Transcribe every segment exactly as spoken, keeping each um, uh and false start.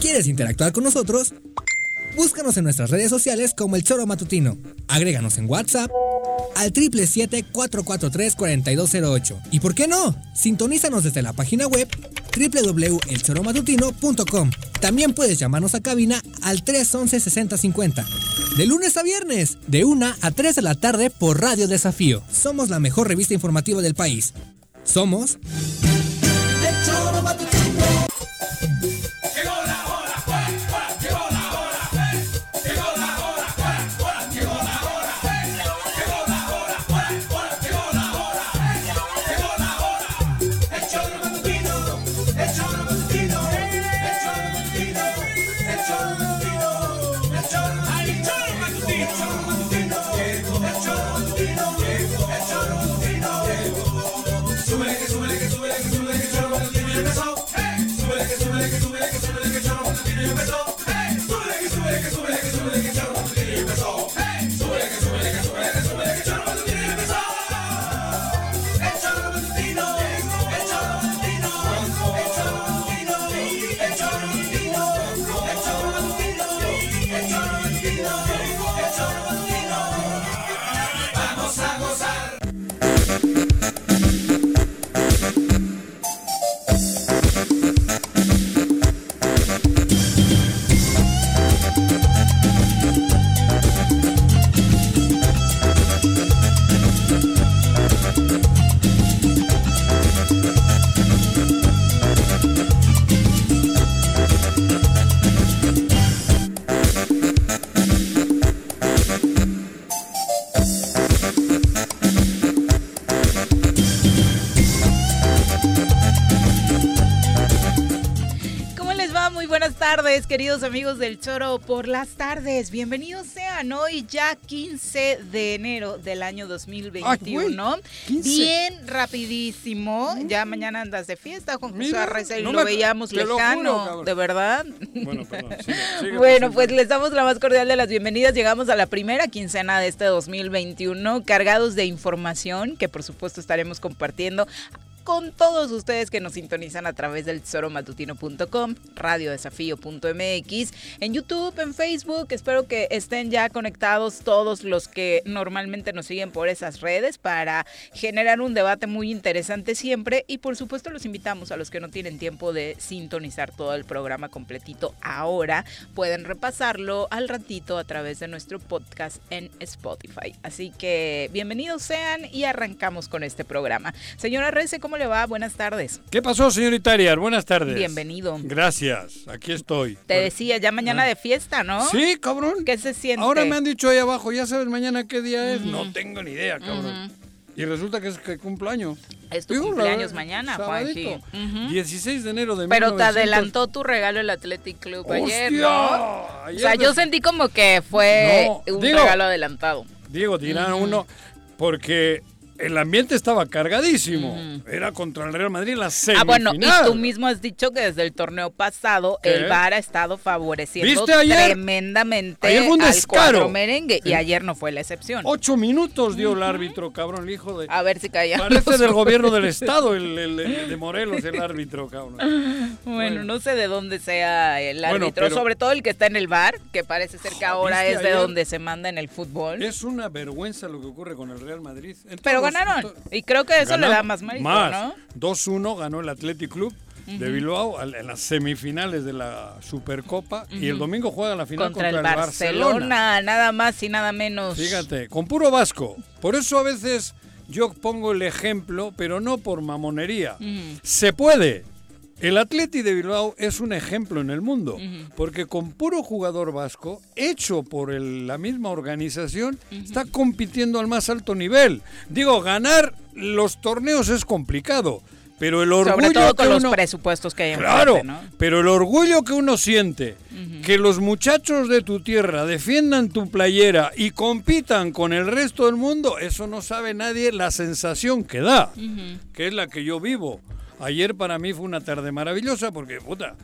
¿Quieres interactuar con nosotros? Búscanos en nuestras redes sociales como El Choro Matutino. Agréganos en WhatsApp al triple siete, cuatro cuatro tres, cuatro dos cero ocho. ¿Y por qué no? Sintonízanos desde la página web doble u doble u doble u punto el choro matutino punto com. También puedes llamarnos a cabina al tres once, sesenta cincuenta. De lunes a viernes, de una a tres de la tarde por Radio Desafío. Somos la mejor revista informativa del país. Somos... El Choro Matutino. Queridos amigos del Choro por las tardes, bienvenidos sean hoy ya quince de enero del año dos mil veintiuno. Ay, bien rapidísimo, ¿Mm? Ya mañana andas de fiesta, Juan José Arreza, y no lo veíamos lejano, juro, de verdad. Bueno, perdón, sigue, sigue bueno, pues les damos la más cordial de las bienvenidas. Llegamos a la primera quincena de este dos mil veintiuno, cargados de información que por supuesto estaremos compartiendo con todos ustedes que nos sintonizan a través del tesoro matutino punto com, radio desafío punto m x, en YouTube, en Facebook. Espero que estén ya conectados todos los que normalmente nos siguen por esas redes para generar un debate muy interesante siempre, y por supuesto los invitamos a los que no tienen tiempo de sintonizar todo el programa completito ahora, pueden repasarlo al ratito a través de nuestro podcast en Spotify. Así que bienvenidos sean y arrancamos con este programa. Señora Rece, ¿cómo le va? Buenas tardes. ¿Qué pasó, señorita Arias? Buenas tardes. Bienvenido. Gracias, aquí estoy. Te decía, ya mañana ah. de fiesta, ¿no? Sí, cabrón. ¿Qué se siente? Ahora me han dicho ahí abajo, ¿ya sabes mañana qué día es? Mm. No tengo ni idea, cabrón. Mm-hmm. Y resulta que es que cumpleaños. Es tu Digo, cumpleaños mañana, Juanji. Uh-huh. dieciséis de enero de mil novecientos. Pero te adelantó tu regalo el Athletic Club. ¡Hostia! Ayer, ¿no? Ayer, o sea, de... yo sentí como que fue no, un digo, regalo adelantado. Digo, dirán uh-huh. uno, porque... el ambiente estaba cargadísimo. Mm. Era contra el Real Madrid la semifinal. Ah, bueno, y tú mismo has dicho que desde el torneo pasado ¿Qué? el V A R ha estado favoreciendo tremendamente ayer fue un descaro al cuadro merengue. Sí. Y ayer no fue la excepción. Ocho minutos dio uh-huh. el árbitro, cabrón, el hijo de... A ver si callamos. Parece del gobierno del estado, el, el, el de Morelos, el árbitro, cabrón. Bueno, bueno, no sé de dónde sea el árbitro, bueno, pero... sobre todo el que está en el V A R, que parece ser que ahora es de ayer? donde se manda en el fútbol. Es una vergüenza lo que ocurre con el Real Madrid. Entonces, pero bueno, ganaron, y creo que eso ganaron, le da más mérito, ¿no? dos uno ganó el Athletic Club uh-huh. de Bilbao en las semifinales de la Supercopa, uh-huh. y el domingo juega la final contra, contra el, el Barcelona. Barcelona, nada más y nada menos. Fíjate, con puro vasco. Por eso a veces yo pongo el ejemplo, pero no por mamonería. Uh-huh. Se puede. El Athletic de Bilbao es un ejemplo en el mundo, uh-huh. porque con puro jugador vasco, hecho por el, la misma organización, uh-huh. está compitiendo al más alto nivel. Digo, ganar los torneos es complicado, pero el orgullo... Sobre todo con que los uno, presupuestos que hay en claro, frente, ¿no? Pero el orgullo que uno siente, uh-huh. que los muchachos de tu tierra defiendan tu playera y compitan con el resto del mundo, eso no sabe nadie la sensación que da, uh-huh. que es la que yo vivo. Ayer para mí fue una tarde maravillosa porque, puta,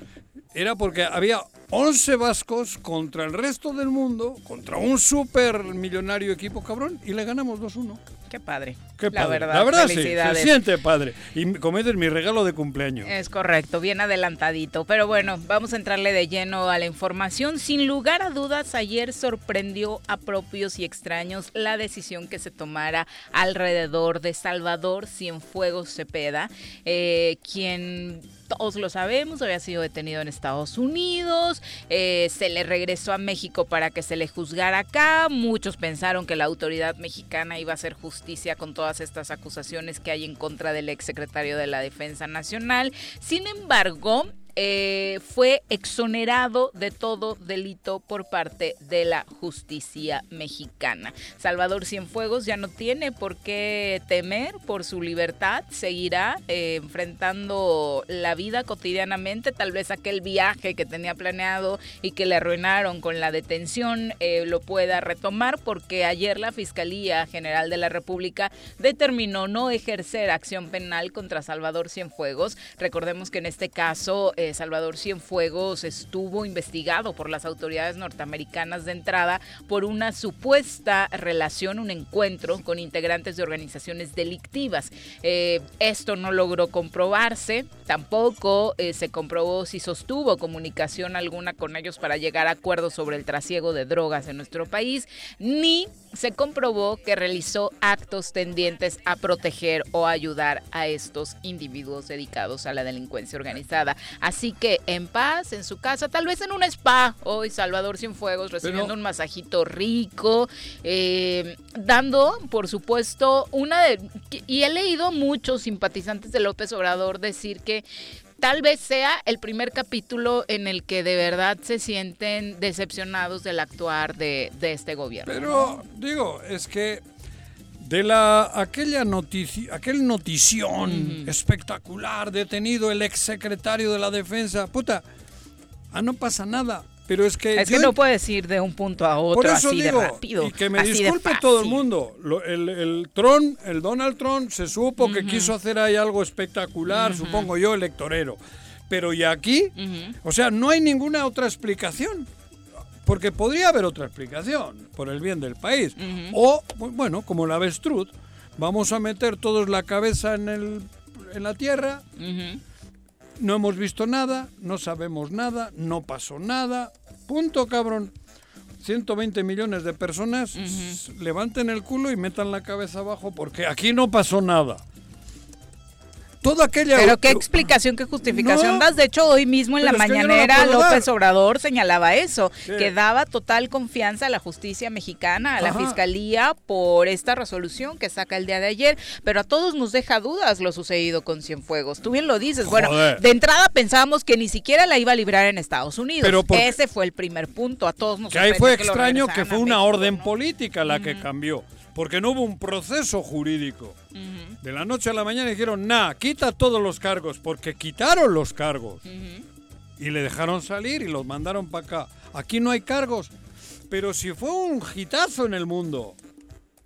era porque había once vascos contra el resto del mundo, contra un súper millonario equipo, cabrón, y le ganamos dos uno. Qué padre. Qué padre. La verdad, la verdad sí, se siente padre. Y cometen mi regalo de cumpleaños. Es correcto, bien adelantadito. Pero bueno, vamos a entrarle de lleno a la información. Sin lugar a dudas, ayer sorprendió a propios y extraños la decisión que se tomara alrededor de Salvador Cienfuegos Cepeda, eh, quien... todos lo sabemos, había sido detenido en Estados Unidos, eh, se le regresó a México para que se le juzgara acá, muchos pensaron que la autoridad mexicana iba a hacer justicia con todas estas acusaciones que hay en contra del exsecretario de la Defensa Nacional, sin embargo... Eh, fue exonerado de todo delito por parte de la justicia mexicana. Salvador Cienfuegos ya no tiene por qué temer por su libertad, seguirá eh, enfrentando la vida cotidianamente, tal vez aquel viaje que tenía planeado y que le arruinaron con la detención eh, lo pueda retomar, porque ayer la Fiscalía General de la República determinó no ejercer acción penal contra Salvador Cienfuegos. Recordemos que en este caso eh, Salvador Cienfuegos estuvo investigado por las autoridades norteamericanas de entrada por una supuesta relación, un encuentro con integrantes de organizaciones delictivas. Eh, esto no logró comprobarse, tampoco eh, se comprobó si sostuvo comunicación alguna con ellos para llegar a acuerdos sobre el trasiego de drogas en nuestro país, ni se comprobó que realizó actos tendientes a proteger o ayudar a estos individuos dedicados a la delincuencia organizada. Así que en paz, en su casa, tal vez en un spa hoy, Salvador Cienfuegos recibiendo Pero... un masajito rico, eh, dando, por supuesto, una de... Y he leído muchos simpatizantes de López Obrador decir que tal vez sea el primer capítulo en el que de verdad se sienten decepcionados del actuar de, de este gobierno. Pero, digo, es que de la aquella notici, aquel notición mm. espectacular, detenido el exsecretario de la Defensa, puta, ah, no pasa nada. Pero es que, es que yo, no puedes ir de un punto a otro así digo, de rápido. Y que me disculpe todo el mundo. Lo, el, el Trump, el Donald Trump, se supo uh-huh. que quiso hacer ahí algo espectacular, uh-huh. supongo yo, electorero. Pero y aquí, uh-huh. o sea, no hay ninguna otra explicación. Porque podría haber otra explicación, por el bien del país. Uh-huh. O, bueno, como la avestruz, vamos a meter todos la cabeza en, el, en la tierra. Uh-huh. No hemos visto nada, no sabemos nada, no pasó nada. Punto, cabrón. ciento veinte millones de personas uh-huh. s- levanten el culo y metan la cabeza abajo porque aquí no pasó nada. Toda aquella... Pero qué explicación, qué justificación no. das. De hecho, hoy mismo en Pero la mañanera no la López Obrador señalaba eso, sí. que daba total confianza a la justicia mexicana, a Ajá. la Fiscalía, por esta resolución que saca el día de ayer. Pero a todos nos deja dudas lo sucedido con Cienfuegos. Tú bien lo dices. Joder. Bueno, de entrada pensábamos que ni siquiera la iba a librar en Estados Unidos. Pero porque... Ese fue el primer punto. A todos nos... Que ahí fue que extraño que fue una México, orden ¿no? política la uh-huh. que cambió. Porque no hubo un proceso jurídico. Uh-huh. De la noche a la mañana dijeron, nah, quita todos los cargos, porque quitaron los cargos. Uh-huh. Y le dejaron salir y los mandaron para acá. Aquí no hay cargos. Pero si fue un hitazo en el mundo,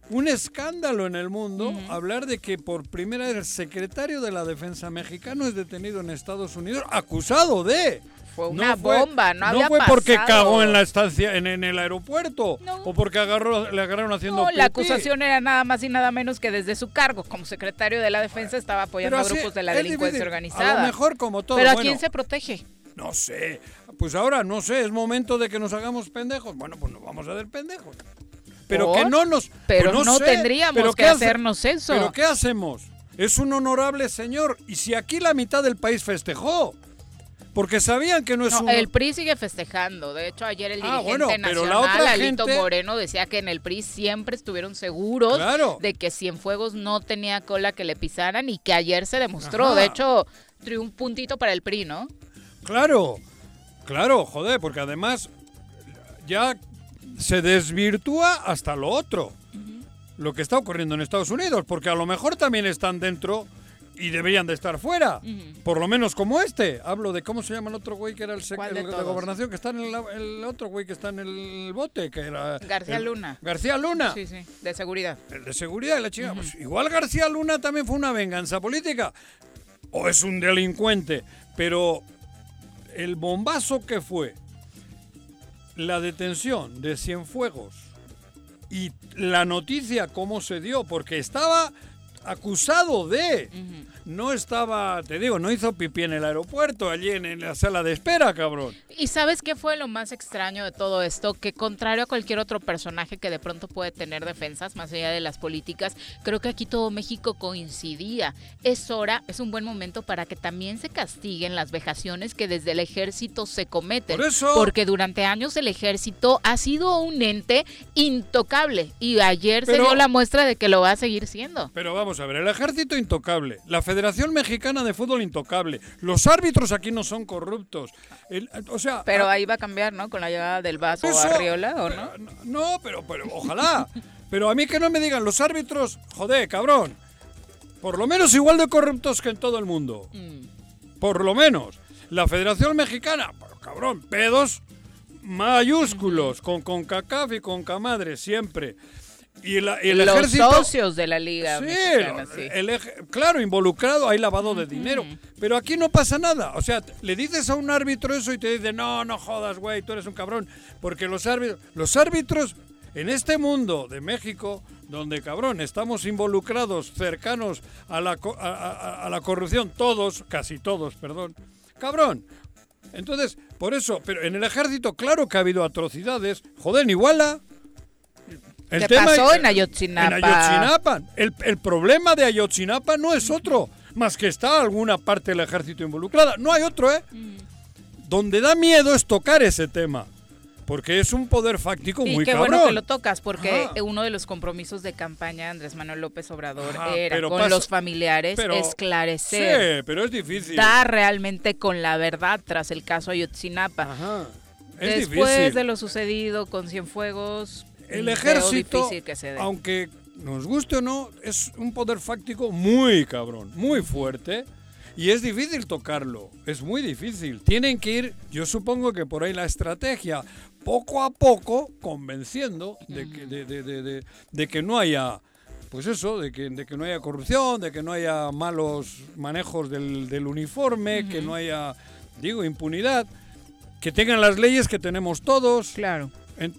un escándalo en el mundo, uh-huh. hablar de que por primera vez el secretario de la Defensa mexicano es detenido en Estados Unidos, acusado de... Fue una no bomba, fue, no había pasado. No fue porque pasado. Cagó en la estancia, en, en el aeropuerto, no. o porque agarró, le agarraron haciendo No, pipí. La acusación era nada más y nada menos que desde su cargo como secretario de la Defensa estaba apoyando así, a grupos de la delincuencia difícil. Organizada. A lo mejor como todo. Pero ¿a bueno, quién se protege? No sé, pues ahora no sé, es momento de que nos hagamos pendejos. Bueno, pues nos vamos a hacer pendejos. Pero ¿por? Que no nos... Pero pues no, no sé. Tendríamos ¿Pero que hacernos hace? Eso. ¿Pero qué hacemos? Es un honorable señor, y si aquí la mitad del país festejó... Porque sabían que no es no, un... El P R I sigue festejando. De hecho, ayer el dirigente ah, bueno, nacional, la otra Alito gente... Moreno, decía que en el P R I siempre estuvieron seguros claro. de que Cienfuegos no tenía cola que le pisaran y que ayer se demostró. Ajá. De hecho, un puntito para el P R I, ¿no? Claro, claro, joder, porque además ya se desvirtúa hasta lo otro. Uh-huh. Lo que está ocurriendo en Estados Unidos, porque a lo mejor también están dentro... Y deberían de estar fuera, uh-huh. por lo menos como este. Hablo de cómo se llama el otro güey que era el, sec- de, el de gobernación, que está en el, el otro güey que está en el bote, que era... García el, Luna. García Luna. Sí, sí, de seguridad. El de seguridad, la chica. Uh-huh. Pues igual García Luna también fue una venganza política. O es un delincuente. Pero el bombazo que fue la detención de Cienfuegos y la noticia cómo se dio, porque estaba acusado de... Uh-huh. No estaba, te digo, no hizo pipí en el aeropuerto, allí en, en la sala de espera, cabrón. ¿Y sabes qué fue lo más extraño de todo esto? Que contrario a cualquier otro personaje que de pronto puede tener defensas, más allá de las políticas, creo que aquí todo México coincidía. Es hora, es un buen momento para que también se castiguen las vejaciones que desde el ejército se cometen. Por eso... Porque durante años el ejército ha sido un ente intocable y ayer pero... se dio la muestra de que lo va a seguir siendo. Pero vamos a ver, el ejército intocable, la Federación Mexicana de Fútbol intocable. Los árbitros aquí no son corruptos. El, o sea, pero ahí va a cambiar, ¿no? Con la llegada del Vaso eso, a Arriola, ¿o no? No, no pero, pero ojalá. Pero a mí que no me digan los árbitros, joder, cabrón. Por lo menos igual de corruptos que en todo el mundo. Mm. Por lo menos. La Federación Mexicana, pero, cabrón, pedos mayúsculos. Mm. Con, con CACAF y con Camadre, siempre. Y, la, y el los ejército, socios de la liga sí, mexicana, sí. El, el, claro, involucrado, hay lavado de dinero. Mm. Pero aquí no pasa nada. O sea, le dices a un árbitro eso y te dice, no, no jodas, güey, tú eres un cabrón. Porque los árbitros, los árbitros en este mundo de México, donde, cabrón, estamos involucrados, cercanos a la, a, a, a la corrupción, todos, casi todos, perdón, cabrón. Entonces, por eso, pero en el ejército, claro que ha habido atrocidades. Joder, en Iguala. El ¿Qué tema pasó es, en Ayotzinapa? En Ayotzinapa. El, el problema de Ayotzinapa no es otro, más que está alguna parte del ejército involucrada. No hay otro, ¿eh? Mm. Donde da miedo es tocar ese tema, porque es un poder fáctico muy cabrón. Y qué bueno que lo tocas, porque ajá, uno de los compromisos de campaña de Andrés Manuel López Obrador ajá, era con pasa, los familiares pero, esclarecer. Sí, pero es difícil. Dar realmente con la verdad tras el caso Ayotzinapa. Ajá, es Después difícil. de lo sucedido con Cienfuegos... El ejército, aunque nos guste o no, es un poder fáctico muy cabrón, muy fuerte, y es difícil tocarlo, es muy difícil. Tienen que ir, yo supongo que por ahí la estrategia, poco a poco, convenciendo de que, de, de, de, de, de que no haya, pues eso, de que, de que no haya corrupción, de que no haya malos manejos del, del uniforme, uh-huh, que no haya, digo, impunidad, que tengan las leyes que tenemos todos. Claro.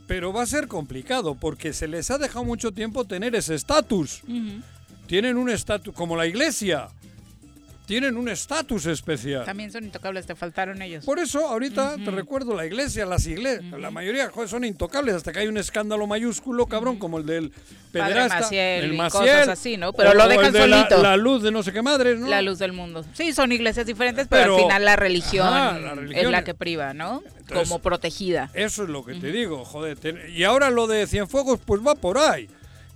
Pero va a ser complicado porque se les ha dejado mucho tiempo tener ese estatus. Uh-huh. Tienen un estatus, como la iglesia, tienen un estatus especial. También son intocables, te faltaron ellos. Por eso, ahorita uh-huh, te recuerdo, la iglesia, las iglesias, uh-huh, la mayoría joder, son intocables, hasta que hay un escándalo mayúsculo, cabrón, uh-huh, como el del pederasta, Maciel, el Maciel, cosas así, ¿no? Pero o, lo dejan de solito. La, la luz de no sé qué madre, ¿no? La luz del mundo. Sí, son iglesias diferentes, pero, pero al final la religión, ajá, la religión es la que priva, ¿no? Entonces, como protegida. Eso es lo que uh-huh, te digo, joder. Te, y ahora lo de Cienfuegos, pues va por ahí.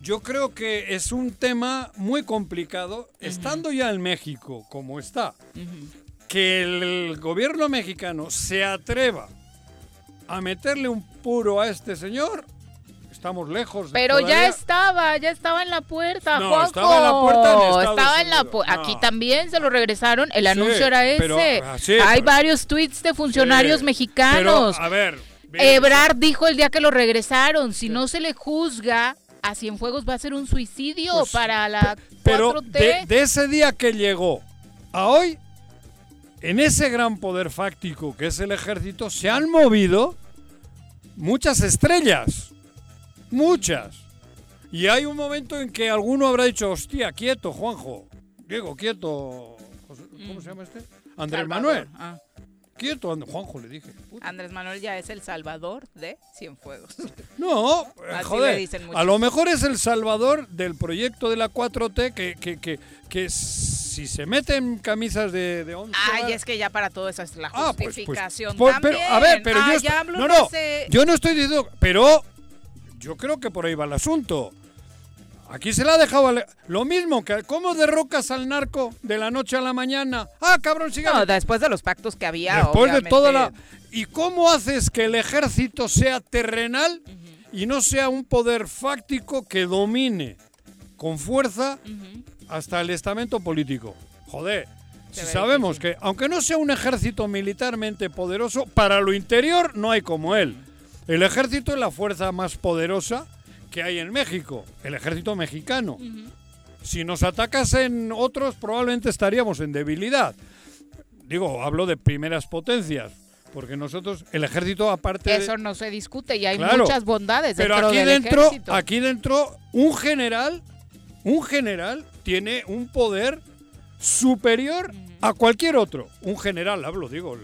Yo creo que es un tema muy complicado, uh-huh, estando ya en México como está, uh-huh, que el gobierno mexicano se atreva a meterle un puro a este señor, estamos lejos. Pero de todavía... ya estaba, ya estaba en la puerta, no, Juanjo. Estaba en la puerta en Estados estaba en la pu- no. Aquí también se lo regresaron, el sí, anuncio era ese. Pero, ah, sí, hay pero... varios tweets de funcionarios sí, mexicanos. Pero, a ver, bien, Ebrard sí, dijo el día que lo regresaron, si sí, no se le juzga... a Cienfuegos va a ser un suicidio pues, para la cuatro T. Pero de, de ese día que llegó a hoy, en ese gran poder fáctico que es el ejército, se han movido muchas estrellas. Muchas. Y hay un momento en que alguno habrá dicho, hostia, quieto, Juanjo. Diego, quieto. ¿Cómo se llama este? Andrés Salvador. Manuel. Ah. Quieto, Juanjo, le dije. Puta. Andrés Manuel ya es el salvador de Cienfuegos. No, así joder, a lo mejor es el salvador del proyecto de la cuatro T que, que, que, que si se meten camisas de, de once... Ay, es que ya para todo eso es la justificación ah, pues, pues, también. Pero, a ver, pero ah, yo... Est- no, no, se... yo no estoy diciendo... Pero yo creo que por ahí va el asunto. Aquí se la ha dejado... Ale- lo mismo que... ¿Cómo derrocas al narco de la noche a la mañana? ¡Ah, cabrón, sigamos! No, después de los pactos que había, después obviamente. De toda la... ¿Y cómo haces que el ejército sea terrenal uh-huh, y no sea un poder fáctico que domine con fuerza uh-huh, hasta el estamento político? Joder, se si sabemos difícil, que aunque no sea un ejército militarmente poderoso, para lo interior no hay como él. El ejército es la fuerza más poderosa que hay en México, el ejército mexicano. Uh-huh. Si nos atacasen otros, probablemente estaríamos en debilidad. Digo, hablo de primeras potencias. Porque nosotros, el ejército aparte... Eso de... no se discute y hay claro, muchas bondades pero dentro aquí del dentro, ejército. Aquí dentro un general, un general tiene un poder superior uh-huh. a cualquier otro. Un general, hablo, digo,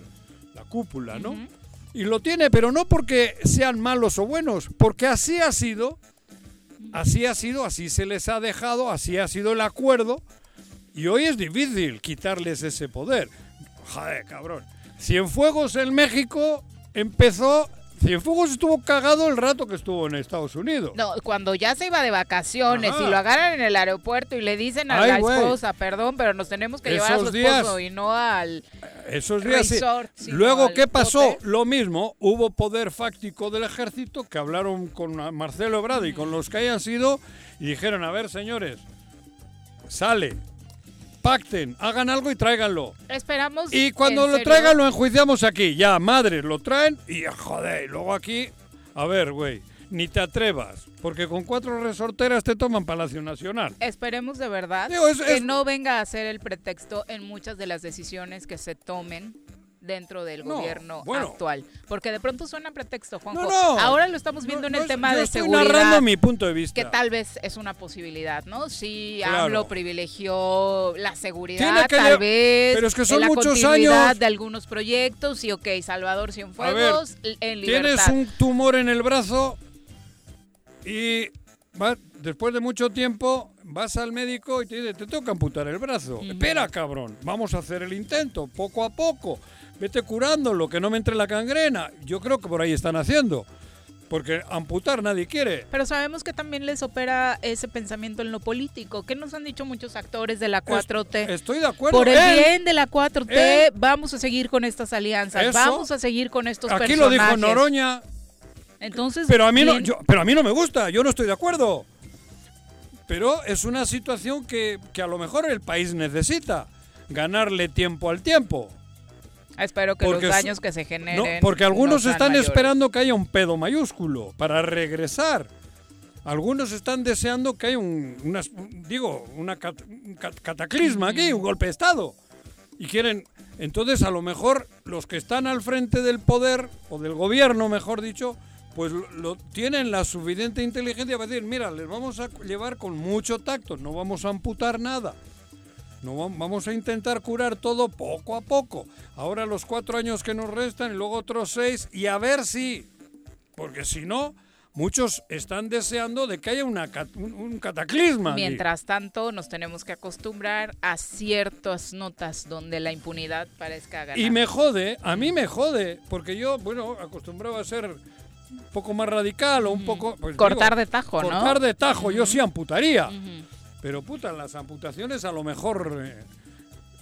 la cúpula, ¿no? Uh-huh. Y lo tiene, pero no porque sean malos o buenos, porque así ha sido, así ha sido, así se les ha dejado, así ha sido el acuerdo, y hoy es difícil quitarles ese poder. Joder, cabrón. Cienfuegos en México empezó... Cienfuegos estuvo cagado el rato que estuvo en Estados Unidos. No, cuando ya se iba de vacaciones Ajá. y lo agarran en el aeropuerto y le dicen a Ay, la esposa, wey. perdón, pero nos tenemos que esos llevar a su esposo días, y no al esos días resort. Sí. Luego, ¿qué pasó? Hotel. Lo mismo, hubo poder fáctico del ejército que hablaron con Marcelo Ebrard mm. y con los que hayan sido y dijeron, a ver, señores, sale, pacten, hagan algo y tráiganlo. Esperamos. Y cuando lo serio? traigan lo enjuiciamos aquí. Ya, madre, lo traen y joder, y luego aquí, a ver, güey, ni te atrevas, porque con cuatro resorteras te toman Palacio Nacional. Esperemos de verdad Digo, es, que es... no venga a ser el pretexto en muchas de las decisiones que se tomen dentro del no, gobierno bueno. actual. Porque de pronto suena pretexto, Juanjo. No, no, Ahora lo estamos viendo no, en el no, tema de seguridad. Estoy narrando mi punto de vista. Que tal vez es una posibilidad, ¿no? Sí, claro. AMLO privilegió la seguridad, que tal vez. Pero es que son la muchos continuidad años. de algunos proyectos. Y ok, Salvador Cienfuegos ver, en libertad. Tienes un tumor en el brazo y va, después de mucho tiempo vas al médico y te dice, te tengo que amputar el brazo. Mm. Espera, cabrón, vamos a hacer el intento, poco a poco. Vete curándolo, que no me entre la gangrena. Yo creo que por ahí están haciendo. Porque amputar nadie quiere. Pero sabemos que también les opera ese pensamiento en lo político. ¿Qué nos han dicho muchos actores de la cuatro T? Estoy de acuerdo. Por el él, bien de la cuatro T, él, vamos a seguir con estas alianzas. Eso, vamos a seguir con estos aquí personajes. Aquí lo dijo Noroña. Entonces, pero, a mí no, yo, pero a mí no me gusta. Yo no estoy de acuerdo. Pero es una situación que, que a lo mejor el país necesita. Ganarle tiempo al tiempo. Espero que porque los daños que se generen... No, porque algunos no están mayores. Esperando que haya un pedo mayúsculo para regresar. Algunos están deseando que haya un, una, digo, una cat, un cataclisma aquí, un golpe de Estado. Y quieren... Entonces, a lo mejor, los que están al frente del poder, o del gobierno, mejor dicho, pues lo, lo tienen la suficiente inteligencia para decir, mira, les vamos a llevar con mucho tacto, no vamos a amputar nada. No, vamos a intentar curar todo poco a poco. Ahora los cuatro años que nos restan y luego otros seis. Y a ver si... Porque si no, muchos están deseando de que haya una, un, un cataclisma. Mientras allí. Tanto, nos tenemos que acostumbrar a ciertas notas donde la impunidad parezca ganar. Y me jode, a mí me jode. Porque yo, bueno, acostumbrado a ser un poco más radical o un mm. poco... Pues, cortar digo, de tajo, cortar ¿no? Cortar de tajo, mm-hmm. yo sí amputaría. Mm-hmm. Pero puta, las amputaciones a lo mejor... Eh,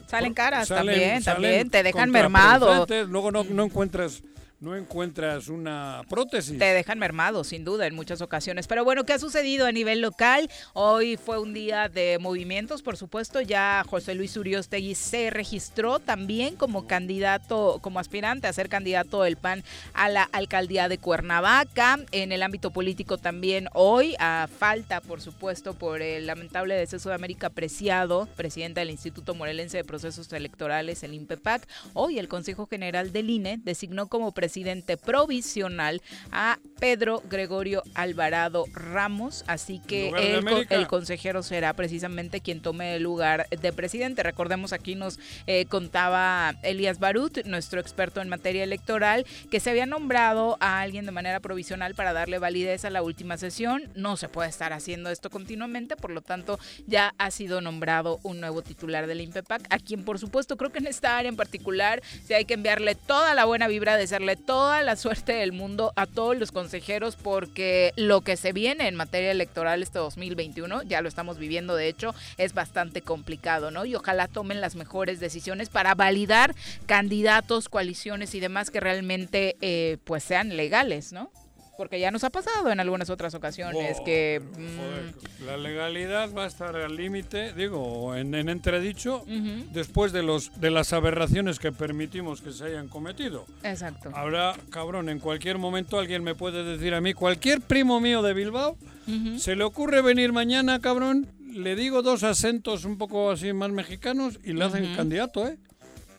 salen caras salen, también, salen también, te dejan mermado. Luego no, no encuentras... No encuentras una prótesis. Te dejan mermado, sin duda, en muchas ocasiones. Pero bueno, ¿qué ha sucedido a nivel local? Hoy fue un día de movimientos, por supuesto. Ya José Luis Uriotegui se registró también como candidato, como aspirante a ser candidato del P A N a la alcaldía de Cuernavaca. En el ámbito político también hoy, a falta, por supuesto, por el lamentable deceso de América Preciado, presidenta del Instituto Morelense de Procesos Electorales, el IMPEPAC. Hoy el Consejo General del I N E designó como presidente presidente provisional a Pedro Gregorio Alvarado Ramos, así que el, el consejero será precisamente quien tome el lugar de presidente. Recordemos, aquí nos eh, contaba Elías Barut, nuestro experto en materia electoral, que se había nombrado a alguien de manera provisional para darle validez a la última sesión. No se puede estar haciendo esto continuamente, por lo tanto ya ha sido nombrado un nuevo titular del INPEPAC, a quien por supuesto creo que en esta área en particular sí hay que enviarle toda la buena vibra, desearle toda la suerte del mundo a todos los consejeros, porque lo que se viene en materia electoral este dos mil veintiuno, ya lo estamos viviendo de hecho, es bastante complicado, ¿no? Y ojalá tomen las mejores decisiones para validar candidatos, coaliciones y demás que realmente eh, pues sean legales, ¿no? Porque ya nos ha pasado en algunas otras ocasiones oh, que... Pero, joder, mmm... La legalidad va a estar al límite, digo, en, en entredicho, uh-huh. después de los de las aberraciones que permitimos que se hayan cometido. Exacto. Habrá, cabrón, en cualquier momento alguien me puede decir a mí, cualquier primo mío de Bilbao, uh-huh. se le ocurre venir mañana, cabrón, le digo dos acentos un poco así más mexicanos y le uh-huh. hacen candidato, ¿eh?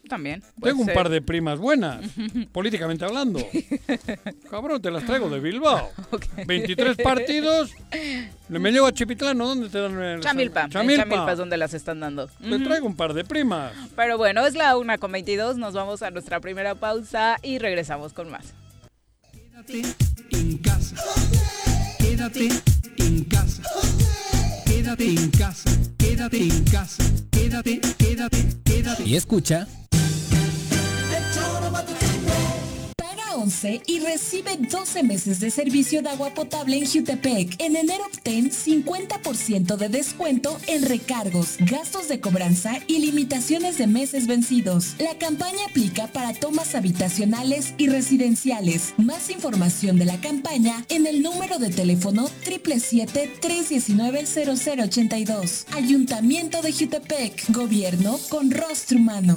También. Tengo un ser. par de primas buenas, políticamente hablando. Cabrón, te las traigo de Bilbao. Okay. veintitrés partidos. Me llevo a Chipitlán, ¿no? ¿Dónde te dan? El... Chamilpa. Chamilpa. Chamilpa es donde las están dando. Te traigo un par de primas. Pero bueno, es la una con veintidós. Nos vamos a nuestra primera pausa y regresamos con más. Quédate en casa. Quédate en casa. Quédate en casa. Quédate en casa. Quédate, quédate, quédate. Y escucha. once y recibe doce meses de servicio de agua potable en Jutepec. En enero obtén cincuenta por ciento de descuento en recargos, gastos de cobranza y limitaciones de meses vencidos. La campaña aplica para tomas habitacionales y residenciales. Más información de la campaña en el número de teléfono siete siete siete, tres uno nueve, cero cero ocho dos. Ayuntamiento de Jutepec. Gobierno con rostro humano.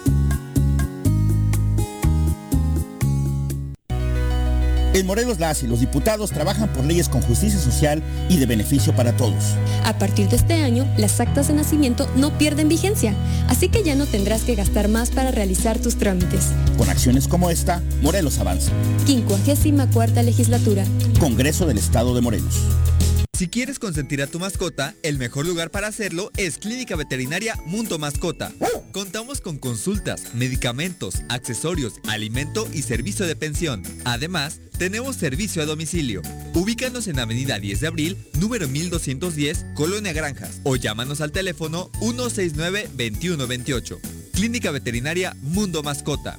En Morelos, las y los diputados trabajan por leyes con justicia social y de beneficio para todos. A partir de este año, las actas de nacimiento no pierden vigencia, así que ya no tendrás que gastar más para realizar tus trámites. Con acciones como esta, Morelos avanza. quincuagésima cuarta Legislatura. Congreso del Estado de Morelos. Si quieres consentir a tu mascota, el mejor lugar para hacerlo es Clínica Veterinaria Mundo Mascota. Contamos con consultas, medicamentos, accesorios, alimento y servicio de pensión. Además, tenemos servicio a domicilio. Ubícanos en Avenida diez de abril, número mil doscientos diez, Colonia Granjas, o llámanos al teléfono uno seis nueve, dos uno dos ocho. Clínica Veterinaria Mundo Mascota.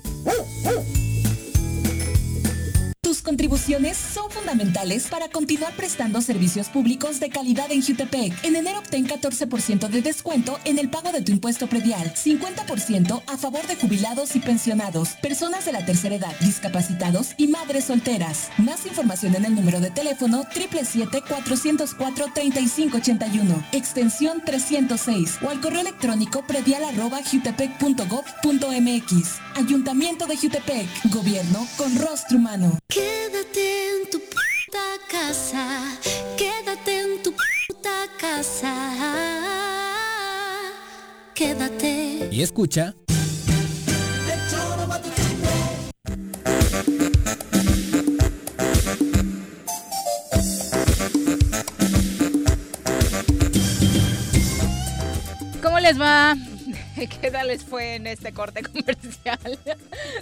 Sus contribuciones son fundamentales para continuar prestando servicios públicos de calidad en Jutepec. En enero obtén catorce por ciento de descuento en el pago de tu impuesto predial, cincuenta por ciento a favor de jubilados y pensionados, personas de la tercera edad, discapacitados y madres solteras. Más información en el número de teléfono siete siete siete, cuatro cero cuatro, tres cinco ocho uno, extensión trescientos seis, o al correo electrónico predial arroba jutepec punto gob punto mx. Ayuntamiento de Jutepec, gobierno con rostro humano. Quédate en tu puta casa, quédate en tu puta casa, quédate. Y escucha. ¿Cómo les va? ¿Qué tal les fue en este corte comercial?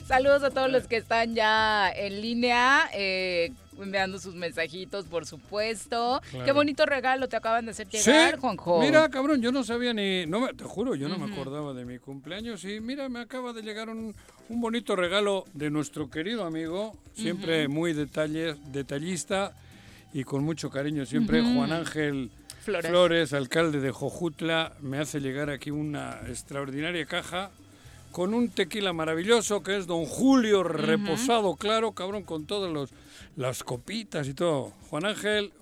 Saludos a todos los que están ya en línea, eh, enviando sus mensajitos, por supuesto. Claro. Qué bonito regalo te acaban de hacer llegar, ¿sí? Juanjo. Mira, cabrón, yo no sabía ni... No me, te juro, yo no uh-huh. me acordaba de mi cumpleaños. Y mira, me acaba de llegar un, un bonito regalo de nuestro querido amigo, siempre uh-huh. muy detalle, detallista y con mucho cariño siempre, uh-huh. Juan Ángel... Flores. Flores, alcalde de Jojutla, me hace llegar aquí una extraordinaria caja con un tequila maravilloso que es Don Julio, uh-huh. reposado, claro, cabrón, con todas los, las copitas y todo. Juan Ángel,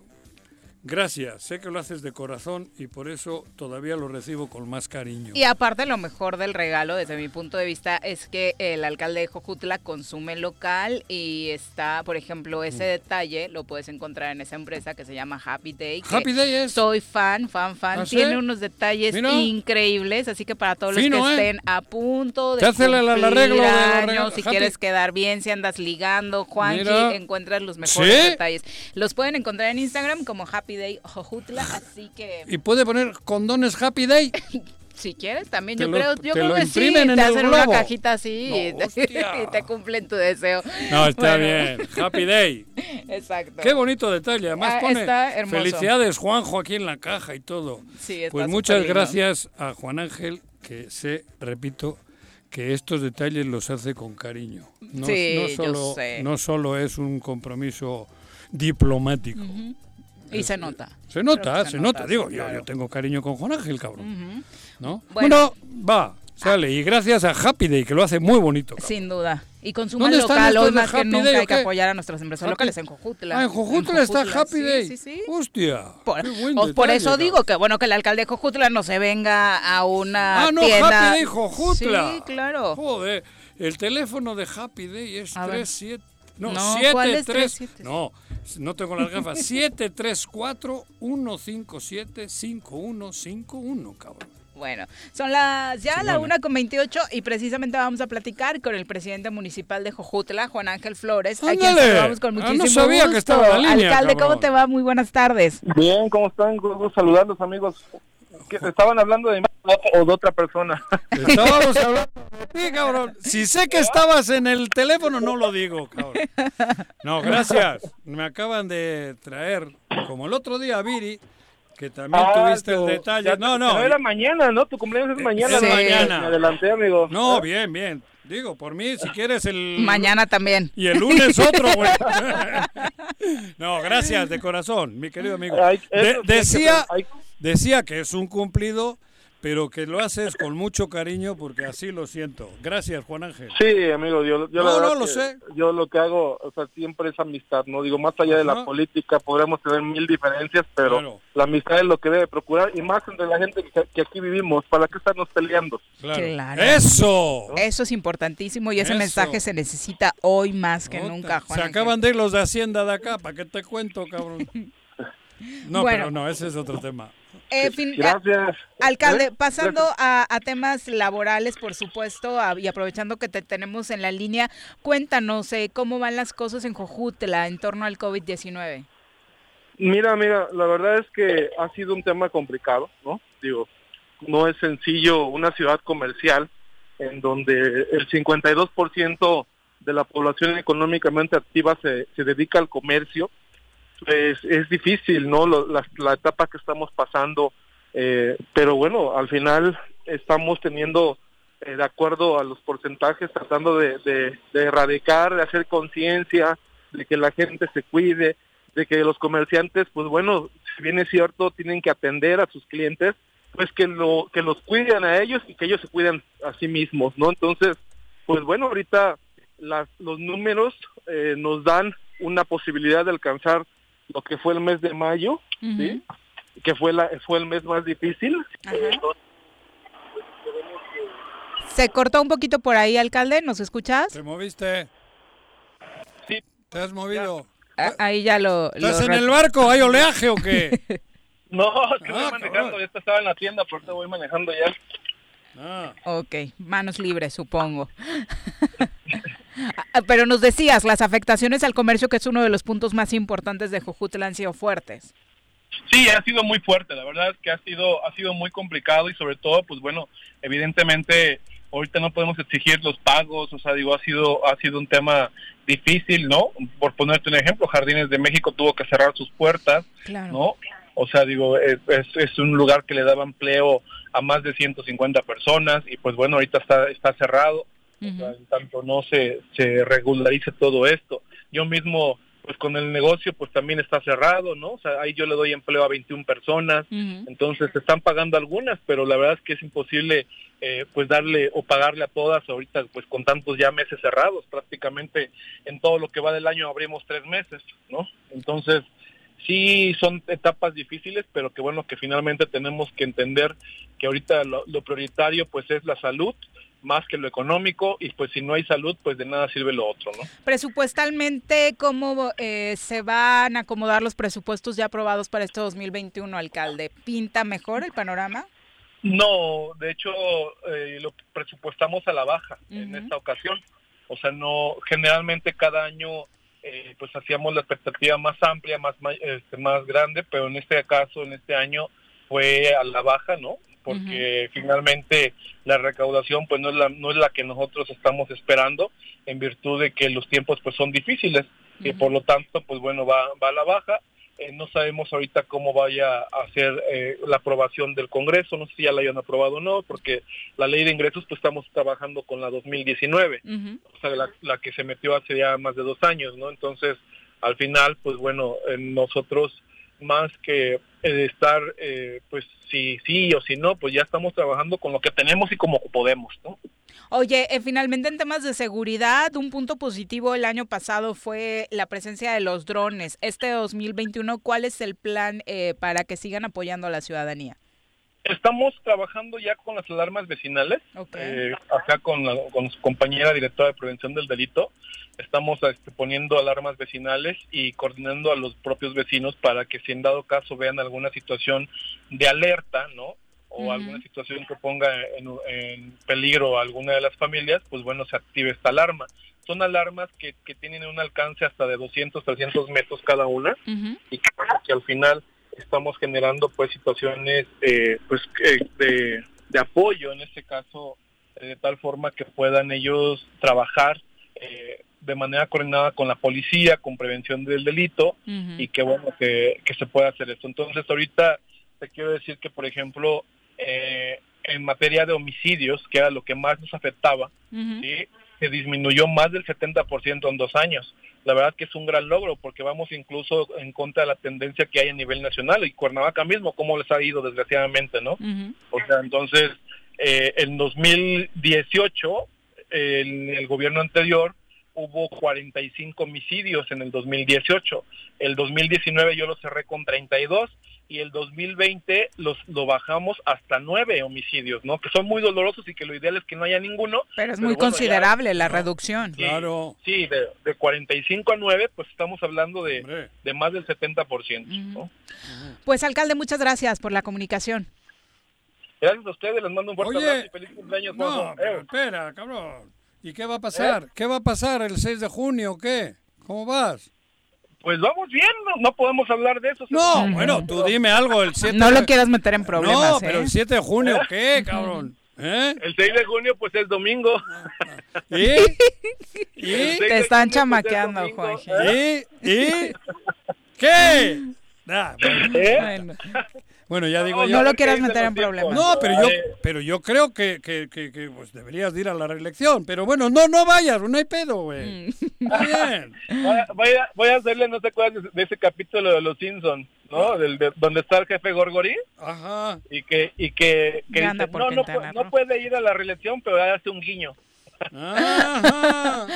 gracias, sé que lo haces de corazón y por eso todavía lo recibo con más cariño. Y aparte, lo mejor del regalo, desde mi punto de vista, es que el alcalde de Jojutla consume local y está, por ejemplo, ese detalle lo puedes encontrar en esa empresa que se llama Happy Day. Happy Day es... Soy fan, fan, fan. ¿Ah, sí? Tiene unos detalles Mira. increíbles, así que para todos los Fino, que estén eh. a punto de cumplir años, si Happy... quieres quedar bien, si andas ligando, Juanji, encuentras los mejores ¿Sí? detalles. Los pueden encontrar en Instagram como Happy Happy Day Jojutla, así que... ¿Y puede poner condones Happy Day? Si quieres, también. Te yo lo, creo, yo creo que sí. Te hacen una cajita así no, y, te, y te cumplen tu deseo. No, está bueno. bien. Happy Day. Exacto. Qué bonito detalle. Además ah, pone está hermoso. Felicidades, Juanjo, aquí en la caja y todo. Sí, está pues muchas lindo. Gracias a Juan Ángel, que se, repito, que estos detalles los hace con cariño. No, sí, no solo, yo sé. No solo es un compromiso diplomático. Uh-huh. Y se nota. Se nota, se, se nota. nota. Digo, claro. yo, yo tengo cariño con Juan Ángel, cabrón. Uh-huh. ¿No? Bueno, bueno, va. Sale, y gracias a Happy Day, que lo hace muy bonito. Cabrón. Sin duda. Y consuman local, hoy más que nunca hay que apoyar a nuestros empresarios locales en Jojutla. Ah, en Jojutla, en Jojutla está Jojutla. Happy Day. Sí, sí, sí. Hostia. Por, detalle, por eso cabrón. digo que bueno que el alcalde de Jojutla no se venga a una ah, no, tienda. Happy Day Jojutla. Sí, claro. Joder, el teléfono de Happy Day es tres siete No, no, siete tres No, no tengo las gafas. siete tres cuatro uno cinco siete cinco uno cinco uno, cabrón. Bueno, son las ya sí, la una con veintiocho y precisamente vamos a platicar con el presidente municipal de Jojutla, Juan Ángel Flores. ¡Ándale! A quien saludamos con muchísimo ah, no sabía gusto. Que estaba en la línea, alcalde, cabrón. ¿Cómo te va? Muy buenas tardes. Bien, ¿cómo están? Saludarlos, amigos. Que estaban hablando de mí o de otra persona. Estábamos hablando de ti, cabrón. Si sé que estabas en el teléfono, no lo digo, cabrón. No, gracias. Me acaban de traer, como el otro día, a Viri, que también ah, tuviste tu, el detalle. Ya, no, no. Pero era mañana, ¿no? Tu cumpleaños es mañana. Sí. No, mañana. Me adelanté, amigo. No, bien, bien. Digo, por mí, si quieres el... Mañana también. Y el lunes otro, güey. No, gracias, de corazón, mi querido amigo. De- decía... Decía que es un cumplido, pero que lo haces con mucho cariño porque así lo siento. Gracias, Juan Ángel. Sí, amigo, yo, yo no, la verdad no, lo sé. Yo lo que hago, o sea, siempre es amistad, ¿no? Digo, más allá de la política, podremos tener mil diferencias, pero claro, la amistad es lo que debe procurar, y más entre la gente que, que aquí vivimos, ¿para qué estarnos peleando? Claro. Claro. ¡Eso! ¿No? Eso es importantísimo y ese Eso. mensaje se necesita hoy más que Ota. nunca, Juan Se Ángel. Acaban de ir los de Hacienda de acá, ¿para qué te cuento, cabrón? No, bueno, pero no, ese es otro tema. Eh, fin, Gracias. Alcalde, pasando Gracias. A, a temas laborales, por supuesto, a, y aprovechando que te tenemos en la línea, cuéntanos eh, cómo van las cosas en Jojutla en torno al covid diecinueve. Mira, mira, la verdad es que ha sido un tema complicado, ¿no? Digo, no es sencillo una ciudad comercial en donde el cincuenta y dos por ciento de la población económicamente activa se, se dedica al comercio. Pues es difícil, ¿no? La, la etapa que estamos pasando, eh, pero bueno, al final estamos teniendo, eh, de acuerdo a los porcentajes, tratando de, de, de erradicar, de hacer conciencia, de que la gente se cuide, de que los comerciantes, pues bueno, si bien es cierto, tienen que atender a sus clientes, pues que, lo, que los cuiden a ellos y que ellos se cuiden a sí mismos, ¿no? Entonces, pues bueno, ahorita las, los números eh, nos dan una posibilidad de alcanzar lo que fue el mes de mayo, uh-huh. ¿sí? Que fue la fue el mes más difícil. Entonces, se cortó un poquito por ahí, alcalde, ¿nos escuchas? ¿Te moviste? Sí. ¿Te has movido? Ah, ahí ya lo... ¿Estás lo... en el barco? ¿Hay oleaje o qué? No, que ah, estoy manejando, yo estaba en la tienda, por eso voy manejando ya. Ah. Ok, manos libres, supongo. Pero nos decías, las afectaciones al comercio, que es uno de los puntos más importantes de Jojutla, han sido fuertes. Sí, ha sido muy fuerte, la verdad es que ha sido ha sido muy complicado y sobre todo, pues bueno, evidentemente ahorita no podemos exigir los pagos, o sea, digo, ha sido ha sido un tema difícil, ¿no? Por ponerte un ejemplo, Jardines de México tuvo que cerrar sus puertas, claro. ¿no? O sea, digo, es, es un lugar que le daba empleo a más de ciento cincuenta personas y pues bueno, ahorita está está cerrado. Uh-huh. O sea, en tanto no se, se regularice todo esto. Yo mismo, pues con el negocio, pues también está cerrado, ¿no? O sea, ahí yo le doy empleo a veintiuna personas, uh-huh. entonces se están pagando algunas, pero la verdad es que es imposible, eh, pues darle o pagarle a todas ahorita, pues con tantos ya meses cerrados, prácticamente en todo lo que va del año abrimos tres meses, ¿no? Entonces... Sí, son etapas difíciles, pero que bueno, que finalmente tenemos que entender que ahorita lo, lo prioritario pues es la salud, más que lo económico, y pues si no hay salud, pues de nada sirve lo otro, ¿no? Presupuestalmente, ¿cómo eh, se van a acomodar los presupuestos ya aprobados para este dos mil veintiuno, alcalde? ¿Pinta mejor el panorama? No, de hecho, eh, lo presupuestamos a la baja uh-huh. en esta ocasión. O sea, no, generalmente cada año... Eh, pues hacíamos la expectativa más amplia, más este, más grande, pero en este caso, en este año, fue a la baja, ¿no? Porque uh-huh. finalmente la recaudación pues no es la, no es la que nosotros estamos esperando, en virtud de que los tiempos pues son difíciles, uh-huh. y por lo tanto, pues bueno, va, va a la baja. Eh, no sabemos ahorita cómo vaya a ser eh, la aprobación del Congreso, no sé si ya la hayan aprobado o no, porque la ley de ingresos pues estamos trabajando con la dos mil diecinueve, uh-huh. o sea, la, la que se metió hace ya más de dos años, ¿no? Entonces, al final, pues bueno, eh, nosotros más que el estar, eh, pues, si sí o si no, pues ya estamos trabajando con lo que tenemos y como podemos, ¿no? Oye, eh, finalmente en temas de seguridad, un punto positivo el año pasado fue la presencia de los drones. Este dos mil veintiuno, ¿cuál es el plan eh, para que sigan apoyando a la ciudadanía? Estamos trabajando ya con las alarmas vecinales, okay. eh, acá con, la, con su compañera directora de prevención del delito. Estamos este, poniendo alarmas vecinales y coordinando a los propios vecinos para que si en dado caso vean alguna situación de alerta, ¿no? O uh-huh. alguna situación que ponga en, en peligro a alguna de las familias, pues bueno, se active esta alarma. Son alarmas que, que tienen un alcance hasta de doscientos, trescientos metros cada una uh-huh. y que, que al final estamos generando pues situaciones eh, pues eh, de, de apoyo en este caso, eh, de tal forma que puedan ellos trabajar eh, de manera coordinada con la policía, con prevención del delito uh-huh. y que bueno que, que se pueda hacer esto. Entonces ahorita te quiero decir que por ejemplo eh, en materia de homicidios, que era lo que más nos afectaba, uh-huh. ¿sí? se disminuyó más del setenta por ciento en dos años. La verdad que es un gran logro porque vamos incluso en contra de la tendencia que hay a nivel nacional y Cuernavaca mismo, cómo les ha ido desgraciadamente, ¿no? Uh-huh. O sea, entonces, eh, en dos mil dieciocho, eh, en el gobierno anterior, hubo cuarenta y cinco homicidios en el dos mil dieciocho. El dos mil diecinueve yo lo cerré con treinta y dos y el dos mil veinte los, lo bajamos hasta nueve homicidios, ¿no? Que son muy dolorosos y que lo ideal es que no haya ninguno. Pero es pero muy bueno, considerable ya, la ¿no? reducción. Sí, claro. Sí, de, de cuarenta y cinco a nueve, pues estamos hablando de, de más del setenta por ciento. Uh-huh. ¿no? Uh-huh. Pues, alcalde, muchas gracias por la comunicación. Gracias a ustedes, les mando un fuerte Oye, abrazo y feliz cumpleaños. No, pero espera, cabrón. ¿Y qué va a pasar? ¿Eh? ¿Qué va a pasar el seis de junio o qué? ¿Cómo vas? Pues vamos bien, no, no podemos hablar de eso. No, ¿sí? bueno, tú dime algo. El siete no lo quieras meter en problemas. No, ¿eh? Pero el siete de junio, ¿qué, cabrón? ¿Eh? El seis de junio, pues es domingo. ¿Y? ¿Y? Te están chamaqueando, pues, Juan. ¿Eh? ¿Y? ¿Y? ¿Qué? Nah, bueno. ¿Eh? Bueno. Bueno, ya digo yo. No lo quieras meter en problemas. No, pero yo pero yo creo que, que, que, que pues deberías de ir a la reelección. Pero bueno, no, no vayas, no hay pedo, güey. Está bien. Voy a, voy a hacerle, no te acuerdas de ese capítulo de Los Simpsons, ¿no? Del, de, donde está el jefe Gorgorí. Ajá. Y que, y que, que dice, no, no, no puede ir a la reelección, pero hace un guiño. Ajá,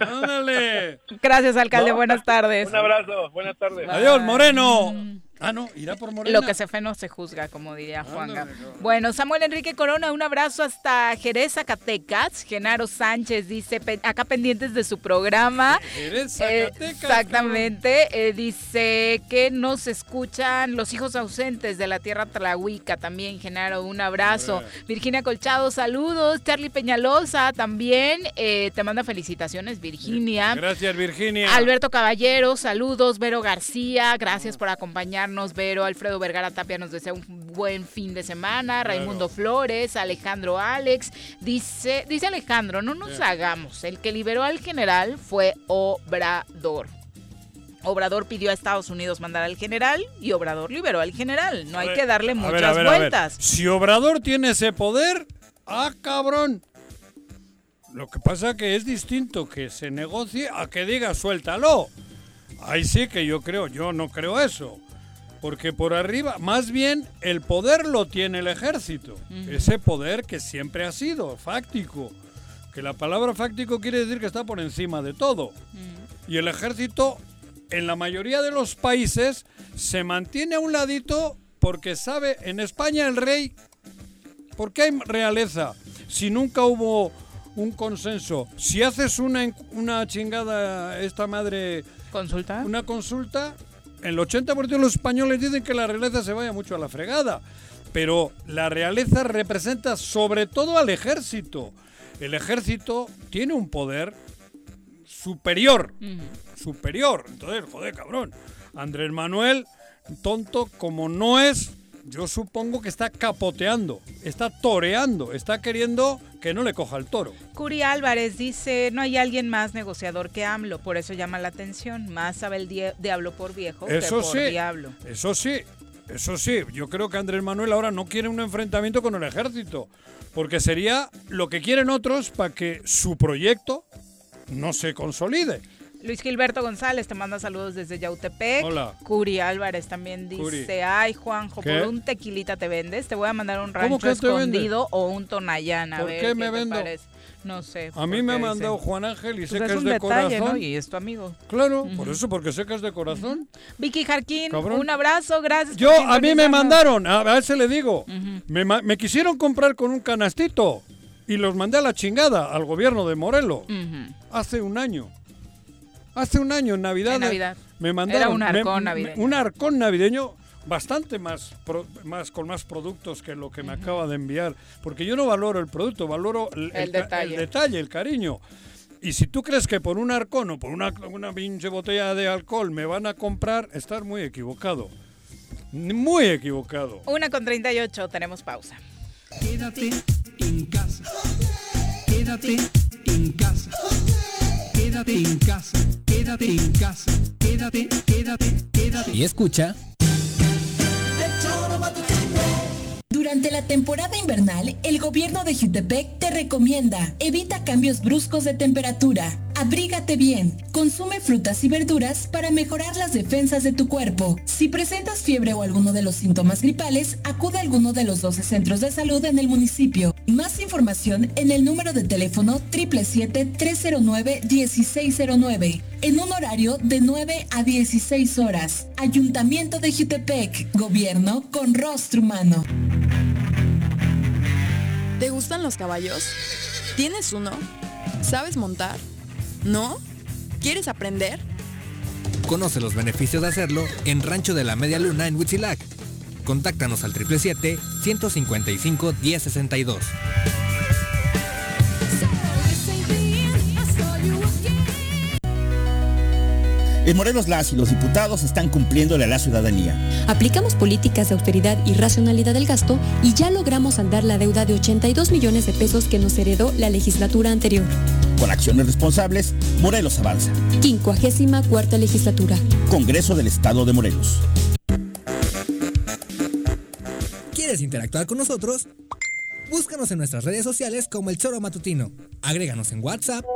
ándale. Gracias, alcalde, no, buenas tardes. Un abrazo, buenas tardes. Adiós, Moreno. Ah, no, irá por Morena. Lo que se fe no se juzga, como diría Juanga. Ándale, no. Bueno, Samuel Enrique Corona, un abrazo hasta Jerez, Zacatecas. Genaro Sánchez dice, acá pendientes de su programa. Jerez, Zacatecas. Eh, exactamente, eh, dice que nos escuchan los hijos ausentes de la tierra tlahuica. También, Genaro, un abrazo. Bueno. Virginia Colchado, saludos. Charlie Peñalosa, también eh, te manda felicitaciones, Virginia. Gracias, Virginia. Alberto Caballero, saludos. Vero García, gracias por acompañarnos. Nos Vero, Alfredo Vergara Tapia nos desea un buen fin de semana, claro. Raimundo Flores, Alejandro Alex, dice, dice Alejandro, no nos yeah. hagamos, el que liberó al general fue Obrador. Obrador pidió a Estados Unidos mandar al general y Obrador liberó al general, no a hay ver, que darle muchas ver, a ver, vueltas. A ver. Si Obrador tiene ese poder, ¡ah, cabrón! Lo que pasa que es distinto que se negocie a que diga suéltalo. Ahí sí que yo creo, yo no creo eso. Porque por arriba, más bien, el poder lo tiene el ejército. Uh-huh. Ese poder que siempre ha sido, fáctico. Que la palabra fáctico quiere decir que está por encima de todo. Uh-huh. Y el ejército, en la mayoría de los países, se mantiene a un ladito porque sabe, en España el rey, ¿por qué hay realeza? Si nunca hubo un consenso. Si haces una, una chingada, esta madre... ¿Consulta? Una consulta... El ochenta por ciento de los españoles dicen que la realeza se vaya mucho a la fregada, pero la realeza representa sobre todo al ejército. El ejército tiene un poder superior, uh-huh. superior. Entonces, joder, cabrón. Andrés Manuel, tonto como no es, yo supongo que está capoteando, está toreando, está queriendo que no le coja el toro. Curi Álvarez dice, no hay alguien más negociador que AMLO, por eso llama la atención, más sabe el die- diablo por viejo eso que por sí, diablo. Eso sí, eso sí, yo creo que Andrés Manuel ahora no quiere un enfrentamiento con el ejército, porque sería lo que quieren otros para que su proyecto no se consolide. Luis Gilberto González te manda saludos desde Yautepec. Hola. Curi Álvarez también dice, Curi. Ay, Juanjo, ¿qué? Por un tequilita te vendes. Te voy a mandar un rancho escondido o un tonayán. A ¿Por ver, qué me vendo? Parece. No sé. A mí me ha mandado dicen. Juan Ángel y pues sé que es, es de detalle, corazón. ¿No? Y es tu amigo. Claro, uh-huh. por eso, porque sé que es de corazón. Uh-huh. Vicky Jarquín, Cabrón. un abrazo, gracias. Yo, a mí me mandaron, a, a ese le digo, uh-huh. me, me quisieron comprar con un canastito y los mandé a la chingada al gobierno de Morelos uh-huh. hace un año. Hace un año, en Navidad, en Navidad. me mandaron Era un arcón me, navideño. Un arcón navideño bastante más, pro, más con más productos que lo que me uh-huh. acaba de enviar. Porque yo no valoro el producto, valoro el, el, el, detalle. el detalle, el cariño. Y si tú crees que por un arcón o por una, una pinche botella de alcohol me van a comprar, estás muy equivocado. Muy equivocado. Una con treinta y ocho, tenemos pausa. Quédate en casa. Quédate en casa. Quédate en casa, quédate en casa, quédate, quédate, quédate. Y escucha. Durante la temporada invernal, el gobierno de Jutepec te recomienda: evita cambios bruscos de temperatura, abrígate bien, consume frutas y verduras para mejorar las defensas de tu cuerpo. Si presentas fiebre o alguno de los síntomas gripales, acude a alguno de los doce centros de salud en el municipio. Más información en el número de teléfono siete siete siete, tres cero nueve, uno seis cero nueve, en un horario de nueve a dieciséis horas. Ayuntamiento de Jutepec, gobierno con rostro humano. ¿Te gustan los caballos? ¿Tienes uno? ¿Sabes montar? ¿No? ¿Quieres aprender? Conoce los beneficios de hacerlo en Rancho de la Media Luna en Huitzilac. Contáctanos al siete siete siete, uno cinco cinco, uno cero seis dos. En Morelos, las y los diputados están cumpliéndole a la ciudadanía. Aplicamos políticas de austeridad y racionalidad del gasto y ya logramos saldar la deuda de ochenta y dos millones de pesos que nos heredó la legislatura anterior. Con acciones responsables, Morelos avanza. quincuagésima cuarta legislatura. Congreso del Estado de Morelos. ¿Quieres interactuar con nosotros? Búscanos en nuestras redes sociales como El Choro Matutino. Agréganos en WhatsApp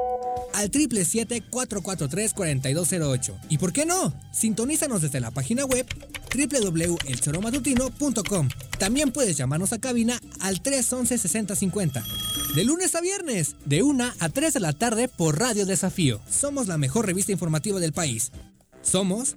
al siete siete siete, cuatro cuatro tres, cuatro dos cero ocho. ¿Y por qué no? Sintonízanos desde la página web doble u doble u doble u punto el choro matutino punto com. También puedes llamarnos a cabina al tres once, sesenta cincuenta. De lunes a viernes, de una a tres de la tarde por Radio Desafío. Somos la mejor revista informativa del país. Somos...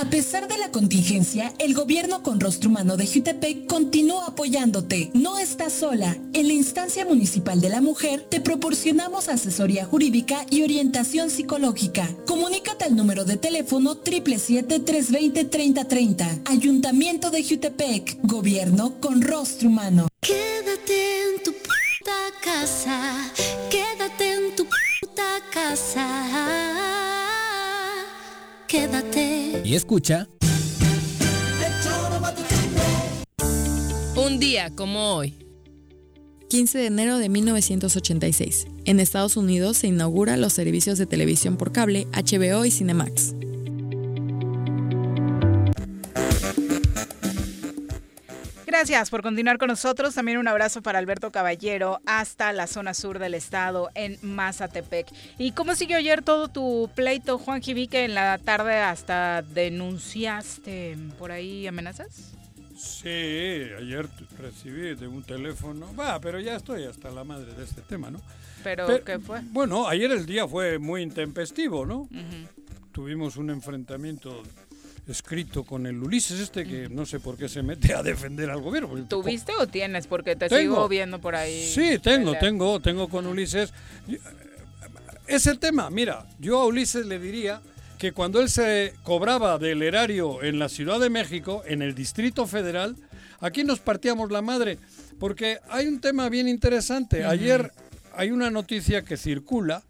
A pesar de la contingencia, el gobierno con rostro humano de Jutepec continúa apoyándote. No estás sola. En la instancia municipal de la mujer te proporcionamos asesoría jurídica y orientación psicológica. Comunícate al número de teléfono siete siete siete, tres dos cero, tres cero tres cero. Ayuntamiento de Jutepec. Gobierno con rostro humano. Quédate en tu puta casa. Quédate en tu puta casa. Quédate. Y escucha. Un día como hoy. quince de enero de mil novecientos ochenta y seis. En Estados Unidos se inauguran los servicios de televisión por cable H B O y Cinemax. Gracias por continuar con nosotros. También un abrazo para Alberto Caballero hasta la zona sur del estado en Mazatepec. ¿Y cómo siguió ayer todo tu pleito, Juan Jiví, que en la tarde hasta denunciaste por ahí amenazas? Sí, ayer recibí de un teléfono, va, pero ya estoy hasta la madre de este tema, ¿no? ¿Pero, pero qué fue? Bueno, ayer el día fue muy intempestivo, ¿no? Uh-huh. Tuvimos un enfrentamiento... escrito con el Ulises este que no sé por qué se mete a defender al gobierno. ¿Tuviste o tienes? Porque te tengo, sigo viendo por ahí. Sí, tengo, tengo, tengo con Ulises. Ese tema, mira, yo a Ulises le diría que cuando él se cobraba del erario en la Ciudad de México, en el Distrito Federal, aquí nos partíamos la madre, porque hay un tema bien interesante. Uh-huh. Ayer hay una noticia que circula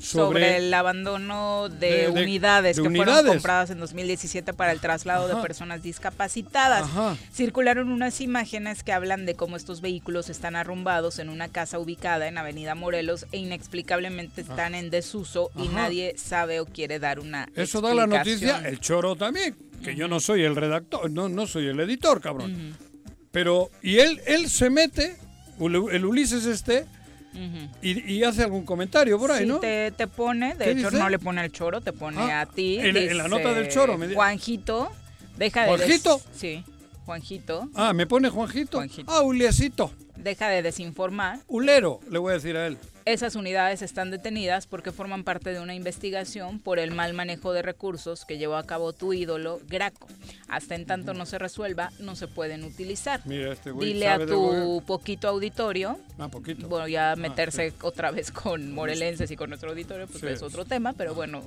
Sobre, sobre el abandono de, de unidades de, de que unidades. fueron compradas en dos mil diecisiete para el traslado Ajá. de personas discapacitadas. Ajá. Circularon unas imágenes que hablan de cómo estos vehículos están arrumbados en una casa ubicada en Avenida Morelos e inexplicablemente están Ajá. en desuso y Ajá. nadie sabe o quiere dar una Eso explicación. Da la noticia, el choro también, que uh-huh. yo no soy el redactor, no, no soy el editor, cabrón. Uh-huh. Pero, y él, él se mete, el Ulises este... Uh-huh. y, y hace algún comentario por ahí, sí, ¿no? Te, te pone, de hecho dice? No le pone al Choro, te pone ah, a ti. En, dice, en la nota del Choro. Me Juanjito, deja de... ¿Juanjito? Des... Sí, Juanjito. Ah, me pone Juanjito. Juanjito. Ah, Uliesito. Deja de desinformar. Ulero, le voy a decir a él. Esas unidades están detenidas porque forman parte de una investigación por el mal manejo de recursos que llevó a cabo tu ídolo, Graco. Hasta en tanto no se resuelva, no se pueden utilizar. Mira, este güey dile sabe a tu poquito auditorio. Ah, poquito. Voy a meterse ah, sí. otra vez con morelenses y con nuestro auditorio, pues sí. es otro tema, pero bueno,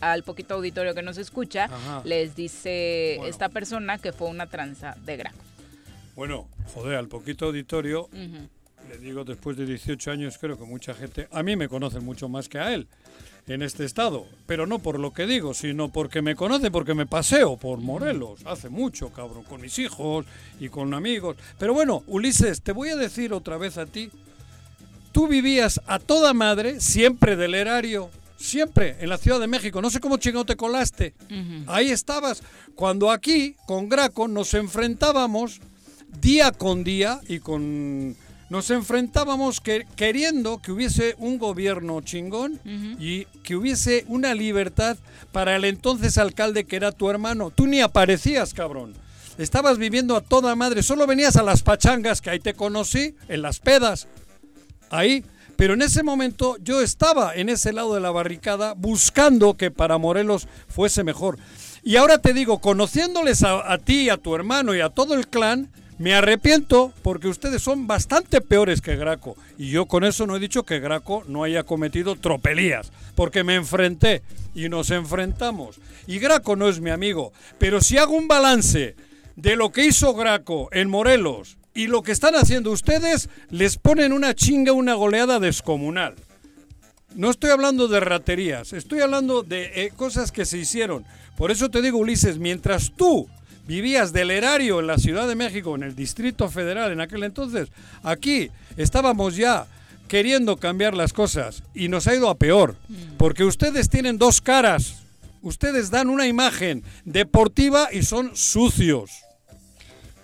al poquito auditorio que nos escucha, ajá, les dice bueno. esta persona que fue una tranza de Graco. Bueno, joder, al poquito auditorio... Uh-huh. Le digo, después de dieciocho años creo que mucha gente... A mí me conocen mucho más que a él en este estado, pero no por lo que digo, sino porque me conoce, porque me paseo por Morelos. Hace mucho, cabrón, con mis hijos y con amigos. Pero bueno, Ulises, te voy a decir otra vez a ti. Tú vivías a toda madre, siempre del erario, siempre en la Ciudad de México. No sé cómo chingado te colaste. Uh-huh. Ahí estabas. Cuando aquí, con Graco, nos enfrentábamos día con día y con... Nos enfrentábamos que, queriendo que hubiese un gobierno chingón uh-huh. y que hubiese una libertad para el entonces alcalde que era tu hermano. Tú ni aparecías, cabrón. Estabas viviendo a toda madre. Solo venías a las pachangas, que ahí te conocí, en las pedas. Ahí. Pero en ese momento yo estaba en ese lado de la barricada buscando que para Morelos fuese mejor. Y ahora te digo, conociéndoles a, a ti, a tu hermano y a todo el clan... Me arrepiento porque ustedes son bastante peores que Graco. Y yo con eso no he dicho que Graco no haya cometido tropelías. Porque me enfrenté y nos enfrentamos. Y Graco no es mi amigo. Pero si hago un balance de lo que hizo Graco en Morelos y lo que están haciendo ustedes, les ponen una chinga, una goleada descomunal. No estoy hablando de raterías. Estoy hablando de eh, cosas que se hicieron. Por eso te digo, Ulises, mientras tú... Vivías del erario en la Ciudad de México, en el Distrito Federal en aquel entonces. Aquí estábamos ya queriendo cambiar las cosas y nos ha ido a peor. Porque ustedes tienen dos caras. Ustedes dan una imagen deportiva y son sucios.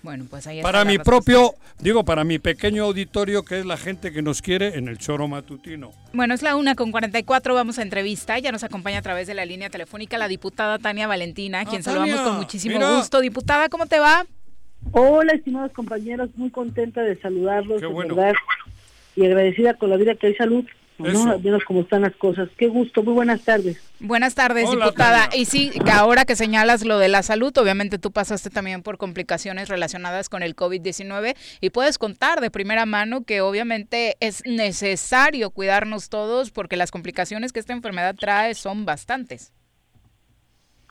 Bueno, pues ahí está. Para mi propio, digo, para mi pequeño auditorio, que es la gente que nos quiere en el Choro Matutino. Bueno, es la una con cuarenta y cuatro, vamos a entrevista. Ya nos acompaña a través de la línea telefónica la diputada Tania Valentina, a quien Tania, saludamos con muchísimo mira. gusto. Diputada, ¿cómo te va? Hola, estimados compañeros, muy contenta de saludarlos, qué de bueno. verdad, y agradecida con la vida que hay salud. No, vemos cómo están las cosas. Qué gusto, muy buenas tardes. Buenas tardes, hola, diputada. Tania. Y sí, que ahora que señalas lo de la salud, obviamente tú pasaste también por complicaciones relacionadas con el covid diecinueve y puedes contar de primera mano que obviamente es necesario cuidarnos todos porque las complicaciones que esta enfermedad trae son bastantes.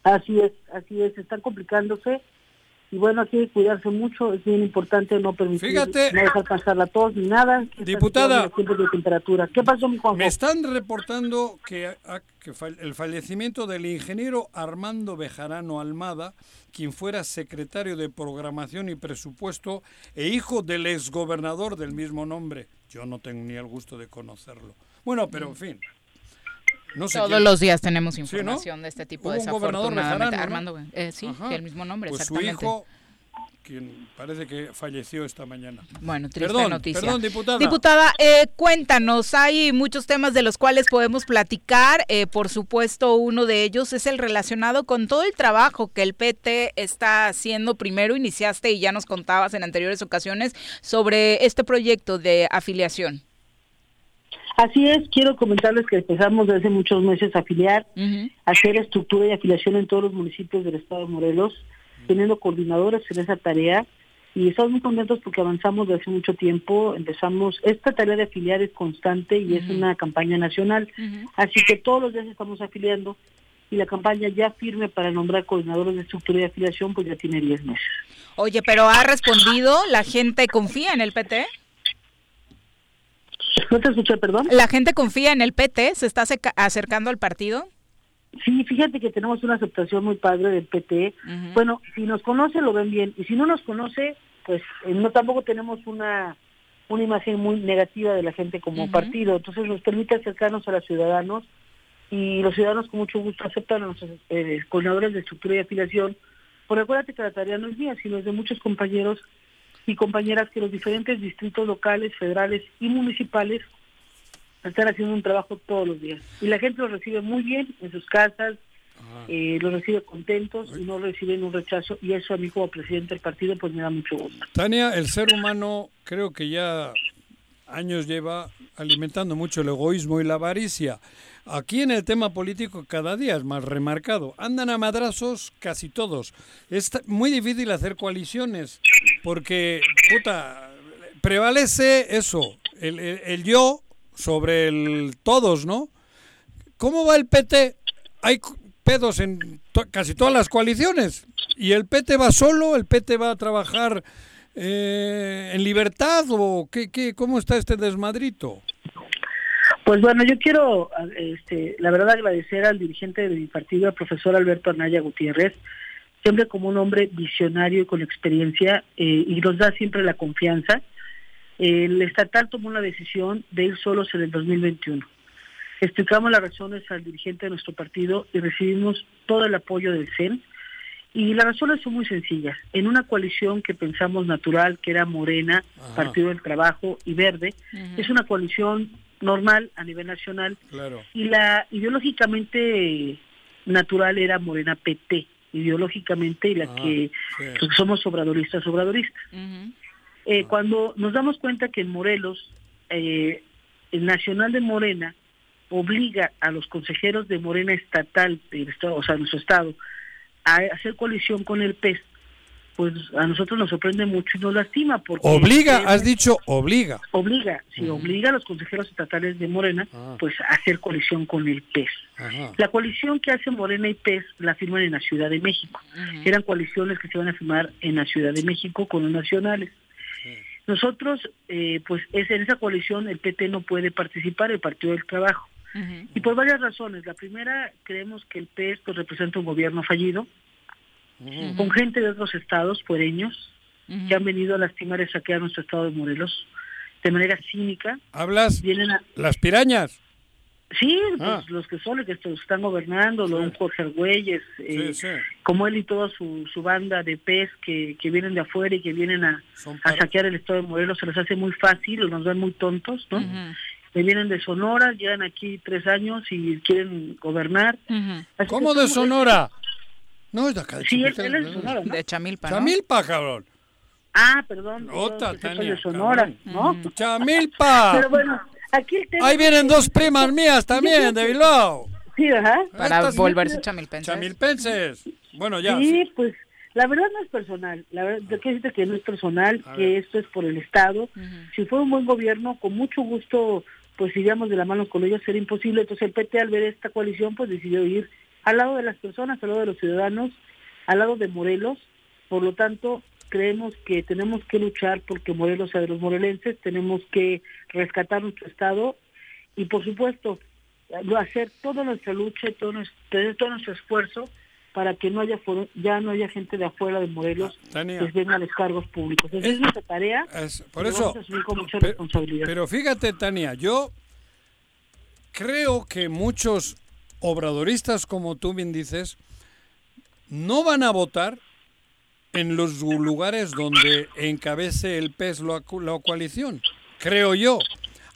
Así es, así es, están complicándose y bueno, hay que cuidarse mucho, es bien importante no permitir, fíjate, no dejar pasar la tos ni nada. Diputada, de temperatura. ¿Qué pasó, mi Juanjo? Me están reportando que, a, que fal, el fallecimiento del ingeniero Armando Bejarano Almada, quien fuera secretario de Programación y Presupuesto e hijo del exgobernador del mismo nombre. Yo no tengo ni el gusto de conocerlo. Bueno, pero en fin. No sé Todos quién. los días tenemos información sí, ¿no? de este tipo. De desafortunadamente, Bejarano, Armando, ¿no? eh, sí, el mismo nombre, pues exactamente. Su hijo, quien parece que falleció esta mañana. Bueno, triste perdón, noticia. Perdón, diputada. Diputada, eh, cuéntanos, hay muchos temas de los cuales podemos platicar, eh, por supuesto uno de ellos es el relacionado con todo el trabajo que el P T está haciendo. Primero iniciaste y ya nos contabas en anteriores ocasiones sobre este proyecto de afiliación. Así es, quiero comentarles que empezamos desde hace muchos meses a afiliar, uh-huh. a hacer estructura y afiliación en todos los municipios del estado de Morelos, uh-huh. teniendo coordinadores en esa tarea, y estamos muy contentos porque avanzamos desde hace mucho tiempo, empezamos, esta tarea de afiliar es constante y uh-huh. es una campaña nacional, uh-huh. así que todos los días estamos afiliando, y la campaña ya firme para nombrar coordinadores de estructura y afiliación, pues ya tiene diez meses. Oye, pero ¿ha respondido? ¿La gente confía en el P T? No te escuché, perdón. ¿La gente confía en el P T? ¿Se está acerca- acercando al partido? Sí, fíjate que tenemos una aceptación muy padre del P T. Uh-huh. Bueno, si nos conoce lo ven bien, y si no nos conoce, pues eh, no tampoco tenemos una, una imagen muy negativa de la gente como uh-huh. partido. Entonces nos permite acercarnos a los ciudadanos, y los ciudadanos con mucho gusto aceptan a nuestros eh, coordinadores de estructura y afiliación. Pero acuérdate que la tarea no es mía, sino es de muchos compañeros y compañeras que los diferentes distritos locales, federales y municipales están haciendo un trabajo todos los días. Y la gente los recibe muy bien en sus casas, eh, los recibe contentos y no reciben un rechazo. Y eso a mí como presidente del partido pues me da mucho gusto. Tania, el ser humano creo que ya años lleva alimentando mucho el egoísmo y la avaricia. Aquí en el tema político cada día es más remarcado. Andan a madrazos casi todos. Es muy difícil hacer coaliciones porque, puta, prevalece eso, el, el, el yo sobre el todos, ¿no? ¿Cómo va el P T? Hay pedos en to- casi todas las coaliciones. ¿Y el P T va solo? ¿El P T va a trabajar eh, en libertad? ¿O qué, qué, cómo está este desmadrito? Pues bueno, yo quiero, este, la verdad, agradecer al dirigente de mi partido, al profesor Alberto Anaya Gutiérrez, siempre como un hombre visionario y con experiencia, eh, y nos da siempre la confianza. El estatal tomó una decisión de ir solos en el dos mil veintiuno. Explicamos las razones al dirigente de nuestro partido y recibimos todo el apoyo del C E N. Y las razones son muy sencillas. En una coalición que pensamos natural, que era Morena, ajá, Partido del Trabajo y Verde, ajá, es una coalición normal a nivel nacional, claro, y la ideológicamente natural era Morena P T ideológicamente, y la ah, que sí, somos obradoristas obradoristas uh-huh. eh, ah. Cuando nos damos cuenta que en Morelos eh, el nacional de Morena obliga a los consejeros de Morena estatal, del estado, o sea nuestro estado, a hacer coalición con el P E S, pues a nosotros nos sorprende mucho y nos lastima. Porque obliga, has dicho obliga. Obliga, sí, uh-huh. obliga a los consejeros estatales de Morena, ah. pues a hacer coalición con el P E S. Ajá. La coalición que hace Morena y P E S la firman en la Ciudad de México. Uh-huh. Eran coaliciones que se iban a firmar en la Ciudad de México con los nacionales. Uh-huh. Nosotros, eh, pues es en esa coalición el P T no puede participar, el Partido del Trabajo. Uh-huh. Y por varias razones. La primera, creemos que el P E S pues, representa un gobierno fallido, uh-huh, con gente de otros estados puereños, uh-huh, que han venido a lastimar y saquear nuestro estado de Morelos de manera cínica. ¿Hablas? Vienen a... ¿Las pirañas? Sí, ah. pues, los que son los que están gobernando, sí, don Jorge Argüelles, eh, sí, sí, como él y toda su, su banda de P E S que, que vienen de afuera y que vienen a, para... a saquear el estado de Morelos. Se les hace muy fácil, o nos ven muy tontos, ¿no? Uh-huh. Que vienen de Sonora, llevan aquí tres años y quieren gobernar. Uh-huh. ¿Cómo de Sonora? Estos... No, es de acá de Chamilpa. Sí, él es de Sonora, ¿no? De Chamilpa, ¿no? Chamilpa, cabrón. Ah, perdón. Otra, Tania, de Sonora, ¿no? Mm. ¡Chamilpa! Pero bueno, aquí el tema... Ahí vienen dos primas mías también, de Bilbao. Sí, ajá. Para Estas volverse chamilpenses. Chamilpenses. Bueno, ya. Sí, pues, la verdad no es personal. La verdad, yo quiero decirte que no es personal, que esto es por el Estado. Uh-huh. Si fue un buen gobierno, con mucho gusto, pues, iríamos de la mano con ellos, sería imposible. Entonces, el P T, al ver esta coalición, pues, decidió ir al lado de las personas, al lado de los ciudadanos, al lado de Morelos. Por lo tanto, creemos que tenemos que luchar porque Morelos sea de los morelenses, tenemos que rescatar nuestro estado y, por supuesto, hacer toda nuestra lucha, todo nuestro, todo nuestro esfuerzo para que no haya ya no haya gente de afuera de Morelos Tania, que venga a los cargos públicos. Esa es, es nuestra tarea. Es, por eso, vamos a asumir con mucha pero, responsabilidad. Pero fíjate, Tania, yo creo que muchos obradoristas, como tú bien dices, no van a votar en los lugares donde encabece el P E S la, la coalición, creo yo.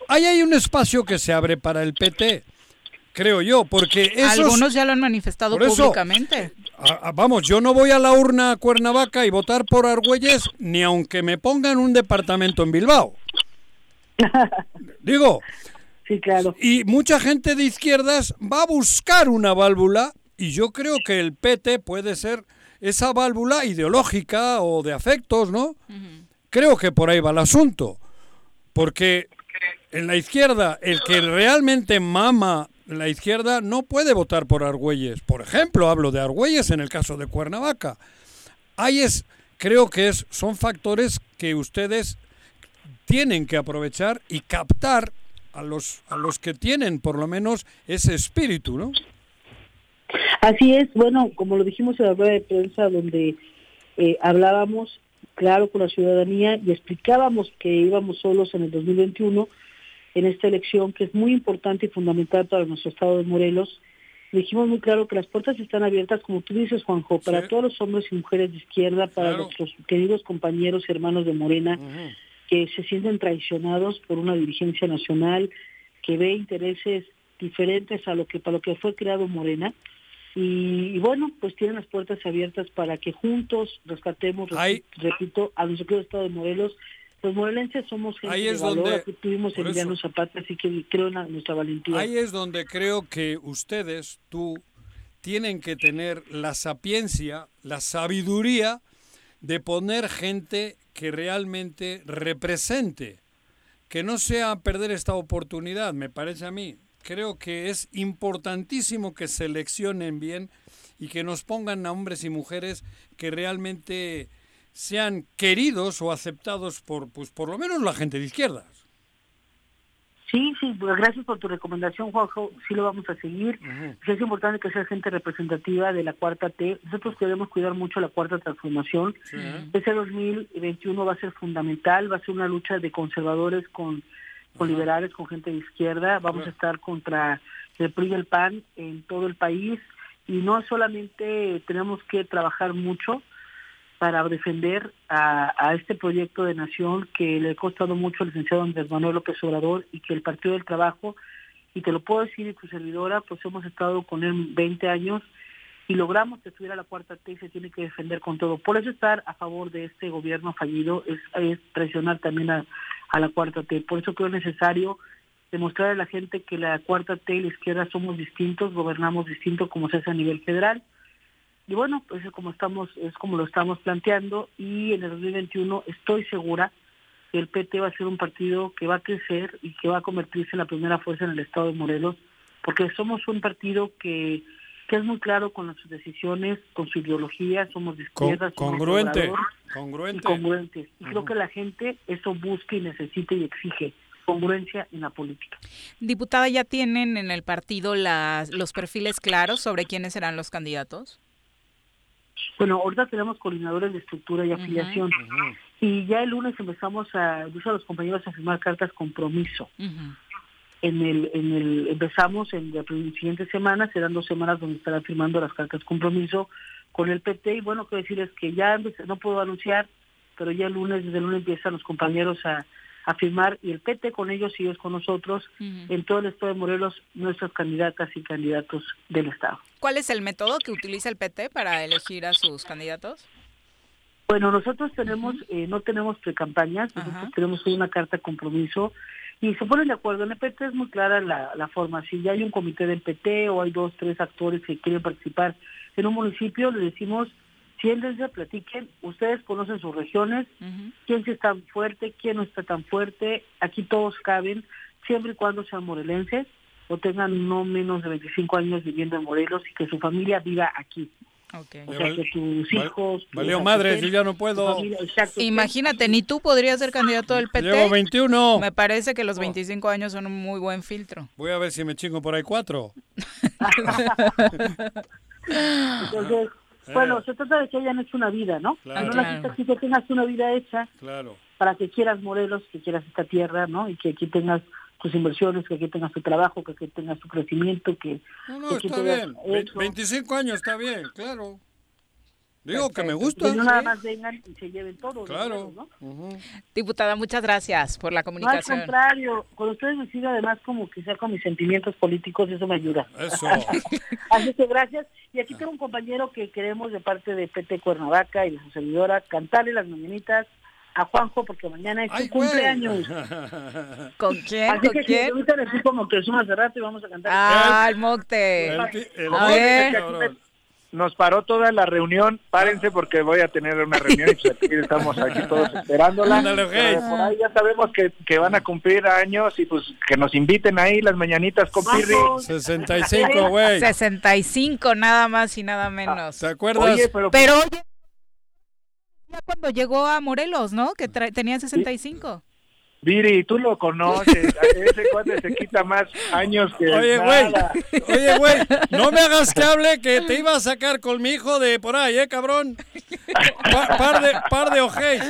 Ahí hay un espacio que se abre para el P T, creo yo, porque esos... Algunos ya lo han manifestado por públicamente. Eso, a, a, vamos, yo no voy a la urna a Cuernavaca y votar por Argüelles, ni aunque me pongan un departamento en Bilbao. Digo... Sí, claro. Y mucha gente de izquierdas va a buscar una válvula y yo creo que el P T puede ser esa válvula ideológica o de afectos, ¿no? Uh-huh. Creo que por ahí va el asunto, porque en la izquierda, el que realmente mama la izquierda no puede votar por Argüelles. Por ejemplo, hablo de Argüelles en el caso de Cuernavaca. Ahí es, creo que es, son factores que ustedes tienen que aprovechar y captar a los a los que tienen por lo menos ese espíritu, ¿no? Así es, bueno, como lo dijimos en la rueda de prensa donde eh, hablábamos, claro, con la ciudadanía y explicábamos que íbamos solos en el dos mil veintiuno, en esta elección que es muy importante y fundamental para nuestro estado de Morelos. Dijimos muy claro que las puertas están abiertas, como tú dices, Juanjo, para sí, todos los hombres y mujeres de izquierda, para claro, nuestros queridos compañeros y hermanos de Morena, uh-huh, que se sienten traicionados por una dirigencia nacional, que ve intereses diferentes a lo que para lo que fue creado Morena. Y, y bueno, pues tienen las puertas abiertas para que juntos rescatemos, Ahí, repito, a nuestro estado de Morelos. Los morelenses somos gente de valor, donde, aquí tuvimos el Llano Zapata, así que creo en nuestra valentía. Ahí es donde creo que ustedes, tú, tienen que tener la sapiencia, la sabiduría de poner gente que realmente represente, que no sea perder esta oportunidad, me parece a mí. Creo que es importantísimo que seleccionen bien y que nos pongan a hombres y mujeres que realmente sean queridos o aceptados por, pues, por lo menos la gente de izquierdas. Sí, sí, gracias por tu recomendación, Juanjo, sí lo vamos a seguir. Uh-huh. Es importante que sea gente representativa de la Cuarta T. Nosotros queremos cuidar mucho la Cuarta Transformación. Sí. Ese dos mil veintiuno va a ser fundamental, va a ser una lucha de conservadores con... con Ajá. liberales, con gente de izquierda, vamos Ajá. a estar contra el P R I y el P A N en todo el país, y no solamente tenemos que trabajar mucho para defender a, a este proyecto de nación que le ha costado mucho al licenciado Andrés Manuel López Obrador, y que el Partido del Trabajo, y te lo puedo decir, y tu servidora, pues hemos estado con él veinte años, y logramos que estuviera la Cuarta T, y se tiene que defender con todo. Por eso estar a favor de este gobierno fallido es, es traicionar también a, a la Cuarta T. Por eso creo necesario demostrar a la gente que la Cuarta T y la izquierda somos distintos, gobernamos distinto como se hace a nivel federal. Y bueno, pues como estamos, es como lo estamos planteando, y en el dos mil veintiuno estoy segura que el P T va a ser un partido que va a crecer y que va a convertirse en la primera fuerza en el estado de Morelos, porque somos un partido que... que es muy claro con sus decisiones, con su ideología, somos de izquierda, Con, congruente, congruente. Y congruentes. Y creo que la gente eso busca y necesita y exige congruencia en la política. Diputada, ¿ya tienen en el partido las, los perfiles claros sobre quiénes serán los candidatos? Bueno, ahorita tenemos coordinadores de estructura y afiliación. Uh-huh. Y ya el lunes empezamos a, incluso a los compañeros a firmar cartas compromiso. Uh-huh. En el, en el, empezamos en la siguiente semana, serán dos semanas donde estarán firmando las cartas compromiso con el P T, y bueno, quiero decirles que ya empecé, no puedo anunciar, pero ya el lunes, desde el lunes empiezan los compañeros a, a firmar, y el P T con ellos y ellos con nosotros, uh-huh. en todo el estado de Morelos, nuestras candidatas y candidatos del estado. ¿Cuál es el método que utiliza el P T para elegir a sus candidatos? Bueno, nosotros tenemos, uh-huh. eh, no tenemos precampañas, nosotros uh-huh. tenemos una carta compromiso, y se ponen de acuerdo. En el P T es muy clara la, la forma. Si ya hay un comité del P T o hay dos, tres actores que quieren participar en un municipio, les decimos, siéntense, platiquen, ustedes conocen sus regiones, uh-huh. quién sí es tan fuerte, quién no está tan fuerte, aquí todos caben, siempre y cuando sean morelenses o tengan no menos de veinticinco años viviendo en Morelos y que su familia viva aquí. Okay. O sea, que tus hijos... Valió madre, yo ya no puedo... Familia, exacto, imagínate, ni tú podrías ser candidato del P T. Llevo veintiuno. Me parece que los veinticinco años son un muy buen filtro. Voy a ver si me chingo por ahí cuatro. Entonces, bueno, se trata de que hayan hecho una vida, ¿no? Claro. No necesitas que tengas una vida hecha, claro. para que quieras Morelos, que quieras esta tierra, ¿no? Y que aquí tengas... tus inversiones, que aquí tengas tu trabajo, que aquí tengas tu crecimiento, que... No, no, que está bien, veinticinco años está bien, claro. Digo perfecto. Que me gusta. Que no nada más vengan y se lleven todo. Claro. ¿No? Uh-huh. Diputada, muchas gracias por la comunicación. No, al contrario, cuando ustedes me sigan, además, como que sea con mis sentimientos políticos, eso me ayuda. Eso. Así que gracias. Y aquí tengo un compañero que queremos de parte de P T Cuernavaca y de su servidora, cantarle las mañanitas a Juanjo, porque mañana es su cumpleaños. ¿Con quién? Así ¿Con que quién? Ahorita le fui como que sumas de rato y vamos a cantar. ¡Ah, el monte! El, el, a ver. Nos paró toda la reunión. Párense porque voy a tener una reunión y pues estamos aquí todos esperándola. Por ahí ya sabemos que, que van a cumplir años y pues que nos inviten ahí las mañanitas con Pirri. sesenta y cinco, güey. sesenta y cinco, nada más y nada menos. ¿Te acuerdas? Oye, pero... pero oye, cuando llegó a Morelos, ¿no? Que tra- tenía sesenta y cinco. Viri, tú lo conoces. Ese cuate se quita más años que Oye, güey. Oye, güey. No me hagas que hable que te iba a sacar con mi hijo de por ahí, ¿eh, cabrón? Pa- par de, par de ojeis.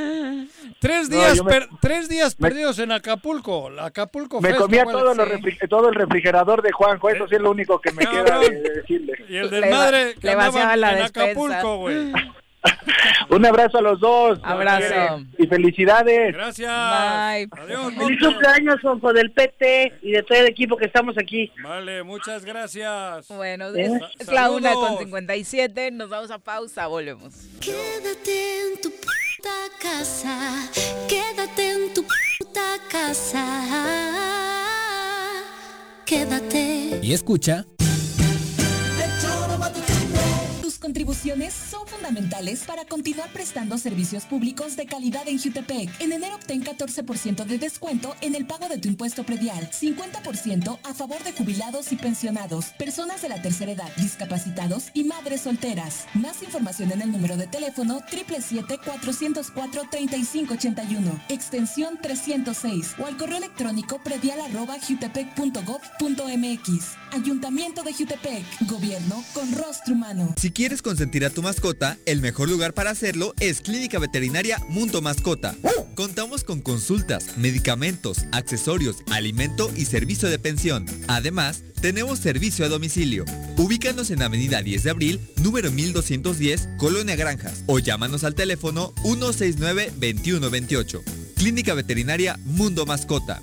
Tres días, no, me, per- tres días me, perdidos en Acapulco. Acapulco. Me fresco, comía bueno, todo, sí. refri- todo el refrigerador de Juanjo. Eso sí es lo único que me cabrón. Queda de, de decirle. Y el desmadre que andaba en Acapulco, güey. Un abrazo a los dos. Abrazo. Y felicidades. Gracias. Bye. Adiós. Feliz cumpleaños, Sonco, del P T y de todo el equipo que estamos aquí. Vale, muchas gracias. Bueno, es, es la una con cincuenta y siete. Nos vamos a pausa, volvemos. Quédate en tu puta casa. Quédate en tu puta casa. Quédate. Y escucha. Contribuciones son fundamentales para continuar prestando servicios públicos de calidad en Jutepec. En enero obtén catorce por ciento de descuento en el pago de tu impuesto predial, cincuenta por ciento a favor de jubilados y pensionados, personas de la tercera edad, discapacitados y madres solteras. Más información en el número de teléfono siete siete siete, cuatro cero cuatro, tres cinco ocho uno, extensión trescientos seis o al correo electrónico predial arroba jutepec punto gov punto mx. Ayuntamiento de Jutepec, gobierno con rostro humano. Si quieres ¿Quieres consentir a tu mascota? El mejor lugar para hacerlo es Clínica Veterinaria Mundo Mascota. Contamos con consultas, medicamentos, accesorios, alimento y servicio de pensión. Además, tenemos servicio a domicilio. Ubícanos en Avenida diez de abril, número mil doscientos diez, Colonia Granjas, o llámanos al teléfono uno seis nueve, dos uno dos ocho. Clínica Veterinaria Mundo Mascota.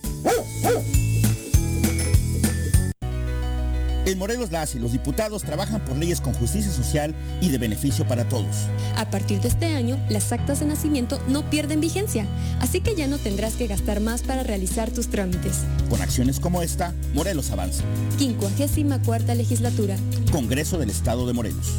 En Morelos, las y los diputados trabajan por leyes con justicia social y de beneficio para todos. A partir de este año, las actas de nacimiento no pierden vigencia, así que ya no tendrás que gastar más para realizar tus trámites. Con acciones como esta, Morelos avanza. quincuagésima cuarta Legislatura. Congreso del Estado de Morelos.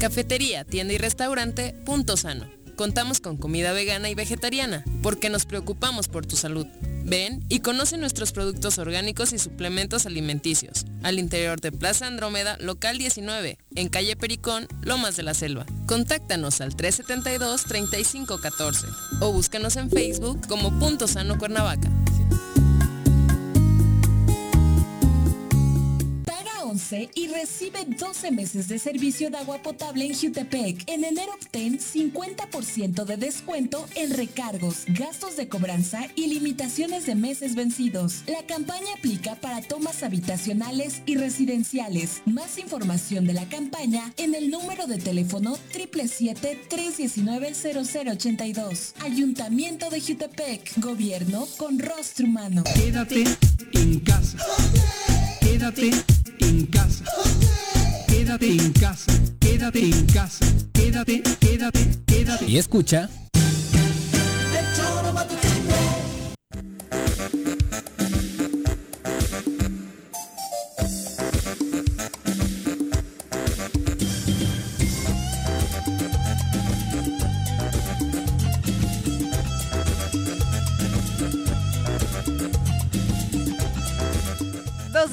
Cafetería, tienda y restaurante Punto Sano. Contamos con comida vegana y vegetariana, porque nos preocupamos por tu salud. Ven y conoce nuestros productos orgánicos y suplementos alimenticios, al interior de Plaza Andrómeda, local diecinueve, en calle Pericón, Lomas de la Selva. Contáctanos al tres siete dos, tres cinco uno cuatro o búscanos en Facebook como Punto Sano Cuernavaca. Y recibe doce meses de servicio de agua potable en Jutepec. En enero obtén cincuenta por ciento de descuento en recargos, gastos de cobranza y limitaciones de meses vencidos. La campaña aplica para tomas habitacionales y residenciales. Más información de la campaña en el número de teléfono siete siete siete, tres uno nueve, cero cero ocho dos. Ayuntamiento de Jutepec, gobierno con rostro humano. Quédate en casa. Quédate en casa, quédate en casa, quédate en casa, quédate, quédate, quédate. Y escucha.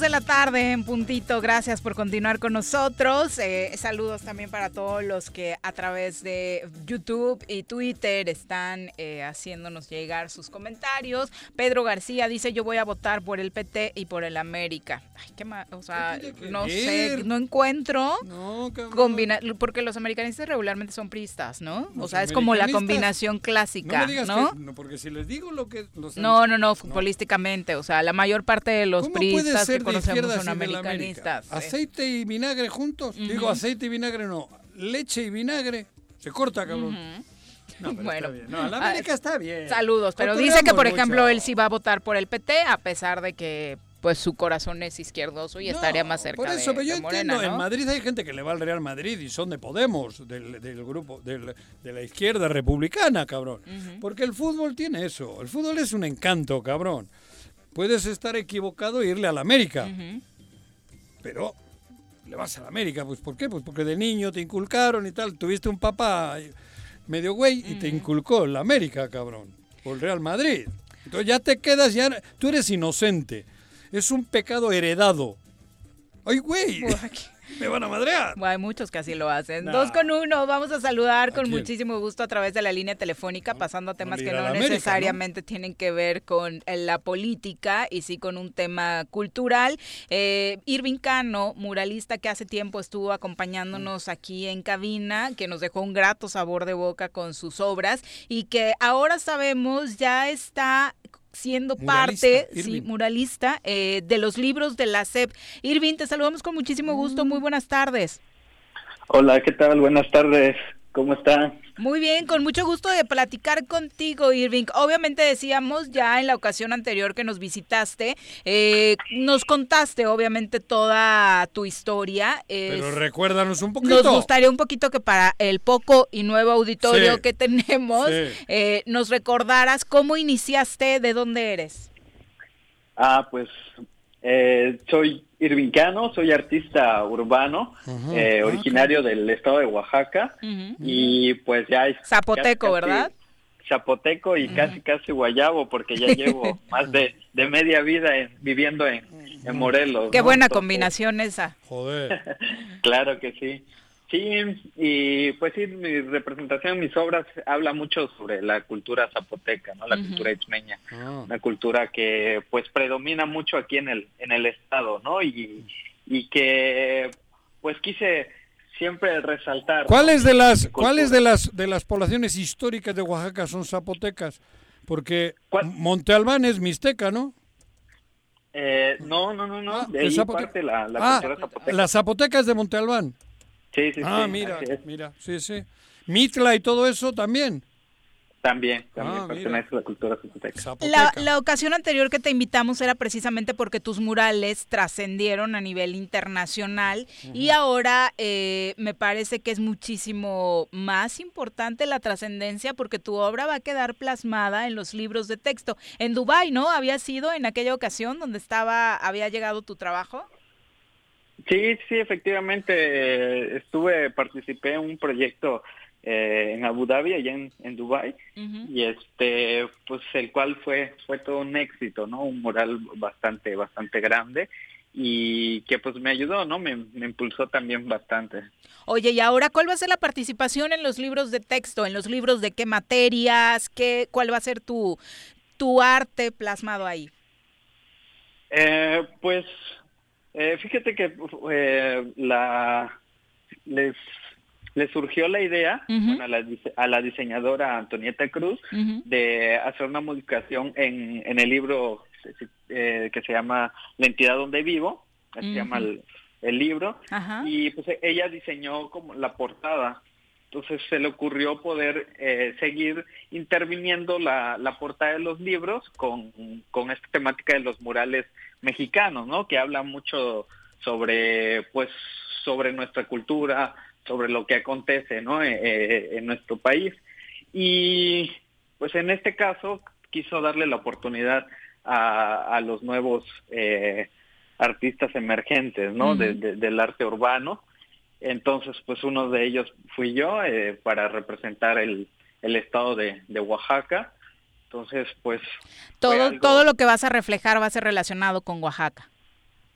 De la tarde en puntito, gracias por continuar con nosotros. Eh, saludos también para todos los que a través de YouTube y Twitter están eh, haciéndonos llegar sus comentarios. Pedro García dice: yo voy a votar por el P T y por el América. Ay, qué mal, o sea, no sé, no encuentro no, combina porque los americanistas regularmente son priistas, ¿no? Los o sea, es como la combinación clásica, ¿no? Me digas ¿no? Que, no, porque si les digo lo que los no, no, no, futbolísticamente, no. O sea, la mayor parte de los priistas que conocemos son americanistas. América. Aceite y vinagre juntos. Uh-huh. Digo aceite y vinagre no, leche y vinagre. Se corta, cabrón. Uh-huh. No, pero bueno, está bien. No, la América ah, está bien. Saludos, pero dice que por mucho. Ejemplo él sí va a votar por el P T a pesar de que pues su corazón es izquierdoso y no, estaría más cerca de Morena. Por eso, de, pero yo Morena, entiendo, ¿no? En Madrid hay gente que le va al Real Madrid y son de Podemos, del, del grupo, del, de la izquierda republicana, cabrón. Uh-huh. Porque el fútbol tiene eso, el fútbol es un encanto, cabrón. Puedes estar equivocado e irle a la América, uh-huh. Pero le vas a la América, pues ¿por qué? Pues porque de niño te inculcaron y tal, tuviste un papá medio güey uh-huh. Y te inculcó la América, cabrón, o el Real Madrid. Entonces ya te quedas, ya tú eres inocente. Es un pecado heredado. ¡Ay, güey! ¡Me van a madrear! Bueno, hay muchos que así lo hacen. Nah. Dos con uno. Vamos a saludar ¿A con quién? Muchísimo gusto a través de la línea telefónica, pasando a temas no, que no América, necesariamente ¿no? tienen que ver con la política y sí con un tema cultural. Eh, Irving Cano, muralista que hace tiempo estuvo acompañándonos aquí en cabina, que nos dejó un grato sabor de boca con sus obras y que ahora sabemos ya está... siendo muralista, parte, Irving. Sí, muralista, eh, de los libros de la S E P. Irving, te saludamos con muchísimo gusto, muy buenas tardes. Hola, ¿qué tal? Buenas tardes. ¿Cómo está? Muy bien, con mucho gusto de platicar contigo, Irving. Obviamente decíamos ya en la ocasión anterior que nos visitaste, eh, nos contaste obviamente toda tu historia. Es, Pero recuérdanos un poquito. Nos gustaría un poquito que para el poco y nuevo auditorio sí, que tenemos, sí. eh, nos recordaras cómo iniciaste, de dónde eres. Ah, pues eh, soy Irving Cano, soy artista urbano, uh-huh, eh, uh-huh. originario del estado de Oaxaca, uh-huh. y pues ya... Zapoteco, casi, ¿verdad? Zapoteco y uh-huh. casi casi guayabo, porque ya llevo más de, de media vida en, viviendo en, en Morelos. Qué ¿no? buena Entonces, combinación esa. Joder. Claro que sí. Sí, y pues sí, mi representación, mis obras, habla mucho sobre la cultura zapoteca, ¿no? La uh-huh. cultura itzmeña, uh-huh. una cultura que pues predomina mucho aquí en el en el estado, ¿no? Y, y que pues quise siempre resaltar. ¿Cuáles de las cuáles de las de las poblaciones históricas de Oaxaca son zapotecas? Porque ¿Cuál? Monte Albán es mixteca, ¿no? Eh, no, no, no, no, ah, de ahí zapote- parte la, la ah, cultura zapoteca. Las zapotecas de Monte Albán. Sí, sí, ah, sí, mira, mira, sí, sí. Mitla y todo eso también. También, también ah, pertenece a la cultura zapoteca. La, la ocasión anterior que te invitamos era precisamente porque tus murales trascendieron a nivel internacional uh-huh. y ahora eh, me parece que es muchísimo más importante la trascendencia porque tu obra va a quedar plasmada en los libros de texto. En Dubái, ¿no? ¿Había sido en aquella ocasión donde estaba, había llegado tu trabajo? Sí, sí, efectivamente, estuve, participé en un proyecto eh, en Abu Dhabi, allá en, en Dubái, uh-huh. y este, pues el cual fue fue todo un éxito, ¿no? Un mural bastante, bastante grande, y que pues me ayudó, ¿no? Me, me impulsó también bastante. Oye, y ahora, ¿cuál va a ser la participación en los libros de texto? ¿En los libros de qué materias? ¿Qué, cuál va a ser tu, tu arte plasmado ahí? Eh, pues... Eh, fíjate que eh, la les, les surgió la idea uh-huh. bueno, a, la, a la diseñadora Antonieta Cruz uh-huh. de hacer una modificación en, en el libro eh, que se llama La entidad donde vivo, uh-huh. se llama el, el libro, uh-huh. y pues ella diseñó como la portada. Entonces se le ocurrió poder eh, seguir interviniendo la, la portada de los libros con, con esta temática de los murales mexicanos, ¿no? Que habla mucho sobre, pues, sobre nuestra cultura, sobre lo que acontece, ¿no? Eh, en nuestro país. Y pues en este caso quiso darle la oportunidad a, a los nuevos eh, artistas emergentes, ¿no? Uh-huh. De, de, del arte urbano. Entonces, pues uno de ellos fui yo eh, para representar el, el estado de, de Oaxaca. Entonces, pues... Todo algo... todo lo que vas a reflejar va a ser relacionado con Oaxaca.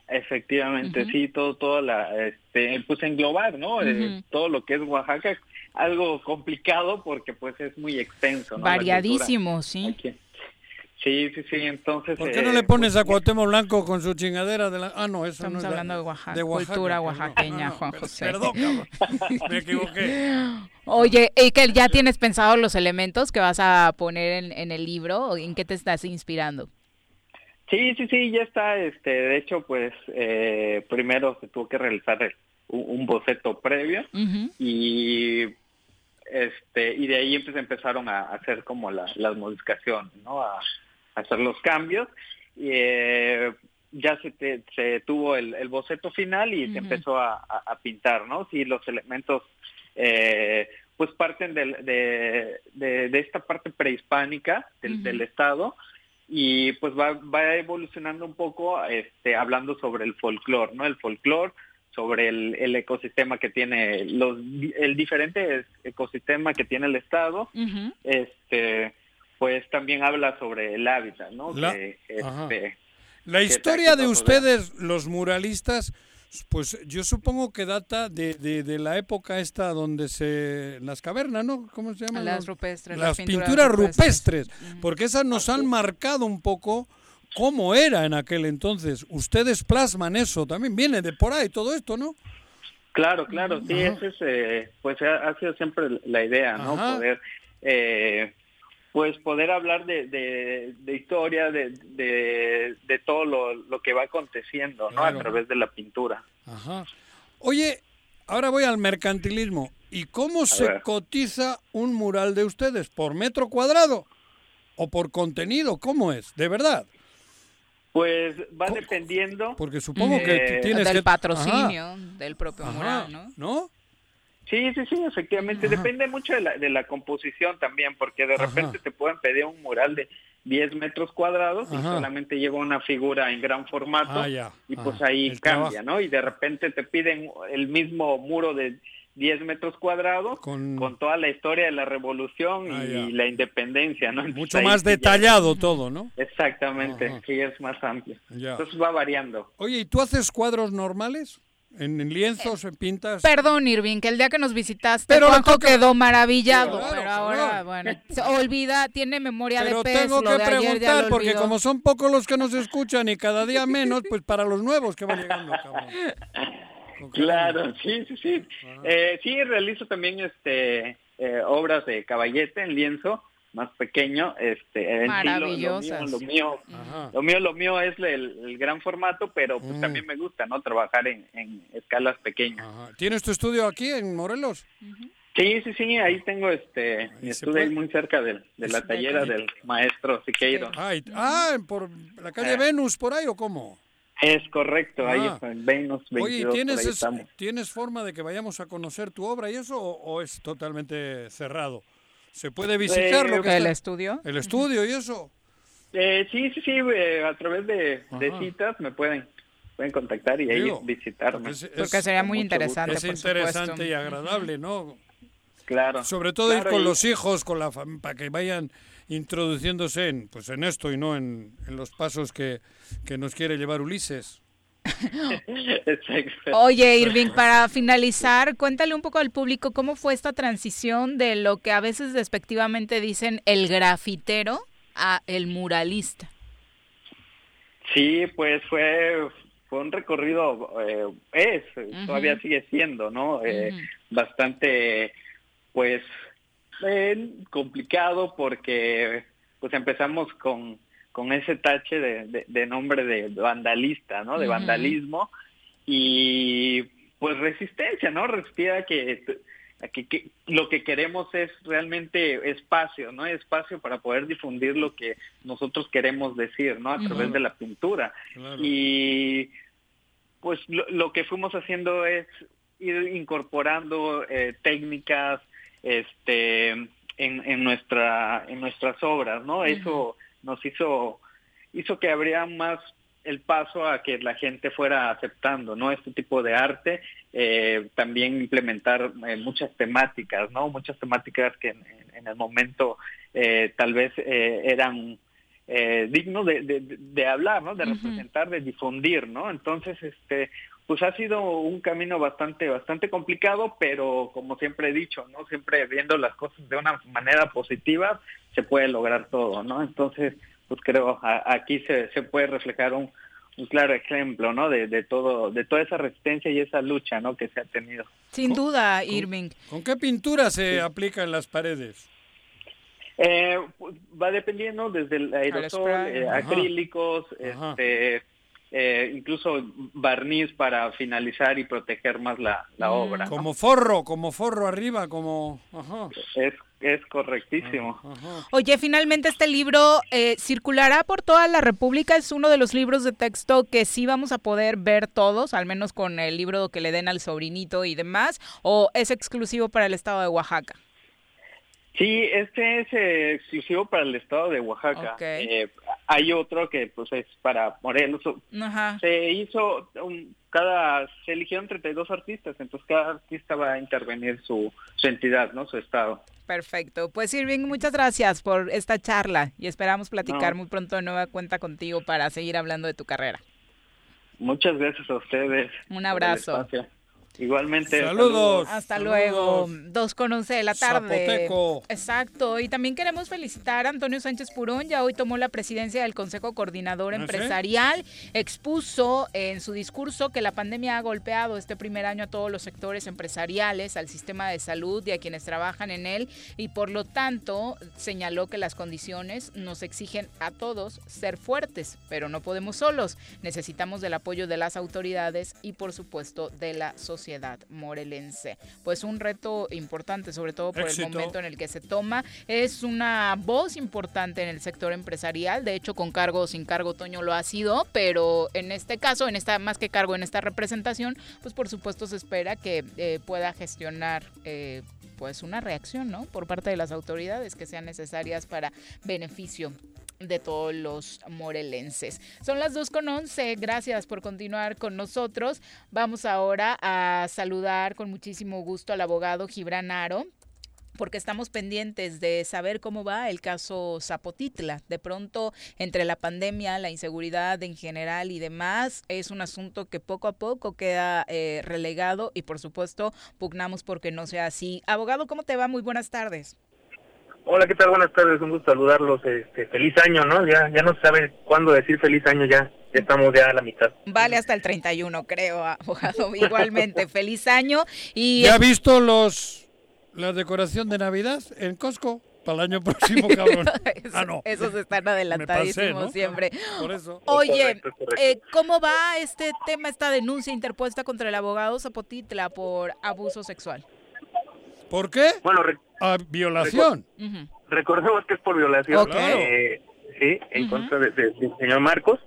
Efectivamente, uh-huh. sí, todo, todo la... Este, pues englobar, ¿no? Uh-huh. Eh, todo lo que es Oaxaca, algo complicado porque pues es muy extenso, ¿no? Variadísimo, sí. Aquí. Sí, sí, sí, entonces... ¿Por qué no le pones a Cuauhtémoc Blanco con su chingadera de la...? Ah, no, eso no es... Estamos hablando de Oaxaca, de Oaxaca, cultura oaxaqueña, no, no, Juan José. Perdón, cabrón, me equivoqué. Oye, ¿y que ya tienes pensado los elementos que vas a poner en, en el libro? ¿En qué te estás inspirando? Sí, sí, sí, ya está. este De hecho, pues, eh, primero se tuvo que realizar el, un, un boceto previo uh-huh. y... este y de ahí pues empezaron a hacer como la, las modificaciones, ¿no? A, a hacer los cambios y eh, ya se, te, se tuvo el, el boceto final y uh-huh. se empezó a, a, a pintar, ¿no? Sí, los elementos eh, pues parten de, de, de, de esta parte prehispánica del, uh-huh. del estado y pues va, va evolucionando un poco este hablando sobre el folclore, ¿no? El folclore sobre el, el ecosistema que tiene los el diferente ecosistema que tiene el estado, uh-huh. este pues también habla sobre el hábitat, ¿no? La, que, este, la historia de ustedes, la... los muralistas, pues yo supongo que data de, de, de la época esta donde se las cavernas, ¿no? ¿Cómo se llaman? Las rupestres, las, las pinturas, pinturas rupestres, rupestres uh-huh. porque esas nos han marcado un poco. ¿Cómo era en aquel entonces? Ustedes plasman eso, también viene de por ahí todo esto, ¿no? Claro, claro, sí, esa es, eh, pues ha, ha sido siempre la idea, ¿no? Ajá. Poder, eh, pues poder hablar de, de, de historia, de, de, de todo lo, lo que va aconteciendo, ¿no? Claro. A través de la pintura. Ajá. Oye, ahora voy al mercantilismo. ¿Y cómo se cotiza un mural de ustedes? ¿Por metro cuadrado? ¿O por contenido? ¿Cómo es? ¿De verdad? Pues va ¿Cómo? Dependiendo. Porque supongo eh, que tienes del que... patrocinio, ajá, del propio, ajá, mural, ¿no? ¿No? Sí, sí, sí, efectivamente. Ajá. Depende mucho de la, de la composición también, porque de repente, ajá, te pueden pedir un mural de diez metros cuadrados, ajá, y solamente lleva una figura en gran formato, ah, ya, y pues, ajá, ahí el cambia, ¿no? Y de repente te piden el mismo muro de diez metros cuadrados con, con toda la historia de la revolución, ah, y la independencia, ¿no? Entonces, mucho más detallado ya... todo, ¿no? Exactamente, ajá, que es más amplio. Ya. Entonces va variando. Oye, ¿y tú haces cuadros normales? ¿En, en lienzos, en pintas? Perdón, Irving, que el día que nos visitaste, pero Juanjo toca... quedó maravillado, claro, pero ahora, claro, bueno, se olvida, tiene memoria pero de pez. Pero tengo que preguntar, porque como son pocos los que nos escuchan y cada día menos, pues para los nuevos que van llegando, cabrón. Claro, sí, sí, sí. Eh, sí, realizo también este eh, obras de caballete en lienzo, más pequeño, este, en maravilloso. Sí, lo, lo mío, lo mío, lo mío, lo mío es el, el gran formato, pero pues, mm. también me gusta, ¿no? Trabajar en, en escalas pequeñas. Ajá. ¿Tienes tu estudio aquí en Morelos? Uh-huh. Sí, sí, sí, ahí tengo este, ahí mi estudio ahí muy cerca de, de la tallera del maestro Siqueiro. Ah, y, ah, por la calle eh. Venus, por ahí, ¿o cómo? Es correcto, ah. ahí está, en Venus veintidós. Oye, ¿tienes, es, ¿tienes forma de que vayamos a conocer tu obra y eso, o, o es totalmente cerrado? ¿Se puede visitar eh, lo que el está, estudio? El estudio y eso. Eh, sí, sí, sí, eh, a través de, de citas me pueden pueden contactar y ahí Digo, visitarme. Es, es, porque sería muy interesante, es por interesante supuesto. Y agradable, ¿no? Claro. Sobre todo claro, ir con y... los hijos, con la fam- para que vayan introduciéndose en pues en esto y no en, en los pasos que, que nos quiere llevar Ulises. Oye, Irving, para finalizar, cuéntale un poco al público cómo fue esta transición de lo que a veces despectivamente dicen el grafitero a el muralista. Sí, pues fue, fue un recorrido, eh, es, uh-huh. todavía sigue siendo, ¿no? Eh, uh-huh. Bastante, pues, eh, complicado porque pues empezamos con... con ese tache de, de, de nombre de vandalista, ¿no? De uh-huh. vandalismo y pues resistencia, ¿no? Resistía a que, a que, que lo que queremos es realmente espacio, ¿no? Espacio para poder difundir lo que nosotros queremos decir, ¿no? A través uh-huh. de la pintura. Claro. Y pues lo, lo que fuimos haciendo es ir incorporando eh, técnicas este, en, en, nuestra, en nuestras obras, ¿no? Uh-huh. Eso... nos hizo hizo que abriera más el paso a que la gente fuera aceptando, ¿no? Este tipo de arte, eh, también implementar eh, muchas temáticas, ¿no? Muchas temáticas que en, en el momento eh, tal vez eh, eran eh, dignos de, de, de hablar, ¿no? De representar, de difundir, ¿no? Entonces, este, pues ha sido un camino bastante, bastante complicado, pero como siempre he dicho, ¿no? Siempre viendo las cosas de una manera positiva, se puede lograr todo, ¿no? Entonces, pues creo a, aquí se, se puede reflejar un, un claro ejemplo, ¿no? De, de todo, de toda esa resistencia y esa lucha, ¿no? Que se ha tenido. Sin duda, Irving. ¿Con, con qué pintura se sí. aplica en las paredes? Eh, va dependiendo desde el aerosol, el eh, acrílicos, ajá. este, eh, incluso barniz para finalizar y proteger más la, la obra. Como ¿no? forro, como forro arriba, como. Ajá. Es, Es correctísimo. Ajá. Oye, finalmente este libro eh, circulará por toda la República, es uno de los libros de texto que sí vamos a poder ver todos, al menos con el libro que le den al sobrinito y demás, ¿o es exclusivo para el estado de Oaxaca? Sí, este es eh, exclusivo para el estado de Oaxaca. Okay. Eh, hay otro que pues es para Morelos. Ajá. Se hizo, un, cada se eligieron treinta y dos artistas, entonces cada artista va a intervenir su, su entidad, ¿no? Su estado. Perfecto. Pues Irving, muchas gracias por esta charla y esperamos platicar no. muy pronto de nueva cuenta contigo para seguir hablando de tu carrera. Muchas gracias a ustedes. Un abrazo. Igualmente. Saludos. Saludos. Hasta Saludos. Luego. dos con once de la tarde. Zapoteco. Exacto. Y también queremos felicitar a Antonio Sánchez Purón. Ya hoy tomó la presidencia del Consejo Coordinador ¿No Empresarial. Sé? Expuso en su discurso que la pandemia ha golpeado este primer año a todos los sectores empresariales, al sistema de salud y a quienes trabajan en él. Y por lo tanto, señaló que las condiciones nos exigen a todos ser fuertes, pero no podemos solos. Necesitamos del apoyo de las autoridades y, por supuesto, de la sociedad. sociedad morelense. Pues un reto importante, sobre todo por Éxito. el momento en el que se toma. Es una voz importante en el sector empresarial, de hecho con cargo o sin cargo Toño lo ha sido, pero en este caso, en esta más que cargo, en esta representación, pues por supuesto se espera que eh, pueda gestionar eh, pues una reacción, ¿no?, por parte de las autoridades que sean necesarias para beneficio de todos los morelenses. Son las dos con once, gracias por continuar con nosotros. Vamos ahora a saludar con muchísimo gusto al abogado Gibran Haro, porque estamos pendientes de saber cómo va el caso Zapotitla. De pronto, entre la pandemia, la inseguridad en general y demás, es un asunto que poco a poco queda eh, relegado y, por supuesto, pugnamos porque no sea así. Abogado, ¿cómo te va? Muy buenas tardes. Hola, ¿qué tal? Buenas tardes, un gusto saludarlos. Este, feliz año, ¿no? Ya ya no se sabe cuándo decir feliz año, ya ya estamos ya a la mitad. Vale, hasta el treinta y uno, creo, abogado. Igualmente, feliz año. Y ¿ya ha visto los... la decoración de Navidad en Costco? Para el año próximo, cabrón. Eso, ah, no. Esos están adelantadísimos, pasé, ¿no?, siempre. Por eso. Oye, correcto, correcto. Eh, ¿cómo va este tema, esta denuncia interpuesta contra el abogado Zapotitla por abuso sexual? ¿Por qué? Bueno, rec- ah, violación. Recu- uh-huh. Recordemos que es por violación. Okay. Eh, sí, en uh-huh. contra del de, de señor Marcos.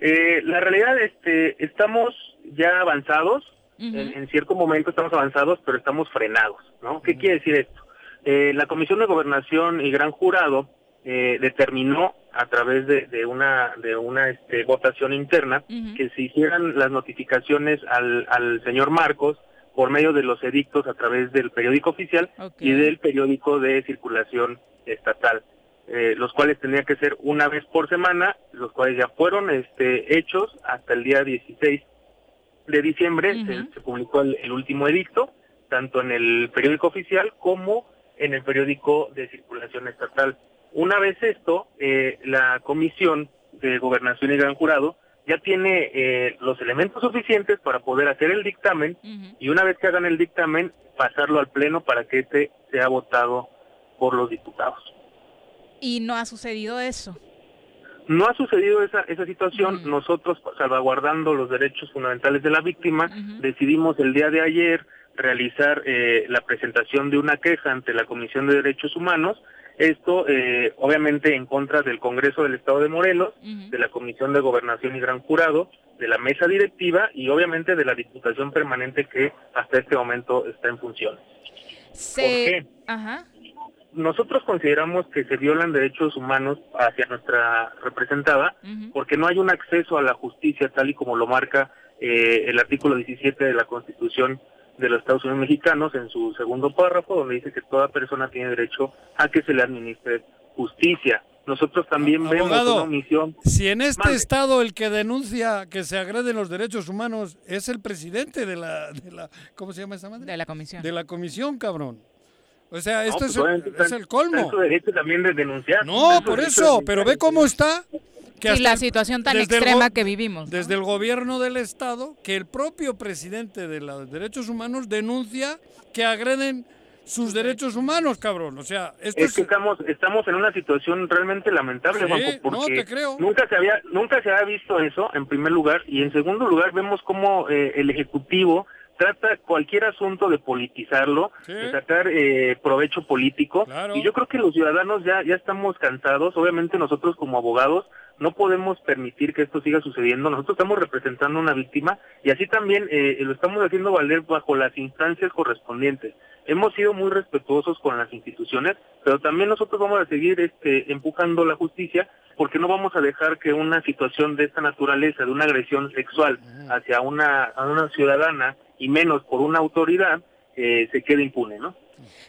Eh, la realidad, este, estamos ya avanzados. Uh-huh. En, en cierto momento estamos avanzados, pero estamos frenados, ¿no? ¿Qué uh-huh. quiere decir esto? Eh, la Comisión de Gobernación y Gran Jurado eh, determinó a través de, de una de una este, votación interna uh-huh. que se hicieran las notificaciones al, al señor Marcos por medio de los edictos a través del periódico oficial okay. y del periódico de circulación estatal, eh, los cuales tendría que ser una vez por semana, los cuales ya fueron este, hechos hasta el día dieciséis de diciembre uh-huh. se, se publicó el, el último edicto, tanto en el periódico oficial como en el periódico de circulación estatal. Una vez esto, eh, la Comisión de Gobernación y Gran Jurado ya tiene eh, los elementos suficientes para poder hacer el dictamen uh-huh. y una vez que hagan el dictamen, pasarlo al Pleno para que este sea votado por los diputados. ¿Y no ha sucedido eso? No ha sucedido esa esa situación. Uh-huh. Nosotros, salvaguardando los derechos fundamentales de la víctima, uh-huh. decidimos el día de ayer realizar eh, la presentación de una queja ante la Comisión de Derechos Humanos. Esto, eh, obviamente, en contra del Congreso del Estado de Morelos, uh-huh. de la Comisión de Gobernación y Gran Jurado, de la Mesa Directiva y, obviamente, de la Diputación Permanente que hasta este momento está en funciones. Se... ¿Por qué? Ajá. Nosotros consideramos que se violan derechos humanos hacia nuestra representada uh-huh. porque no hay un acceso a la justicia tal y como lo marca eh, el artículo diecisiete de la Constitución de los Estados Unidos Mexicanos en su segundo párrafo, donde dice que toda persona tiene derecho a que se le administre justicia. Nosotros también ah, vemos abogado, una omisión. Si en este Madre. estado el que denuncia que se agreden los derechos humanos es el presidente de la, de la ¿cómo se llama esa madre? De la comisión. De la comisión, cabrón. O sea, esto no, pues, es, el, está, es el colmo. Está su derecho también de denunciar. No, por eso, pero ve cómo está. Que y la situación tan extrema go- que vivimos. Desde ¿no? el gobierno del Estado, que el propio presidente de los derechos humanos denuncia que agreden sus derechos humanos, cabrón. O sea, esto es, es... que estamos estamos en una situación realmente lamentable, sí, Juanjo, porque no, te creo. nunca se había nunca se había visto eso, en primer lugar, y en segundo lugar vemos cómo eh, el Ejecutivo trata cualquier asunto de politizarlo, sí. de sacar eh, provecho político, claro. y yo creo que los ciudadanos ya, ya estamos cansados. Obviamente nosotros como abogados no podemos permitir que esto siga sucediendo. Nosotros estamos representando a una víctima y así también eh, lo estamos haciendo valer bajo las instancias correspondientes. Hemos sido muy respetuosos con las instituciones, pero también nosotros vamos a seguir este, empujando la justicia, porque no vamos a dejar que una situación de esta naturaleza, de una agresión sexual hacia una, a una ciudadana, y menos por una autoridad, eh, se quede impune, ¿no?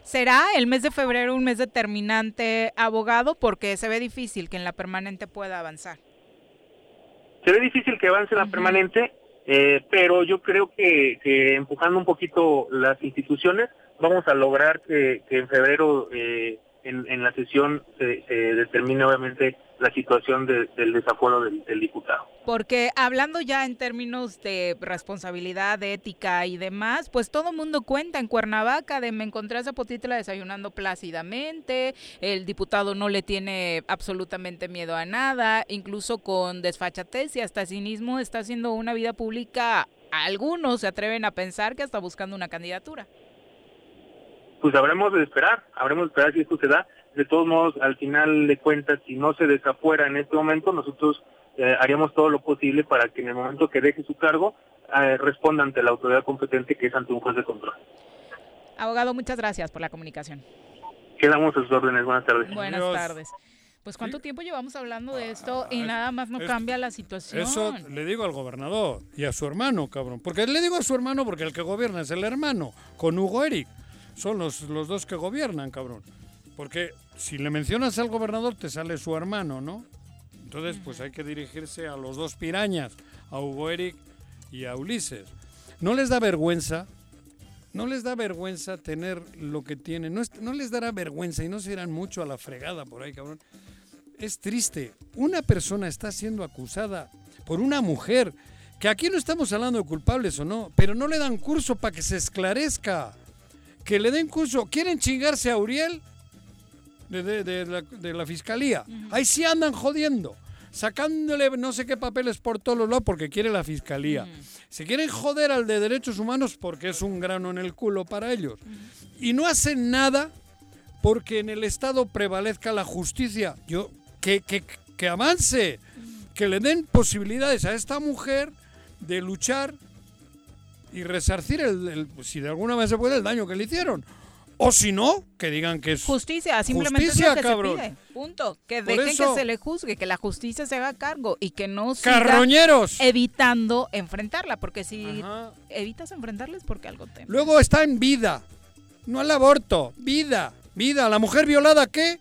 ¿Será el mes de febrero un mes determinante, abogado? Porque se ve difícil que en la permanente pueda avanzar. Se ve difícil que avance en la uh-huh. permanente, eh, pero yo creo que, que empujando un poquito las instituciones, vamos a lograr que, que en febrero, eh, en, en la sesión, se, se determine obviamente la situación de, del desafuero del, del diputado. Porque hablando ya en términos de responsabilidad, de ética y demás, pues todo mundo cuenta en Cuernavaca de me encontré a Zapotitla desayunando plácidamente, el diputado no le tiene absolutamente miedo a nada, incluso con desfachatez y hasta cinismo está haciendo una vida pública algunos se atreven a pensar que está buscando una candidatura. Pues habremos de esperar, habremos de esperar si esto se da. De todos modos, al final de cuentas, si no se desafuera en este momento, nosotros eh, haríamos todo lo posible para que en el momento que deje su cargo, eh, responda ante la autoridad competente, que es ante un juez de control. Abogado, muchas gracias por la comunicación. Quedamos a sus órdenes. Buenas tardes. Buenas Dios. tardes. Pues cuánto sí. tiempo llevamos hablando de esto ah, y nada más no es, cambia la situación. Eso le digo al gobernador y a su hermano, cabrón. Porque le digo a su hermano porque el que gobierna es el hermano, con Hugo Eric. Son los, los dos que gobiernan, cabrón. Porque si le mencionas al gobernador te sale su hermano, ¿no? Entonces, uh-huh. pues hay que dirigirse a los dos pirañas, a Hugo Eric y a Ulises. ¿No les da vergüenza? ¿No les da vergüenza tener lo que tienen? No, es, no les dará vergüenza y no se irán mucho a la fregada por ahí, cabrón. Es triste. Una persona está siendo acusada por una mujer, que aquí no estamos hablando de culpables o no, pero no le dan curso para que se esclarezca. Que le den curso. ¿Quieren chingarse a Uriel? De, de, de, la, de la fiscalía. Uh-huh. Ahí sí andan jodiendo. Sacándole no sé qué papeles por todos los lados porque quiere la fiscalía. Mm. Se quieren joder al de derechos humanos porque es un grano en el culo para ellos. Mm. Y no hacen nada porque en el Estado prevalezca la justicia. Yo, que, que, que avance, mm. que le den posibilidades a esta mujer de luchar y resarcir, el, el, si de alguna vez se puede, el daño que le hicieron. O si no, que digan que es justicia, simplemente justicia, es lo que cabrón. Se pide. Punto. Que dejen eso, que se le juzgue, que la justicia se haga cargo y que no carroñeros. Siga evitando enfrentarla, porque si Ajá. evitas enfrentarles porque algo temes. Luego está en vida, no al aborto, vida, vida. ¿La mujer violada qué?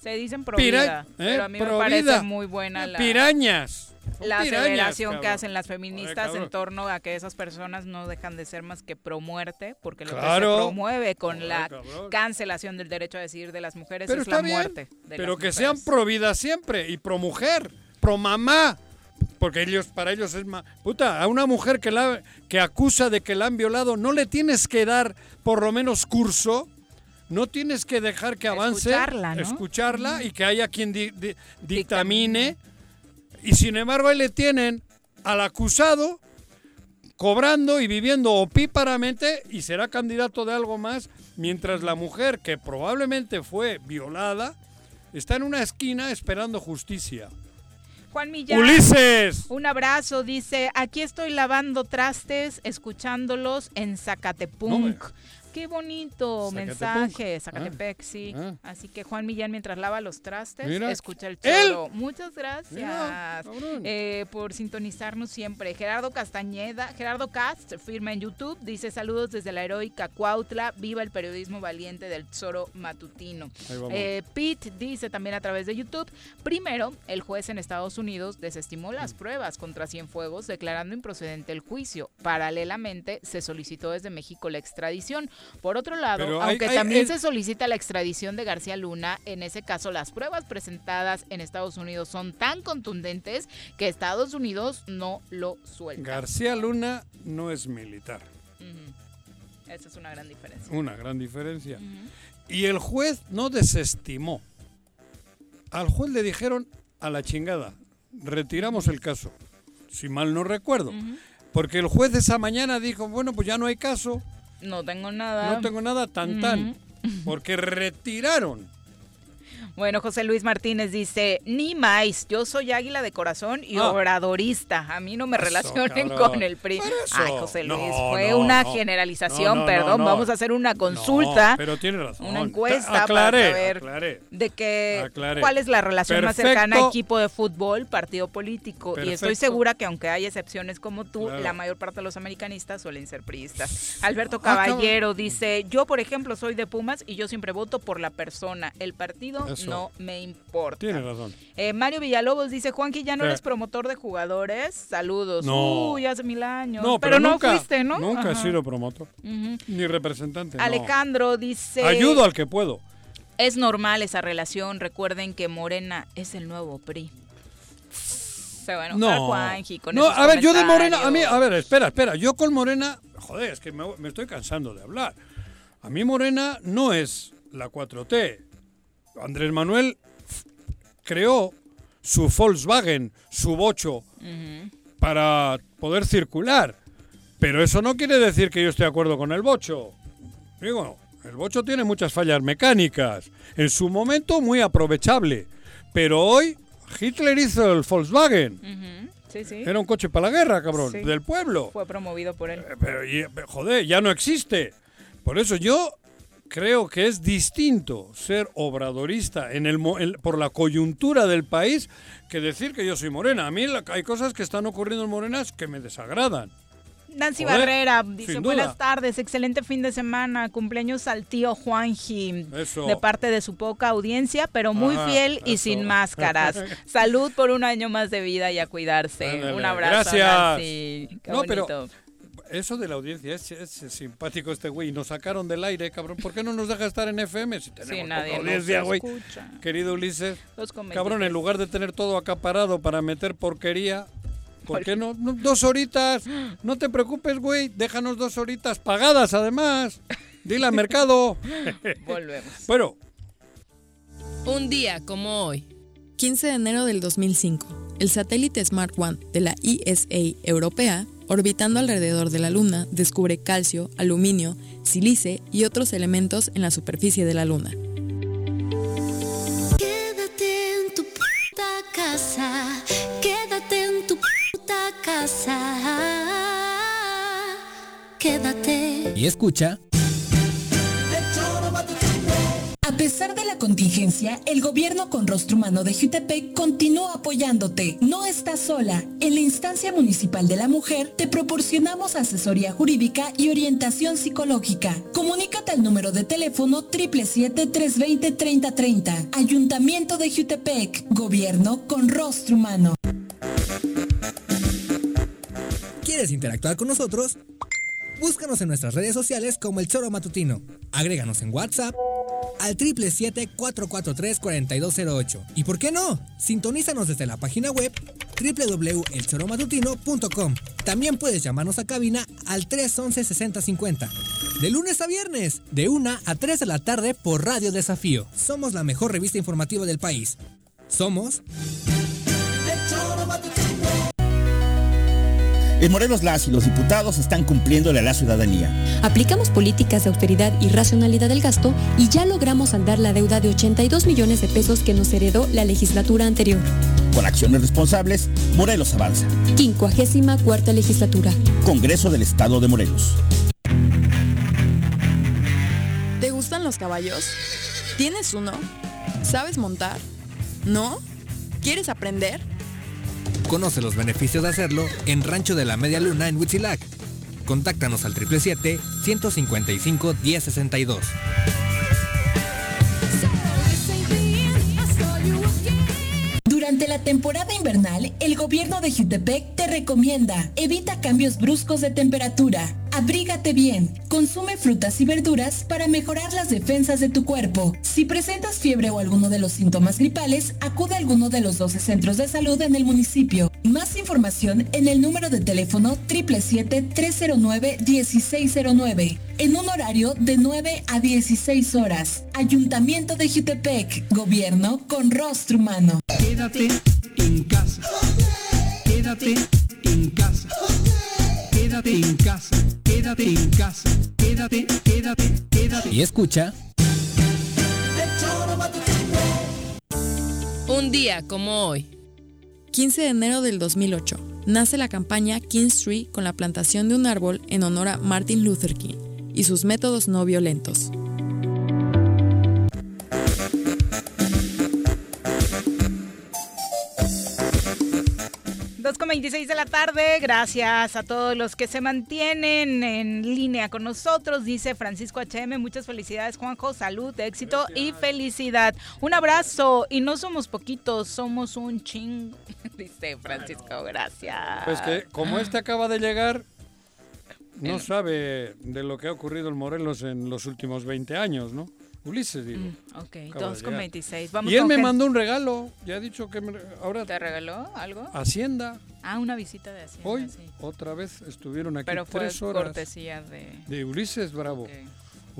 Se dicen pro vida, Pira- ¿eh? pero a mí pro me parece vida. muy buena la... Pirañas. La aseveración que hacen las feministas Oye, en torno a que esas personas no dejan de ser más que pro muerte, porque lo claro. que se promueve con Oye, la cabrón. cancelación del derecho a decidir de las mujeres Pero es la bien. muerte. De Pero las que mujeres. sean pro vida siempre, y pro mujer, pro mamá, porque ellos para ellos es más... Puta, a una mujer que, la, que acusa de que la han violado, no le tienes que dar por lo menos curso. No tienes que dejar que avance, escucharla, ¿no? escucharla mm. y que haya quien di, di, dictamine. Y sin embargo, ahí le tienen al acusado cobrando y viviendo opíparamente y será candidato de algo más, mientras la mujer que probablemente fue violada está en una esquina esperando justicia. Juan Millán, Ulises, un abrazo, dice, aquí estoy lavando trastes, escuchándolos en Zacatepunk. No me... Qué bonito Zacatepec. mensaje, Zacatepec, ah, sí. Ah. Así que Juan Millán, mientras lava los trastes, Mira. escucha el choro. Muchas gracias Mira, eh, por sintonizarnos siempre. Gerardo Castañeda, Gerardo Cast, firma en YouTube, dice saludos desde la heroica Cuautla, viva el periodismo valiente del Zoro matutino. Eh, Pete dice también a través de YouTube, primero, el juez en Estados Unidos desestimó las pruebas contra Cienfuegos, declarando improcedente el juicio. Paralelamente, se solicitó desde México la extradición. Por otro lado, Pero aunque hay, hay, también el... se solicita la extradición de García Luna, en ese caso las pruebas presentadas en Estados Unidos son tan contundentes que Estados Unidos no lo suelta. García Luna no es militar. Uh-huh. Esa es una gran diferencia. Una gran diferencia. Uh-huh. Y el juez no desestimó. Al juez le dijeron a la chingada, retiramos el caso, si mal no recuerdo. Uh-huh. Porque el juez esa mañana dijo, bueno, pues ya no hay caso. No tengo nada. No tengo nada, tan tan. Uh-huh. Porque retiraron. Bueno, José Luis Martínez dice, ni más, yo soy águila de corazón y ah. obradorista. A mí no me eso, relacionen cabrón. con el P R I. Ay, José Luis, no, fue no, una no. generalización, no, no, perdón. No, no. Vamos a hacer una consulta, no, pero tiene razón. una encuesta aclaré, para saber aclaré, de que, aclaré. cuál es la relación Perfecto. más cercana a equipo de fútbol, partido político. Perfecto. Y estoy segura que aunque hay excepciones como tú, claro. la mayor parte de los americanistas suelen ser priistas. Alberto Caballero ah, dice, yo por ejemplo soy de Pumas y yo siempre voto por la persona, el partido... Eso. No me importa. Tiene razón. Eh, Mario Villalobos dice, Juanqui, ya no eres promotor de jugadores. Saludos. No. Uy, hace mil años. No, pero, pero no nunca, fuiste, ¿no? Nunca Ajá. he sido promotor. Uh-huh. Ni representante. Alejandro no. dice... Ayudo al que puedo. Es normal esa relación. Recuerden que Morena es el nuevo P R I. Se va a enojar no. Juanqui con No, a ver, yo de Morena... A mí, a ver, espera, espera. Yo con Morena... Joder, es que me, me estoy cansando de hablar. A mí Morena no es la cuatro T. Andrés Manuel creó su Volkswagen, su bocho, uh-huh. para poder circular. Pero eso no quiere decir que yo esté de acuerdo con el bocho. Digo, el bocho tiene muchas fallas mecánicas. En su momento muy aprovechable. Pero hoy Hitler hizo el Volkswagen. Uh-huh. Sí, sí. Era un coche para la guerra, cabrón. Sí. Del pueblo. Fue promovido por él. Pero, pero joder, ya no existe. Por eso yo creo que es distinto ser obradorista en el, en, por la coyuntura del país que decir que yo soy Morena. A mí la, hay cosas que están ocurriendo en Morenas que me desagradan. Nancy Joder, Barrera dice, buenas tardes, excelente fin de semana, cumpleaños al tío Juanji, eso. De parte de su poca audiencia, pero muy ah, fiel y eso. Sin máscaras. Salud por un año más de vida y a cuidarse. Ándale. Un abrazo, gracias. Nancy. Qué no, bonito. Pero eso de la audiencia, es, es, es simpático este güey, nos sacaron del aire, cabrón, ¿por qué no nos deja estar en F M si tenemos sí, nadie poca audiencia, güey? Querido Ulises, cabrón, en lugar de tener todo acaparado para meter porquería... ¿Por qué no? no? Dos horitas. No te preocupes, güey. Déjanos dos horitas pagadas, además. Dile al mercado. Volvemos. Bueno. Un día como hoy. quince de enero del dos mil cinco. El satélite Smart One de la I S A europea, orbitando alrededor de la Luna, descubre calcio, aluminio, sílice y otros elementos en la superficie de la Luna. Quédate en tu puta casa. Quédate en tu puta casa, quédate y escucha. A pesar de la contingencia, el gobierno con rostro humano de Jutepec continúa apoyándote. No estás sola. En la instancia municipal de la mujer te proporcionamos asesoría jurídica y orientación psicológica. Comunícate al número de teléfono siete siete siete, tres dos cero, tres cero tres cero. Ayuntamiento de Jutepec. Gobierno con rostro humano. ¿Quieres interactuar con nosotros? Búscanos en nuestras redes sociales como El Choro Matutino. Agréganos en WhatsApp al siete siete siete, cuatro cuatro tres, cuatro dos cero ocho. ¿Y por qué no? Sintonízanos desde la página web doble u doble u doble u punto el choro matutino punto com. También puedes llamarnos a cabina al tres once, sesenta cincuenta. De lunes a viernes, de una a tres de la tarde por Radio Desafío. Somos la mejor revista informativa del país. Somos... El Choro Matutino. En Morelos, las y los diputados están cumpliéndole a la ciudadanía. Aplicamos políticas de austeridad y racionalidad del gasto y ya logramos saldar la deuda de ochenta y dos millones de pesos que nos heredó la legislatura anterior. Con acciones responsables, Morelos avanza. quincuagésima cuarta legislatura. Congreso del Estado de Morelos. ¿Te gustan los caballos? ¿Tienes uno? ¿Sabes montar? ¿No? ¿Quieres aprender? Conoce los beneficios de hacerlo en Rancho de la Media Luna en Huitzilac. Contáctanos al siete siete siete, uno cinco cinco, uno cero seis dos. Durante la temporada invernal, el gobierno de Jutepec te recomienda: evita cambios bruscos de temperatura, abrígate bien, consume frutas y verduras para mejorar las defensas de tu cuerpo. Si presentas fiebre o alguno de los síntomas gripales, acude a alguno de los doce centros de salud en el municipio. Más información en el número de teléfono siete siete siete, tres cero nueve, uno seis cero nueve, en un horario de nueve a dieciséis horas. Ayuntamiento de Jutepec, gobierno con rostro humano. Quédate en casa. Quédate en casa. Quédate en casa. Quédate en casa. Quédate, quédate, quédate. Y escucha. Un día como hoy. quince de enero del dos mil ocho. Nace la campaña King's Tree con la plantación de un árbol en honor a Martin Luther King y sus métodos no violentos. dos con veintiséis de la tarde, gracias a todos los que se mantienen en línea con nosotros, dice Francisco H M, muchas felicidades Juanjo, salud, éxito gracias. Y felicidad. Un abrazo, y no somos poquitos, somos un ching, dice Francisco, gracias. Pues que como este acaba de llegar, no el... sabe de lo que ha ocurrido en Morelos en los últimos veinte años, ¿no? Ulises, digo. Mm, ok, dos con veintiséis. Vamos. Y él con me gente. Mandó un regalo. Ya ha dicho que me, ahora. ¿Te regaló algo? Hacienda. Ah, una visita de Hacienda. Hoy, sí. Otra vez estuvieron aquí. Pero tres horas. Pero fue cortesía de... de Ulises Bravo. Okay.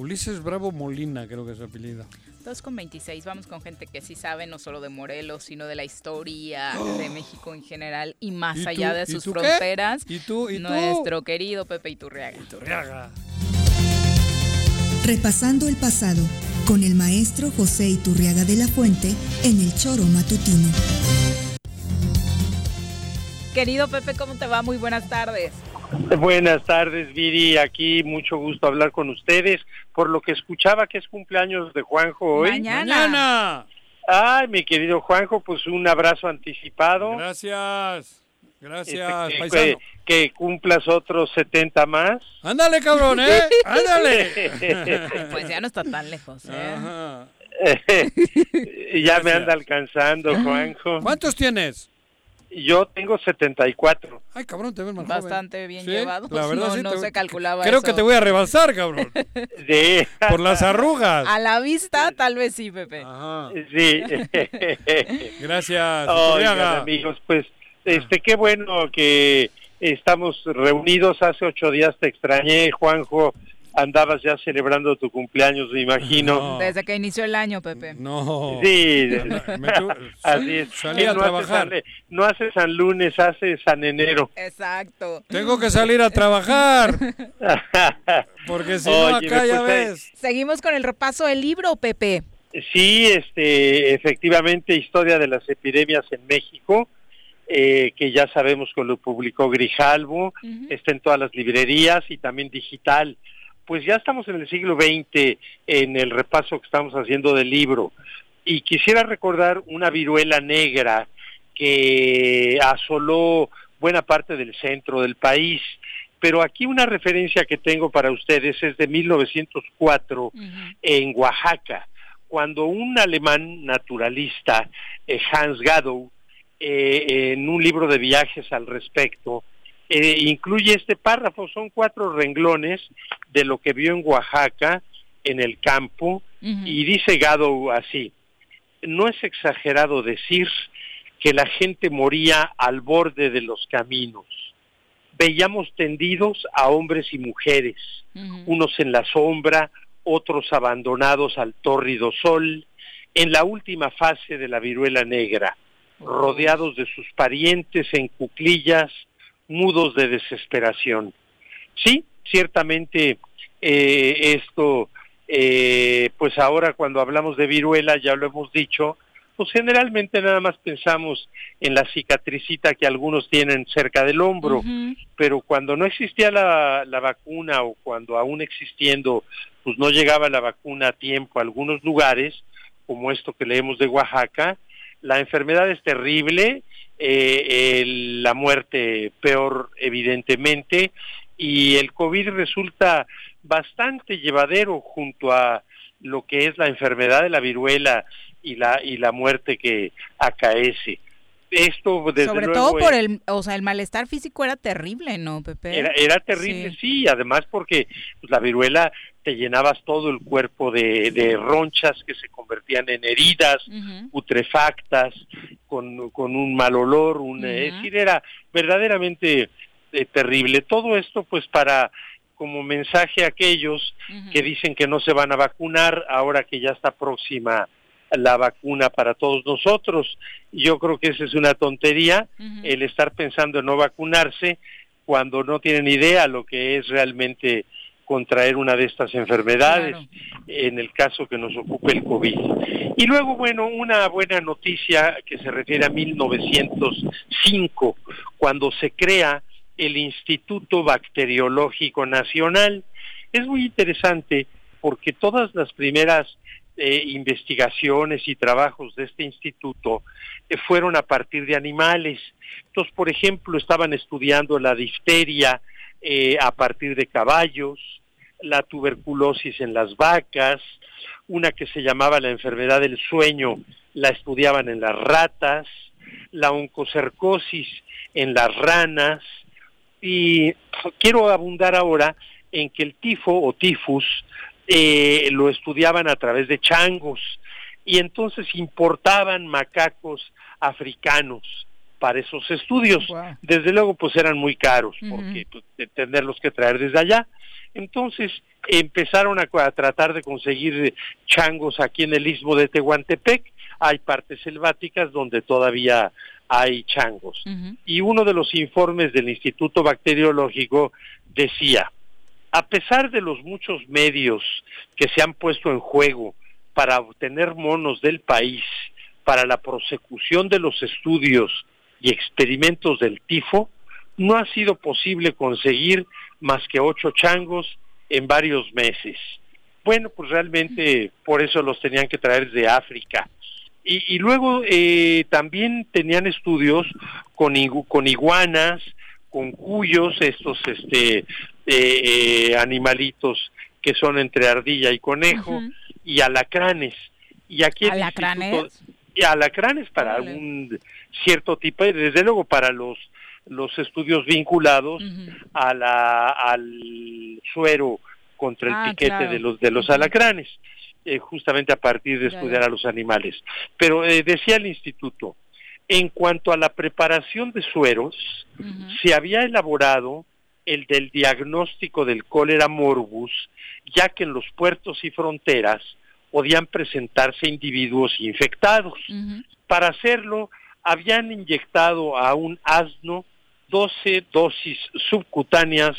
Ulises Bravo Molina, creo que es su apellido. dos con veintiséis, vamos con gente que sí sabe, no solo de Morelos, sino de la historia oh. de México en general y más ¿Y allá tú, de sus ¿y tú fronteras. ¿Qué? ¿Y tú? ¿Y nuestro tú? querido Pepe Iturriaga. Iturriaga. Repasando el pasado con el maestro José Iturriaga de la Fuente en el Choro Matutino. Querido Pepe, ¿cómo te va? Muy buenas tardes. Buenas tardes, Viri. Aquí mucho gusto hablar con ustedes. Por lo que escuchaba que es cumpleaños de Juanjo hoy. Mañana. Mañana. Ay, mi querido Juanjo, pues un abrazo anticipado. Gracias. Gracias, este, paisano. Que, que cumplas otros setenta más. Ándale, cabrón, ¿eh? Ándale. Pues ya no está tan lejos, ¿eh? Ajá. Ya gracias. Me anda alcanzando, Juanjo. ¿Cuántos tienes? Yo tengo setenta y cuatro. Ay, cabrón, te ves más bastante joven. Bien ¿sí? llevado. La verdad, no, sí no te... se calculaba creo eso. Creo que te voy a rebalsar, cabrón. Sí. Por las arrugas. A la vista, tal vez sí, Pepe. Ajá. Sí. Gracias. Oigan, amigos, pues, este, qué bueno que estamos reunidos. Hace ocho días te extrañé, Juanjo. Andabas ya celebrando tu cumpleaños, me imagino. No. Desde que inició el año, Pepe. No. Sí, desde... me tu... así es. Salí a no trabajar. Hace San... No hace San Lunes, hace San Enero. Exacto. Tengo que salir a trabajar. Porque si Oye, no, acá ya ves. Seguimos con el repaso del libro, Pepe. Sí, este, efectivamente, Historia de las epidemias en México, eh, que ya sabemos que lo publicó Grijalvo, uh-huh. está en todas las librerías y también digital. Pues ya estamos en el siglo veinte en el repaso que estamos haciendo del libro. Y quisiera recordar una viruela negra que asoló buena parte del centro del país. Pero aquí una referencia que tengo para ustedes es de mil novecientos cuatro uh-huh. en Oaxaca, cuando un alemán naturalista, eh, Hans Gadow, eh, en un libro de viajes al respecto, Eh, incluye este párrafo, son cuatro renglones de lo que vio en Oaxaca, en el campo, uh-huh. y dice Gadow así: no es exagerado decir que la gente moría al borde de los caminos. Veíamos tendidos a hombres y mujeres, uh-huh. unos en la sombra, otros abandonados al tórrido sol, en la última fase de la viruela negra, uh-huh. rodeados de sus parientes en cuclillas, mudos de desesperación. Sí, ciertamente eh, esto, eh, pues ahora cuando hablamos de viruela, ya lo hemos dicho, pues generalmente nada más pensamos en la cicatricita que algunos tienen cerca del hombro, uh-huh. pero cuando no existía la, la vacuna o cuando aún existiendo, pues no llegaba la vacuna a tiempo a algunos lugares, como esto que leemos de Oaxaca, la enfermedad es terrible, Eh, eh, la muerte peor evidentemente, y el COVID resulta bastante llevadero junto a lo que es la enfermedad de la viruela y la y la muerte que acaece. Esto desde sobre luego, todo por eh, el o sea el malestar físico era terrible, ¿no, Pepe? Era, era terrible, sí. sí, además porque la viruela te llenabas todo el cuerpo de, de ronchas que se convertían en heridas, uh-huh. putrefactas, con, con un mal olor, un, uh-huh. es decir, era verdaderamente eh, terrible. Todo esto pues para, como mensaje a aquellos uh-huh. que dicen que no se van a vacunar, ahora que ya está próxima la vacuna para todos nosotros. Yo creo que esa es una tontería, uh-huh. el estar pensando en no vacunarse cuando no tienen idea lo que es realmente contraer una de estas enfermedades, claro. en el caso que nos ocupe el COVID. Y luego, bueno, una buena noticia que se refiere a mil novecientos cinco, cuando se crea el Instituto Bacteriológico Nacional. Es muy interesante porque todas las primeras eh, investigaciones y trabajos de este instituto eh, fueron a partir de animales. Entonces, por ejemplo, estaban estudiando la difteria eh, a partir de caballos, la tuberculosis en las vacas, una que se llamaba la enfermedad del sueño, la estudiaban en las ratas, la oncocercosis en las ranas, y quiero abundar ahora en que el tifo o tifus eh, lo estudiaban a través de changos, y entonces importaban macacos africanos para esos estudios. Wow. Desde luego pues eran muy caros, uh-huh. porque pues, tenerlos que traer desde allá. Entonces empezaron a, a tratar de conseguir changos aquí en el istmo de Tehuantepec. Hay partes selváticas donde todavía hay changos. Uh-huh. Y uno de los informes del Instituto Bacteriológico decía, a pesar de los muchos medios que se han puesto en juego para obtener monos del país, para la prosecución de los estudios y experimentos del tifo, no ha sido posible conseguir más que ocho changos en varios meses. Bueno, pues realmente por eso los tenían que traer de África. Y, y luego eh, también tenían estudios con, igu- con iguanas, con cuyos, estos este, eh, animalitos que son entre ardilla y conejo, uh-huh. y alacranes. Y aquí ¿Alacranes? Instituto, y alacranes para vale. un cierto tipo, y desde luego para los los estudios vinculados uh-huh. a la al suero contra el ah, piquete claro. de los de los alacranes, eh, justamente a partir de ya estudiar ya. a los animales. Pero eh, decía el instituto, en cuanto a la preparación de sueros, uh-huh. se había elaborado el del diagnóstico del cólera morbus, ya que en los puertos y fronteras podían presentarse individuos infectados. Uh-huh. Para hacerlo, habían inyectado a un asno doce dosis subcutáneas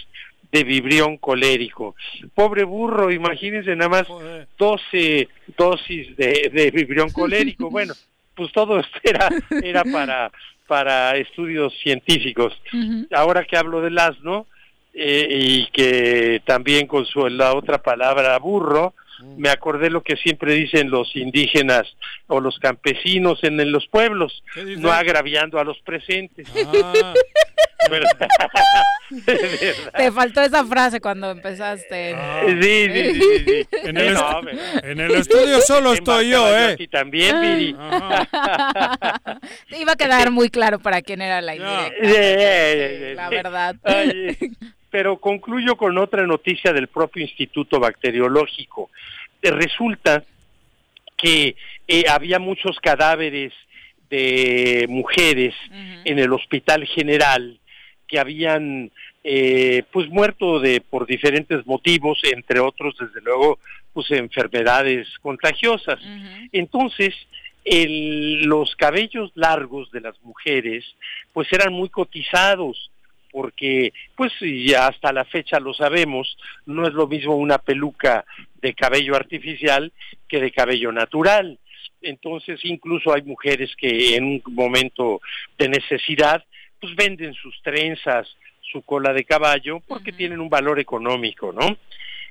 de vibrión colérico. Pobre burro, imagínense nada más doce dosis de, de vibrión colérico. Bueno, pues todo esto era, era para, para estudios científicos. Uh-huh. Ahora que hablo del asno, eh, y que también con su, la otra palabra burro, me acordé lo que siempre dicen los indígenas o los campesinos en, en los pueblos, no agraviando a los presentes. Ah. ¿Verdad? ¿Verdad? Te faltó esa frase cuando empezaste. Ah. Sí, sí, sí, sí, sí. En, el est- no, en el estudio solo estoy yo, ¿eh? Y también, Miri. Te iba a quedar muy claro para quién era la indirecta. No. Sí, sí, sí, la verdad. Oye. Pero concluyo con otra noticia del propio Instituto Bacteriológico. Resulta que eh, había muchos cadáveres de mujeres uh-huh. en el Hospital General que habían eh, pues muerto de por diferentes motivos, entre otros, desde luego, pues enfermedades contagiosas. Uh-huh. Entonces, el, los cabellos largos de las mujeres pues eran muy cotizados, porque pues ya hasta la fecha lo sabemos, no es lo mismo una peluca de cabello artificial que de cabello natural. Entonces incluso hay mujeres que en un momento de necesidad pues venden sus trenzas, su cola de caballo, porque uh-huh. tienen un valor económico, ¿no?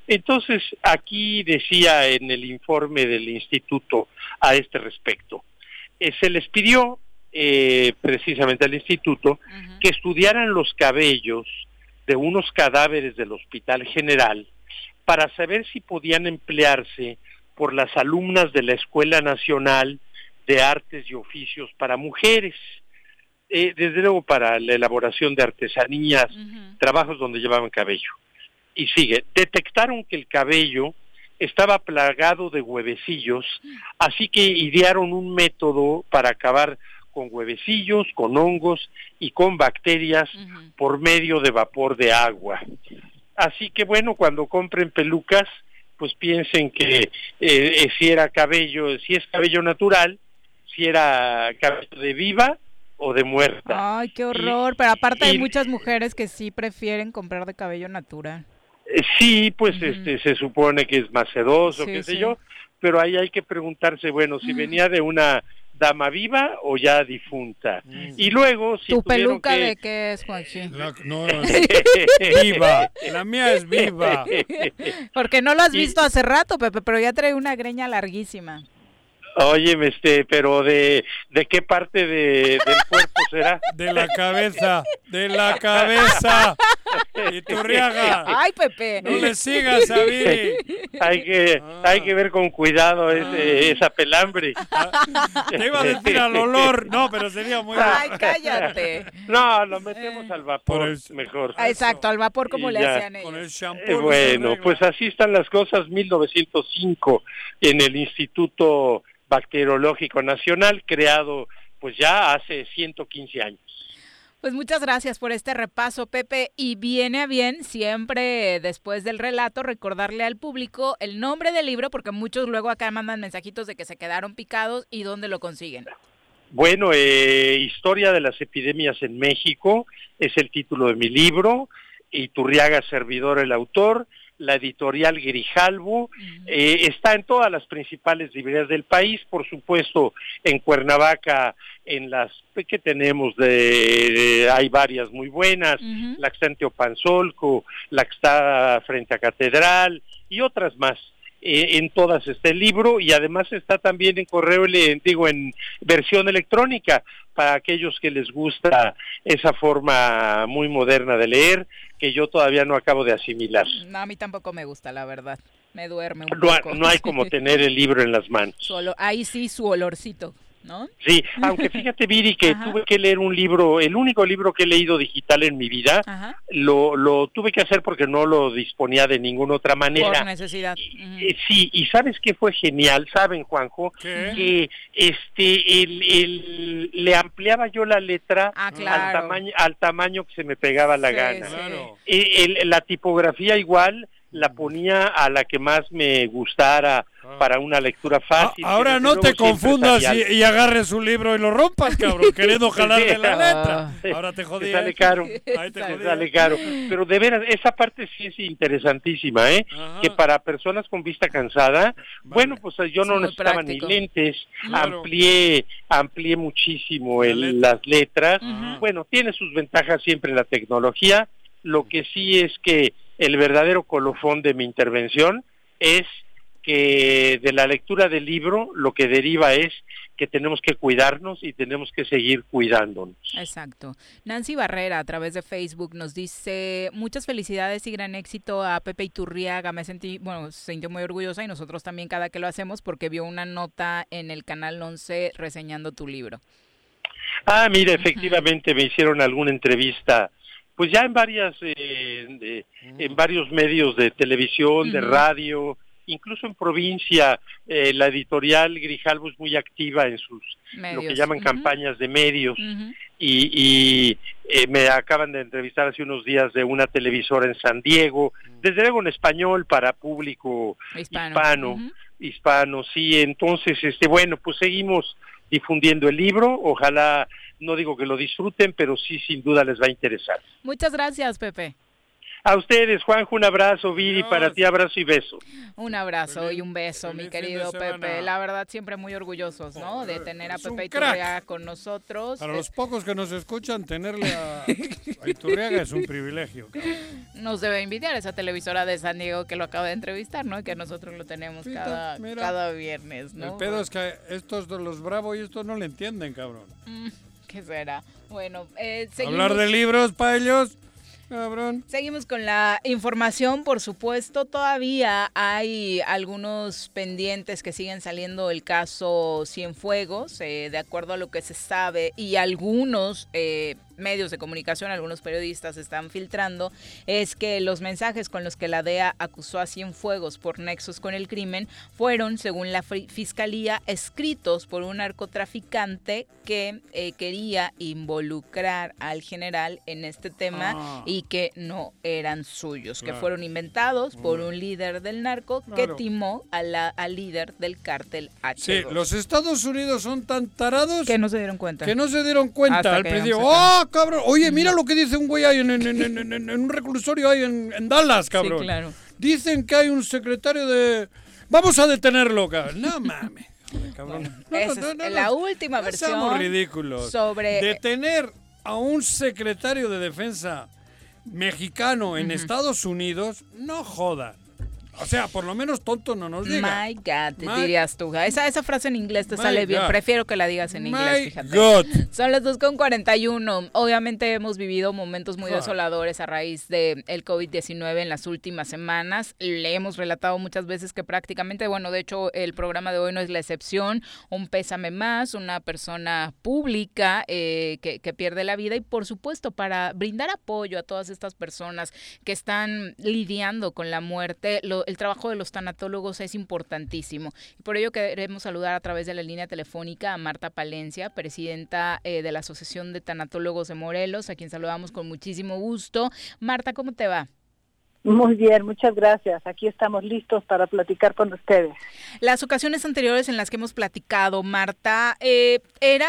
Entonces aquí decía en el informe del instituto a este respecto, eh, se les pidió Eh, precisamente al instituto uh-huh. que estudiaran los cabellos de unos cadáveres del Hospital General para saber si podían emplearse por las alumnas de la Escuela Nacional de Artes y Oficios para Mujeres, eh, desde luego para la elaboración de artesanías, uh-huh. trabajos donde llevaban cabello. Y sigue, detectaron que el cabello estaba plagado de huevecillos, uh-huh. así que idearon un método para acabar con huevecillos, con hongos y con bacterias uh-huh. por medio de vapor de agua. Así que bueno, cuando compren pelucas, pues piensen que eh, si era cabello, si es cabello natural, si era cabello de viva o de muerta. Ay, qué horror, y, pero aparte y, hay muchas mujeres que sí prefieren comprar de cabello natural. Eh, sí, pues uh-huh. este se supone que es más sedoso, sí, qué sé sí. yo, pero ahí hay que preguntarse, bueno, si uh-huh. venía de una dama viva o ya difunta. Mm. Y luego, si ¿tu peluca que... de qué es, Joaquín? La, no, es viva. La mía es viva. Porque no lo has visto y... hace rato, Pepe, pero ya trae una greña larguísima. Oye, este, pero de, ¿de qué parte de, del cuerpo será? De la cabeza, de la cabeza. Iturriaga. Ay, Pepe. No le sigas a Viri. Hay que, ah. hay que ver con cuidado ese, esa pelambre. Ah. Te iba a decir al olor, no, pero sería muy... Ay, mal. Cállate. No, lo metemos eh. al vapor, el... mejor. Exacto, al vapor como le hacían ellos. Con el shampoo. Eh, bueno, pues así están las cosas. mil novecientos cinco en el Instituto Bacteriológico Nacional, creado pues ya hace ciento quince años. Pues muchas gracias por este repaso, Pepe, y viene a bien siempre después del relato recordarle al público el nombre del libro, porque muchos luego acá mandan mensajitos de que se quedaron picados y dónde lo consiguen. Bueno, eh, Historia de las epidemias en México es el título de mi libro, Iturriaga, servidor, el autor, la editorial Grijalvo, uh-huh. eh, está en todas las principales librerías del país, por supuesto en Cuernavaca, en las que tenemos, de, de hay varias muy buenas, uh-huh. la que está en Teopanzolco, la que está frente a Catedral y otras más. Eh, en todas está el libro y además está también en correo, digo, en versión electrónica para aquellos que les gusta esa forma muy moderna de leer que yo todavía no acabo de asimilar. No, a mí tampoco me gusta, la verdad. Me duerme un no, poco. No hay como tener el libro en las manos. Solo, ahí sí su olorcito, ¿no? Sí, aunque fíjate, Viri, que Ajá. tuve que leer un libro, el único libro que he leído digital en mi vida, lo, lo tuve que hacer porque no lo disponía de ninguna otra manera. Por necesidad. Y, sí, y ¿sabes qué fue genial? ¿Saben, Juanjo? ¿Qué? Que este, el, el, le ampliaba yo la letra ah, claro. al, tamaño, al tamaño que se me pegaba la sí, gana. Sí. Claro. El, el, la tipografía igual, la ponía a la que más me gustara para una lectura fácil. Ah, ahora no te confundas y, y agarres un libro y lo rompas, cabrón, queriendo jalarle la letra. Ahora te jodí. Te sale caro. Ahí te te sale caro. Pero de veras, esa parte sí es interesantísima, ¿eh? Ajá. Que para personas con vista cansada, vale. bueno, pues yo no necesitaba práctico. Ni lentes, claro. amplié, amplié muchísimo la el, letra. las letras. Ajá. Bueno, tiene sus ventajas siempre la tecnología. Lo que sí es que el verdadero colofón de mi intervención es que de la lectura del libro lo que deriva es que tenemos que cuidarnos y tenemos que seguir cuidándonos. Exacto. Nancy Barrera, a través de Facebook, nos dice: muchas felicidades y gran éxito a Pepe Iturriaga. Me sentí, bueno, se sintió muy orgullosa y nosotros también cada que lo hacemos porque vio una nota en el Canal once reseñando tu libro. Ah, mira, efectivamente me hicieron alguna entrevista pues ya en varias eh, de, en varios medios de televisión, de radio, incluso en provincia. Eh, la editorial Grijalvo es muy activa en sus medios, lo que llaman campañas de medios, y, y eh, me acaban de entrevistar hace unos días de una televisora en San Diego, desde luego en español para público hispano, hispano, uh-huh. hispano sí, entonces este bueno, pues seguimos difundiendo el libro, ojalá, no digo que lo disfruten, pero sí sin duda les va a interesar. Muchas gracias, Pepe. A ustedes, Juanjo, un abrazo, Viri, Dios. Para ti abrazo y beso. Un abrazo feliz, y un beso, mi querido Pepe. La verdad, siempre muy orgullosos, ¿no? De tener a Pepe Iturriaga con nosotros. Para los pocos que nos escuchan, tenerle a, a Iturriaga es un privilegio. Cabrón. Nos debe invitar esa televisora de San Diego que lo acaba de entrevistar, ¿no? Que nosotros lo tenemos Pita, cada, mira, cada viernes, ¿no? El pedo es que estos de los bravos y estos no le entienden, cabrón. ¿Qué será? Bueno, eh, seguimos. Hablar de libros para ellos... Cabrón. Seguimos con la información, por supuesto. Todavía hay algunos pendientes que siguen saliendo del caso Cienfuegos, eh, de acuerdo a lo que se sabe, y algunos eh, medios de comunicación, algunos periodistas están filtrando, es que los mensajes con los que la D E A acusó a Cienfuegos por nexos con el crimen fueron, según la Fiscalía, escritos por un narcotraficante que eh, quería involucrar al general en este tema ah. y que no eran suyos, claro. que fueron inventados por un líder del narco claro. que timó a la, al líder del cártel H dos. Sí, los Estados Unidos son tan tarados que no se dieron cuenta. Que no se dieron cuenta. Hasta al principio, ¡oh! cabrón, oye, mira lo que dice un güey ahí en, en, en, en, en un reclusorio ahí en, en Dallas, cabrón. Sí, claro. Dicen que hay un secretario de... Vamos a detenerlo, cabrón. No mames, cabrón. Bueno, no, no, no, es no, la no, última no versión. Estamos ridículos. Sobre... Detener a un secretario de defensa mexicano en uh-huh. Estados Unidos, no jodan. O sea, por lo menos tonto no nos diga. My God, te My dirías tú. Esa, esa frase en inglés te My sale God. bien. Prefiero que la digas en My inglés, fíjate. God. Son las dos con cuarenta y uno. Obviamente hemos vivido momentos muy God. desoladores a raíz del de covid diecinueve en las últimas semanas. Le hemos relatado muchas veces que prácticamente, bueno, de hecho, el programa de hoy no es la excepción. Un pésame más, una persona pública eh, que, que pierde la vida. Y, por supuesto, para brindar apoyo a todas estas personas que están lidiando con la muerte, lo el trabajo de los tanatólogos es importantísimo. Por ello queremos saludar a través de la línea telefónica a Marta Palencia, presidenta eh, de la Asociación de Tanatólogos de Morelos, a quien saludamos con muchísimo gusto. Marta, ¿cómo te va? Muy bien, muchas gracias. Aquí estamos listos para platicar con ustedes. Las ocasiones anteriores en las que hemos platicado, Marta, eh, era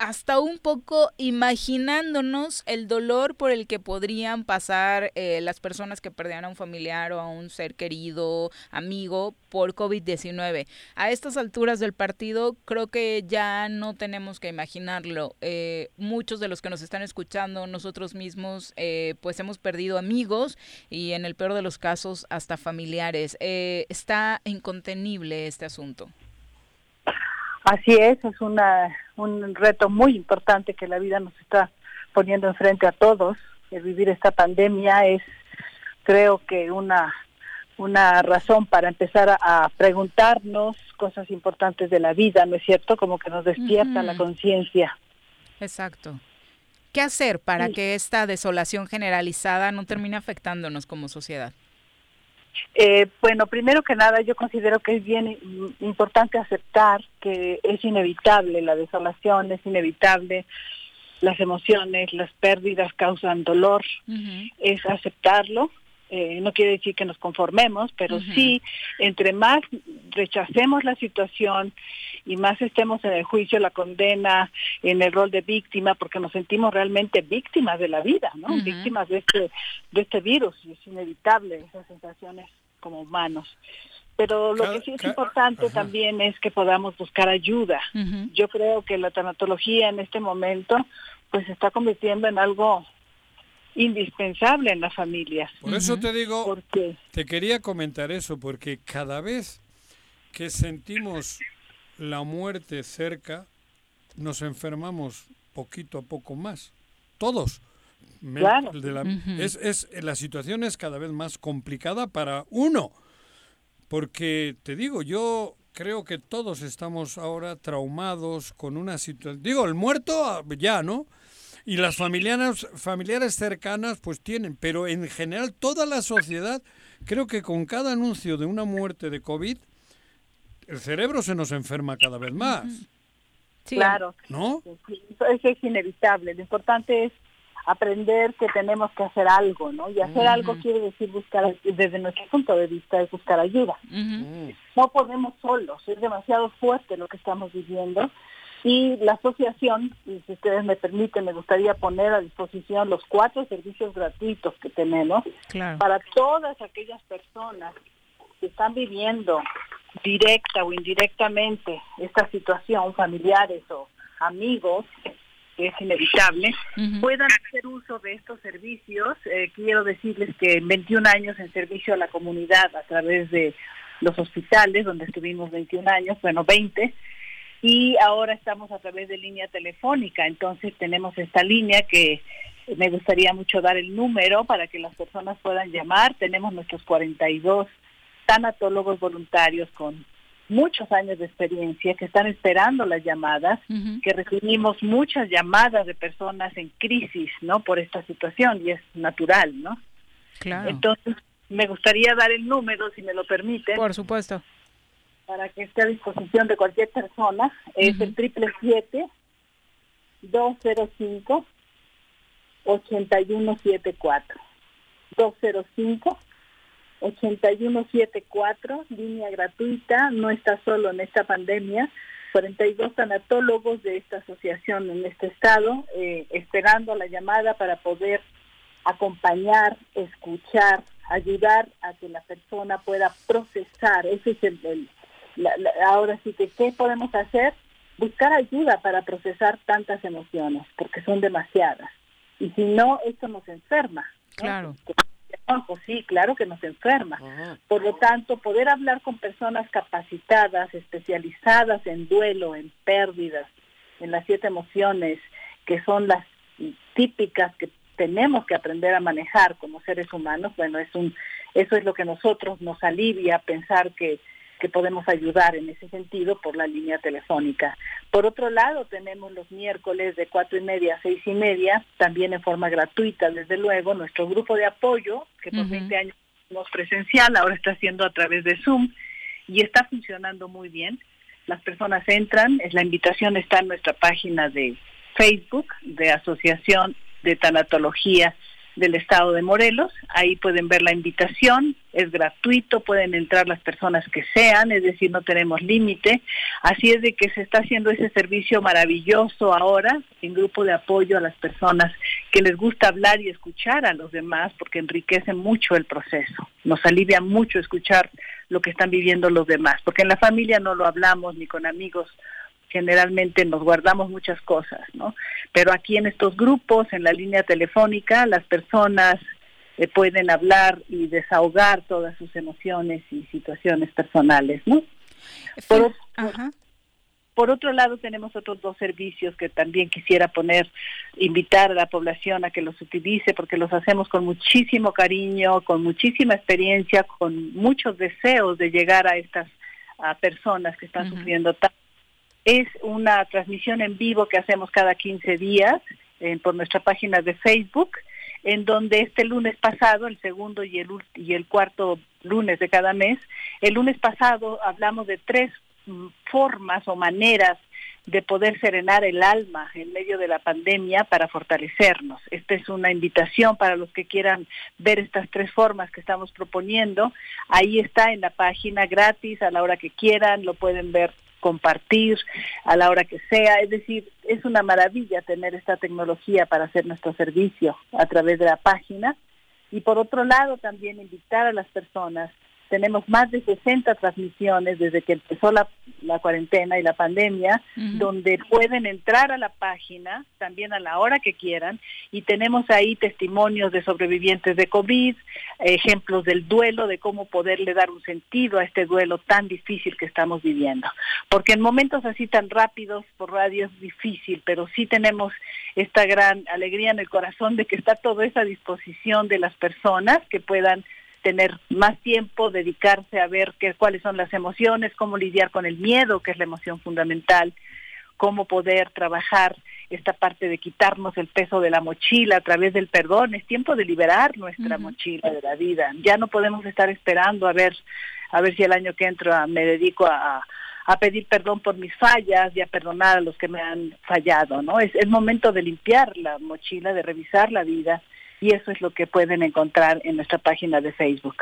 hasta un poco imaginándonos el dolor por el que podrían pasar eh, las personas que perdían a un familiar o a un ser querido, amigo, por covid diecinueve. A estas alturas del partido creo que ya no tenemos que imaginarlo. Eh, muchos de los que nos están escuchando, nosotros mismos, eh, pues hemos perdido amigos y en el peor de los casos hasta familiares. Eh, está incontenible este asunto. Así es, es una un reto muy importante que la vida nos está poniendo enfrente a todos. El vivir esta pandemia es, creo que, una, una razón para empezar a, a preguntarnos cosas importantes de la vida, ¿no es cierto? Como que nos despierta uh-huh. la conciencia. Exacto. ¿Qué hacer para sí. que esta desolación generalizada no termine afectándonos como sociedad? Eh, bueno, primero que nada yo considero que es bien importante aceptar que es inevitable la desolación, es inevitable las emociones, las pérdidas causan dolor, uh-huh. es aceptarlo, eh, no quiere decir que nos conformemos, pero uh-huh. sí, entre más rechacemos la situación y más estemos en el juicio, la condena, en el rol de víctima, porque nos sentimos realmente víctimas de la vida, ¿no? Uh-huh. Víctimas de este de este virus, y es inevitable esas sensaciones como humanos. Pero lo que sí es importante uh-huh. también es que podamos buscar ayuda. Uh-huh. Yo creo que la tanatología en este momento pues se está convirtiendo en algo indispensable en las familias. Por eso uh-huh. te digo, ¿Por qué? te quería comentar eso, porque cada vez que sentimos la muerte cerca, nos enfermamos poquito a poco más. Todos. Claro. De la, uh-huh. es, es, la situación es cada vez más complicada para uno. Porque, te digo, yo creo que todos estamos ahora traumados con una situación. Digo, el muerto ya, ¿no? Y las familiares, familiares cercanas pues tienen. Pero en general toda la sociedad, creo que con cada anuncio de una muerte de COVID, el cerebro se nos enferma cada vez más. Sí. Claro. ¿No? Eso es inevitable. Lo importante es aprender que tenemos que hacer algo, ¿no? Y hacer uh-huh. algo quiere decir buscar, desde nuestro punto de vista, es buscar ayuda. Uh-huh. No podemos solos, es demasiado fuerte lo que estamos viviendo. Y la asociación, y si ustedes me permiten, me gustaría poner a disposición los cuatro servicios gratuitos que tenemos claro. para todas aquellas personas que están viviendo directa o indirectamente esta situación, familiares o amigos, que es inevitable, uh-huh. puedan hacer uso de estos servicios. Eh, quiero decirles que en veintiún años en servicio a la comunidad a través de los hospitales, donde estuvimos veintiún años, bueno, veinte, y ahora estamos a través de línea telefónica. Entonces tenemos esta línea que me gustaría mucho dar el número para que las personas puedan llamar. Tenemos nuestros cuarenta y dos tanatólogos voluntarios con muchos años de experiencia que están esperando las llamadas, uh-huh. que recibimos muchas llamadas de personas en crisis, ¿no? Por esta situación, y es natural, ¿no? Claro. Entonces, me gustaría dar el número, si me lo permiten. Por supuesto. Para que esté a disposición de cualquier persona. Uh-huh. Es el triple siete, dos cero cinco, ocho uno siete cuatro. dos cero cinco, ocho uno siete cuatro, línea gratuita, no está solo en esta pandemia, cuarenta y dos tanatólogos de esta asociación en este estado, eh, esperando la llamada para poder acompañar, escuchar, ayudar a que la persona pueda procesar. Ese es el, el la, la, ahora sí que, ¿qué podemos hacer? Buscar ayuda para procesar tantas emociones, porque son demasiadas. Y si no, esto nos enferma. Claro. ¿No? Sí, claro que nos enferma. Por lo tanto, poder hablar con personas capacitadas, especializadas en duelo, en pérdidas, en las siete emociones, que son las típicas que tenemos que aprender a manejar como seres humanos, bueno, es un, eso es lo que nosotros nos alivia, pensar que, que podemos ayudar en ese sentido por la línea telefónica. Por otro lado, tenemos los miércoles de cuatro y media a seis y media, también en forma gratuita, desde luego, nuestro grupo de apoyo, que por uh-huh. veinte años hicimos presencial, ahora está haciendo a través de Zoom y está funcionando muy bien. Las personas entran, es la invitación está en nuestra página de Facebook de Asociación de Tanatología del Estado de Morelos. Ahí pueden ver la invitación, es gratuito, pueden entrar las personas que sean, es decir, no tenemos límite. Así es de que se está haciendo ese servicio maravilloso ahora, en grupo de apoyo a las personas que les gusta hablar y escuchar a los demás, porque enriquece mucho el proceso. Nos alivia mucho escuchar lo que están viviendo los demás, porque en la familia no lo hablamos ni con amigos. Generalmente nos guardamos muchas cosas, ¿no? Pero aquí en estos grupos, en la línea telefónica, las personas eh, pueden hablar y desahogar todas sus emociones y situaciones personales, ¿no? Por, Ajá. por otro lado, tenemos otros dos servicios que también quisiera poner, invitar a la población a que los utilice, porque los hacemos con muchísimo cariño, con muchísima experiencia, con muchos deseos de llegar a estas a personas que están uh-huh. sufriendo tanto. Es una transmisión en vivo que hacemos cada quince días eh, por nuestra página de Facebook, en donde este lunes pasado, el segundo y el, ulti- y el cuarto lunes de cada mes, el lunes pasado hablamos de tres mm, formas o maneras de poder serenar el alma en medio de la pandemia para fortalecernos. Esta es una invitación para los que quieran ver estas tres formas que estamos proponiendo. Ahí está en la página gratis, a la hora que quieran, lo pueden ver, compartir a la hora que sea, es decir, es una maravilla tener esta tecnología para hacer nuestro servicio a través de la página. Y por otro lado, también invitar a las personas, tenemos más de sesenta transmisiones desde que empezó la, la cuarentena y la pandemia, uh-huh. donde pueden entrar a la página también a la hora que quieran, y tenemos ahí testimonios de sobrevivientes de COVID, ejemplos del duelo, de cómo poderle dar un sentido a este duelo tan difícil que estamos viviendo. Porque en momentos así tan rápidos por radio es difícil, pero sí tenemos esta gran alegría en el corazón de que está todo eso a disposición de las personas, que puedan tener más tiempo, dedicarse a ver qué, cuáles son las emociones, cómo lidiar con el miedo, que es la emoción fundamental, cómo poder trabajar esta parte de quitarnos el peso de la mochila a través del perdón. Es tiempo de liberar nuestra uh-huh. mochila de la vida. Ya no podemos estar esperando a ver a ver si el año que entra me dedico a, a pedir perdón por mis fallas y a perdonar a los que me han fallado, ¿no? Es, es momento de limpiar la mochila, de revisar la vida. Y eso es lo que pueden encontrar en nuestra página de Facebook.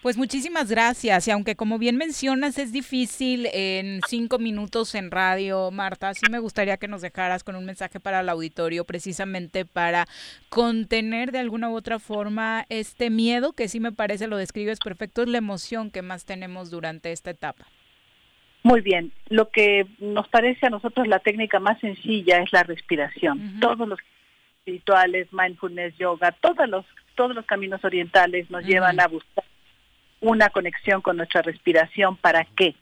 Pues muchísimas gracias. Y aunque, como bien mencionas, es difícil en cinco minutos en radio, Marta, sí me gustaría que nos dejaras con un mensaje para el auditorio, precisamente para contener de alguna u otra forma este miedo, que sí me parece, lo describes perfecto, es la emoción que más tenemos durante esta etapa. Muy bien. Lo que nos parece a nosotros la técnica más sencilla es la respiración. Uh-huh. Todos los espirituales, mindfulness, yoga, todos los todos los caminos orientales nos uh-huh. llevan a buscar una conexión con nuestra respiración. ¿Para qué?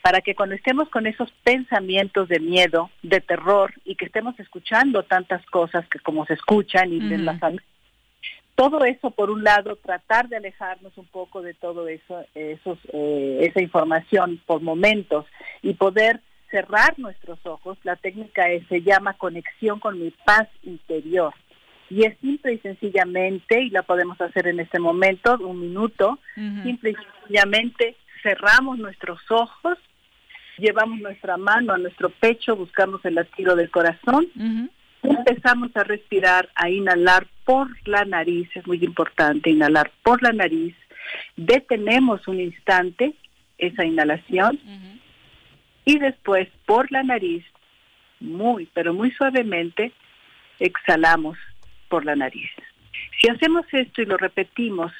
Para que cuando estemos con esos pensamientos de miedo, de terror, y que estemos escuchando tantas cosas que como se escuchan y uh-huh. de la familia, todo eso, por un lado, tratar de alejarnos un poco de todo eso, esos, eh, esa información por momentos, y poder cerrar nuestros ojos. La técnica es, se llama conexión con mi paz interior, y es simple y sencillamente, y la podemos hacer en este momento, un minuto, uh-huh. simple y sencillamente cerramos nuestros ojos, llevamos nuestra mano a nuestro pecho, buscamos el latido del corazón, uh-huh. empezamos a respirar, a inhalar por la nariz, es muy importante inhalar por la nariz, detenemos un instante esa inhalación, uh-huh. y después, por la nariz, muy, pero muy suavemente, exhalamos por la nariz. Si hacemos esto y lo repetimos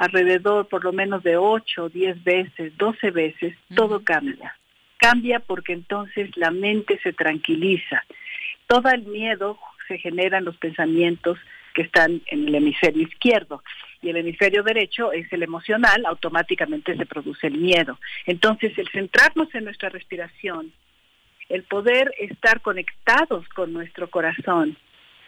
alrededor por lo menos de ocho, diez veces, doce veces, uh-huh. todo cambia. Cambia porque entonces la mente se tranquiliza. Todo el miedo se genera en los pensamientos que están en el hemisferio izquierdo, y el hemisferio derecho es el emocional, automáticamente se produce el miedo. Entonces, el centrarnos en nuestra respiración, el poder estar conectados con nuestro corazón,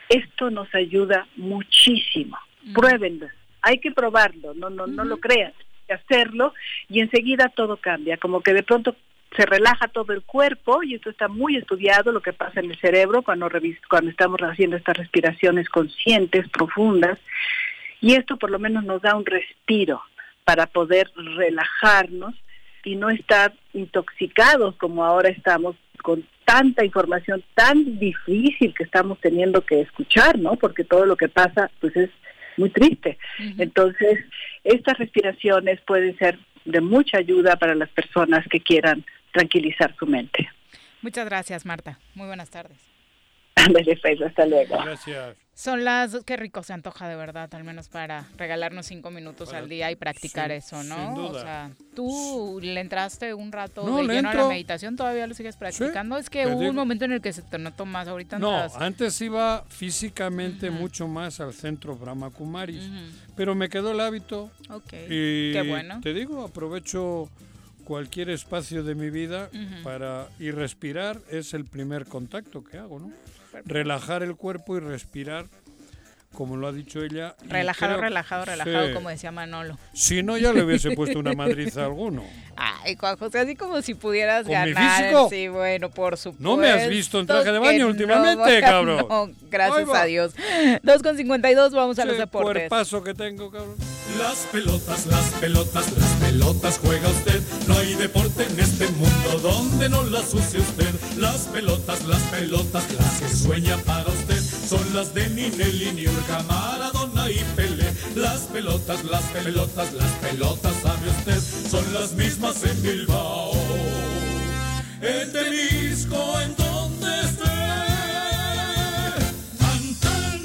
esto nos ayuda muchísimo. Uh-huh. Pruébenlo, hay que probarlo, no, no, uh-huh. no lo crean, hay que hacerlo, y enseguida todo cambia, como que de pronto se relaja todo el cuerpo, y esto está muy estudiado, lo que pasa en el cerebro cuando, revis- cuando estamos haciendo estas respiraciones conscientes, profundas, y esto por lo menos nos da un respiro para poder relajarnos y no estar intoxicados como ahora estamos con tanta información tan difícil que estamos teniendo que escuchar, ¿no? Porque todo lo que pasa pues es muy triste. Uh-huh. Entonces, estas respiraciones pueden ser de mucha ayuda para las personas que quieran tranquilizar su mente. Muchas gracias, Marta. Muy buenas tardes. Hasta luego. Gracias. Son las dos, qué rico se antoja de verdad, al menos para regalarnos cinco minutos para al día y practicar sin, eso, ¿no? Sin duda. O sea, tú le entraste un rato no, de lleno entro. a la meditación, todavía lo sigues practicando. Sí, es que hubo digo. un momento en el que se te notó más, ahorita no. No, antes iba físicamente uh-huh. mucho más al centro Brahma Kumaris, uh-huh. pero me quedó el hábito. Ok, y qué bueno. Te digo, aprovecho cualquier espacio de mi vida uh-huh. para y respirar es el primer contacto que hago, ¿no? Relajar el cuerpo y respirar, como lo ha dicho ella. Relajado, creo, relajado, relajado, sí. Como decía Manolo. Si no, ya le hubiese puesto una madriza a alguno. Ay, Juan José, así como si pudieras ¿Con ganar. ¿Mi físico? Sí, bueno, por supuesto. No me has visto en traje de baño últimamente, no, cabrón. No, gracias a Dios. dos con cincuenta y dos, vamos a sí, los deportes. Por el paso que tengo, cabrón. Las pelotas, las pelotas, las pelotas juega usted. No hay deporte en este mundo donde no las use usted. Las pelotas, las pelotas, las que sueña para usted. Son las de Ninelli, Niurka, Maradona y Pelé. Las pelotas, las pelotas, las pelotas, sabe usted. Son las mismas en Bilbao, en Temisco, en donde esté. ¡Antan!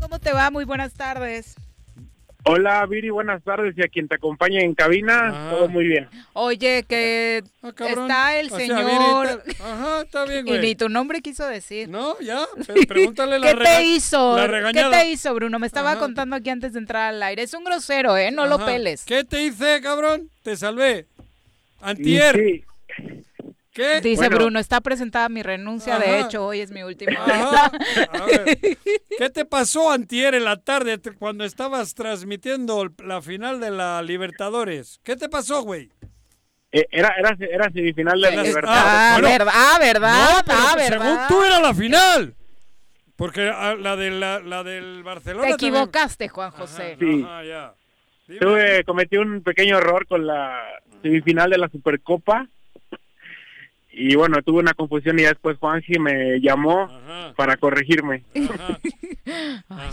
¿Cómo te va? Muy buenas tardes. Hola, Viri, buenas tardes, y a quien te acompaña en cabina, ah. todo muy bien. Oye, que ah, está el o señor... Sea, Viri, ta... Ajá, está bien, güey. Y ni tu nombre quiso decir. No, ya, pero pregúntale la, ¿Qué rega... te hizo? la regañada. ¿Qué te hizo, Bruno? Me estaba Ajá. contando aquí antes de entrar al aire. Es un grosero, ¿eh? No Ajá. lo peles. ¿Qué te hice, cabrón? Te salvé. Antier. Sí. ¿Qué? Dice bueno. Bruno, está presentada mi renuncia, Ajá. de hecho, hoy es mi última. Ajá. A ver, ¿qué te pasó antier en la tarde cuando estabas transmitiendo la final de la Libertadores? ¿Qué te pasó, güey? Eh, era, era, era semifinal de la Libertadores. Ah, bueno, verdad, ah, verdad, no, pero ah, según verdad. tú era la final. Porque la, de la, la del Barcelona... Te equivocaste, también. Juan José. Ajá, sí. Ajá, ya. Tuve, cometí un pequeño error con la semifinal de la Supercopa. Y bueno, tuve una confusión y después Juanji me llamó Ajá. para corregirme. Ajá. Ajá. Ay,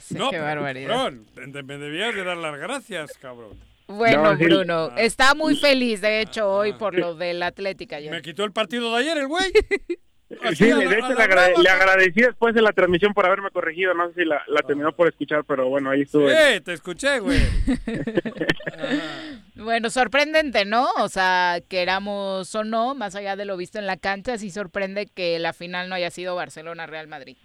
señor, no, qué barbaridad. Cabrón, me debías de dar las gracias, cabrón. Bueno, no, sí. Bruno, ah. está muy feliz, de hecho, ah. hoy por lo de la Atlética. Ayer. Me quitó el partido de ayer el güey. Sí, de hecho le, agrade- le agradecí después de la transmisión por haberme corregido, no sé si la, la ah. terminó por escuchar, pero bueno, ahí estuve. Sí, te escuché, güey. Bueno, sorprendente, ¿no? O sea, queramos o no, más allá de lo visto en la cancha, sí sorprende que la final no haya sido Barcelona-Real Madrid.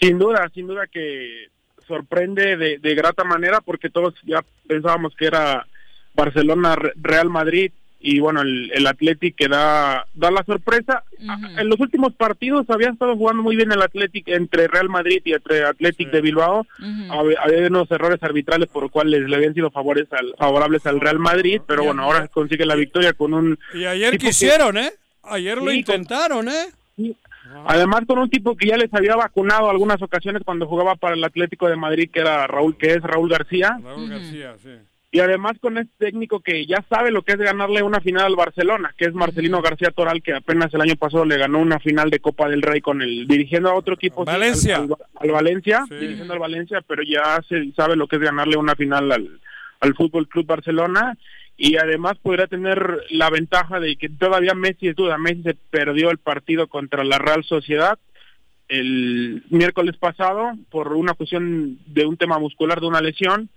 Sin duda, sin duda que sorprende de, de grata manera, porque todos ya pensábamos que era Barcelona-Real Madrid, y bueno, el, el Athletic que da, da la sorpresa. Uh-huh. En los últimos partidos había estado jugando muy bien el Athletic entre Real Madrid y entre Athletic sí. de Bilbao. Uh-huh. Había, había unos errores arbitrales por los cuales le habían sido favores al, favorables al Real Madrid, pero bueno, ahora consigue la victoria con un... Y ayer quisieron, que, ¿eh? Ayer lo sí, intentaron, ¿eh? Sí. Wow. Además con un tipo que ya les había vacunado algunas ocasiones cuando jugaba para el Atlético de Madrid, que era Raúl, que es Raúl García. Raúl uh-huh. García, sí. Y además con este técnico que ya sabe lo que es ganarle una final al Barcelona, que es Marcelino García Toral, que apenas el año pasado le ganó una final de Copa del Rey con el dirigiendo a otro equipo. Valencia. Sí, al, al, al Valencia, sí. dirigiendo al Valencia, pero ya se sabe lo que es ganarle una final al, al Fútbol Club Barcelona. Y además podría tener la ventaja de que todavía Messi es duda. Messi se perdió el partido contra la Real Sociedad el miércoles pasado por una cuestión de un tema muscular, de una lesión.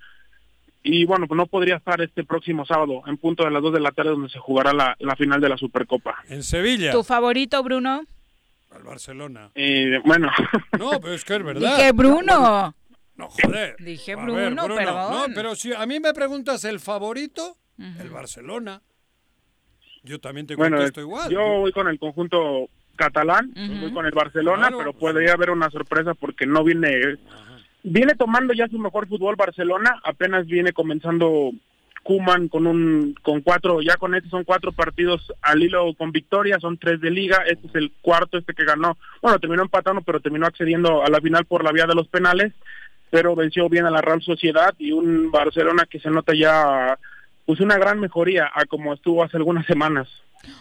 Y bueno, no podría estar este próximo sábado en punto de las dos de la tarde donde se jugará la, la final de la Supercopa. En Sevilla. ¿Tu favorito, Bruno? Al Barcelona. Eh, bueno. No, pero es que es verdad. Dije Bruno. No, joder. Dije Bruno, ver, Bruno, perdón. No, pero si a mí me preguntas el favorito, uh-huh. el Barcelona. Yo también te contesto bueno, igual. Yo voy con el conjunto catalán, uh-huh. voy con el Barcelona, claro, pero pues, podría haber una sorpresa porque no viene... Ajá. Viene tomando ya su mejor fútbol Barcelona, apenas viene comenzando Koeman con un con cuatro, ya con este son cuatro partidos al hilo con victoria, son tres de liga, este es el cuarto, este que ganó, bueno, terminó empatando, pero terminó accediendo a la final por la vía de los penales, dos por cero venció bien a la Real Sociedad, y un Barcelona que se nota ya pues una gran mejoría a como estuvo hace algunas semanas.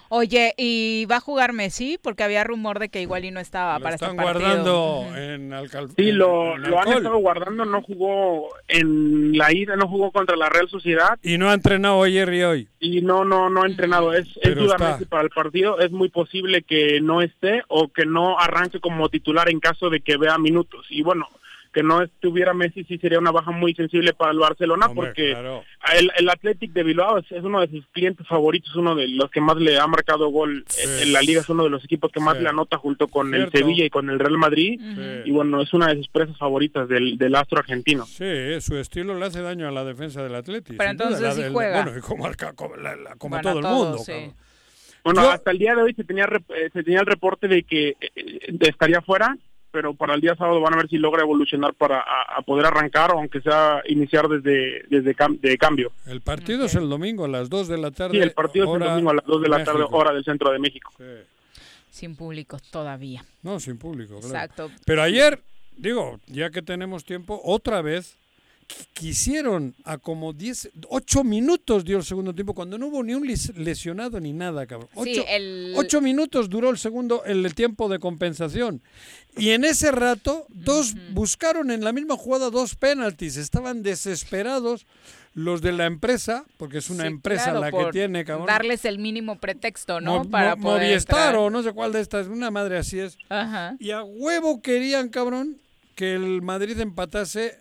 Oye, ¿y va a jugar Messi? Porque había rumor de que igual y no estaba lo para este partido. Lo están guardando en alcohol. Sí, lo, en lo han estado guardando, no jugó en la ida, no jugó contra la Real Sociedad. Y no ha entrenado ayer y hoy. Y no, no, no ha entrenado, es, es duda Messi para el partido, es muy posible que no esté o que no arranque como titular en caso de que vea minutos. Y bueno, que no estuviera Messi sí sería una baja muy sensible para el Barcelona. Hombre, porque claro, el, el Athletic de Bilbao es, es uno de sus clientes favoritos, uno de los que más le ha marcado gol, sí, en la liga, es uno de los equipos que más, sí, le anota junto con, cierto, el Sevilla y con el Real Madrid, sí, y bueno, es una de sus presas favoritas del, del astro argentino. Sí, su estilo le hace daño a la defensa del Athletic. Pero entonces la, sí del, juega. Bueno, y como, como, la, la, como bueno, todo, todo el mundo, sí, claro. Bueno, yo... hasta el día de hoy se tenía, se tenía el reporte de que estaría fuera, pero para el día sábado van a ver si logra evolucionar para a, a poder arrancar, o aunque sea iniciar desde desde cam, de cambio. El partido, okay, es el domingo a las dos de la tarde. Sí, el partido es el domingo a las dos de la tarde, hora del centro de México. Sí. Sin público todavía. No, sin público, claro. Exacto. Pero ayer, digo, ya que tenemos tiempo, otra vez quisieron a como diez, ocho minutos dio el segundo tiempo, cuando no hubo ni un lesionado ni nada, cabrón. ocho, sí, el... ocho minutos duró el segundo, el, el tiempo de compensación. Y en ese rato, dos, uh-huh, buscaron en la misma jugada dos penaltis. Estaban desesperados los de la empresa, porque es una, sí, empresa, claro, la que tiene, cabrón. Darles el mínimo pretexto, ¿no? Mo- Para mo- poder Movistar, o no sé cuál de estas, una madre así es. Uh-huh. Y a huevo querían, cabrón, que el Madrid empatase.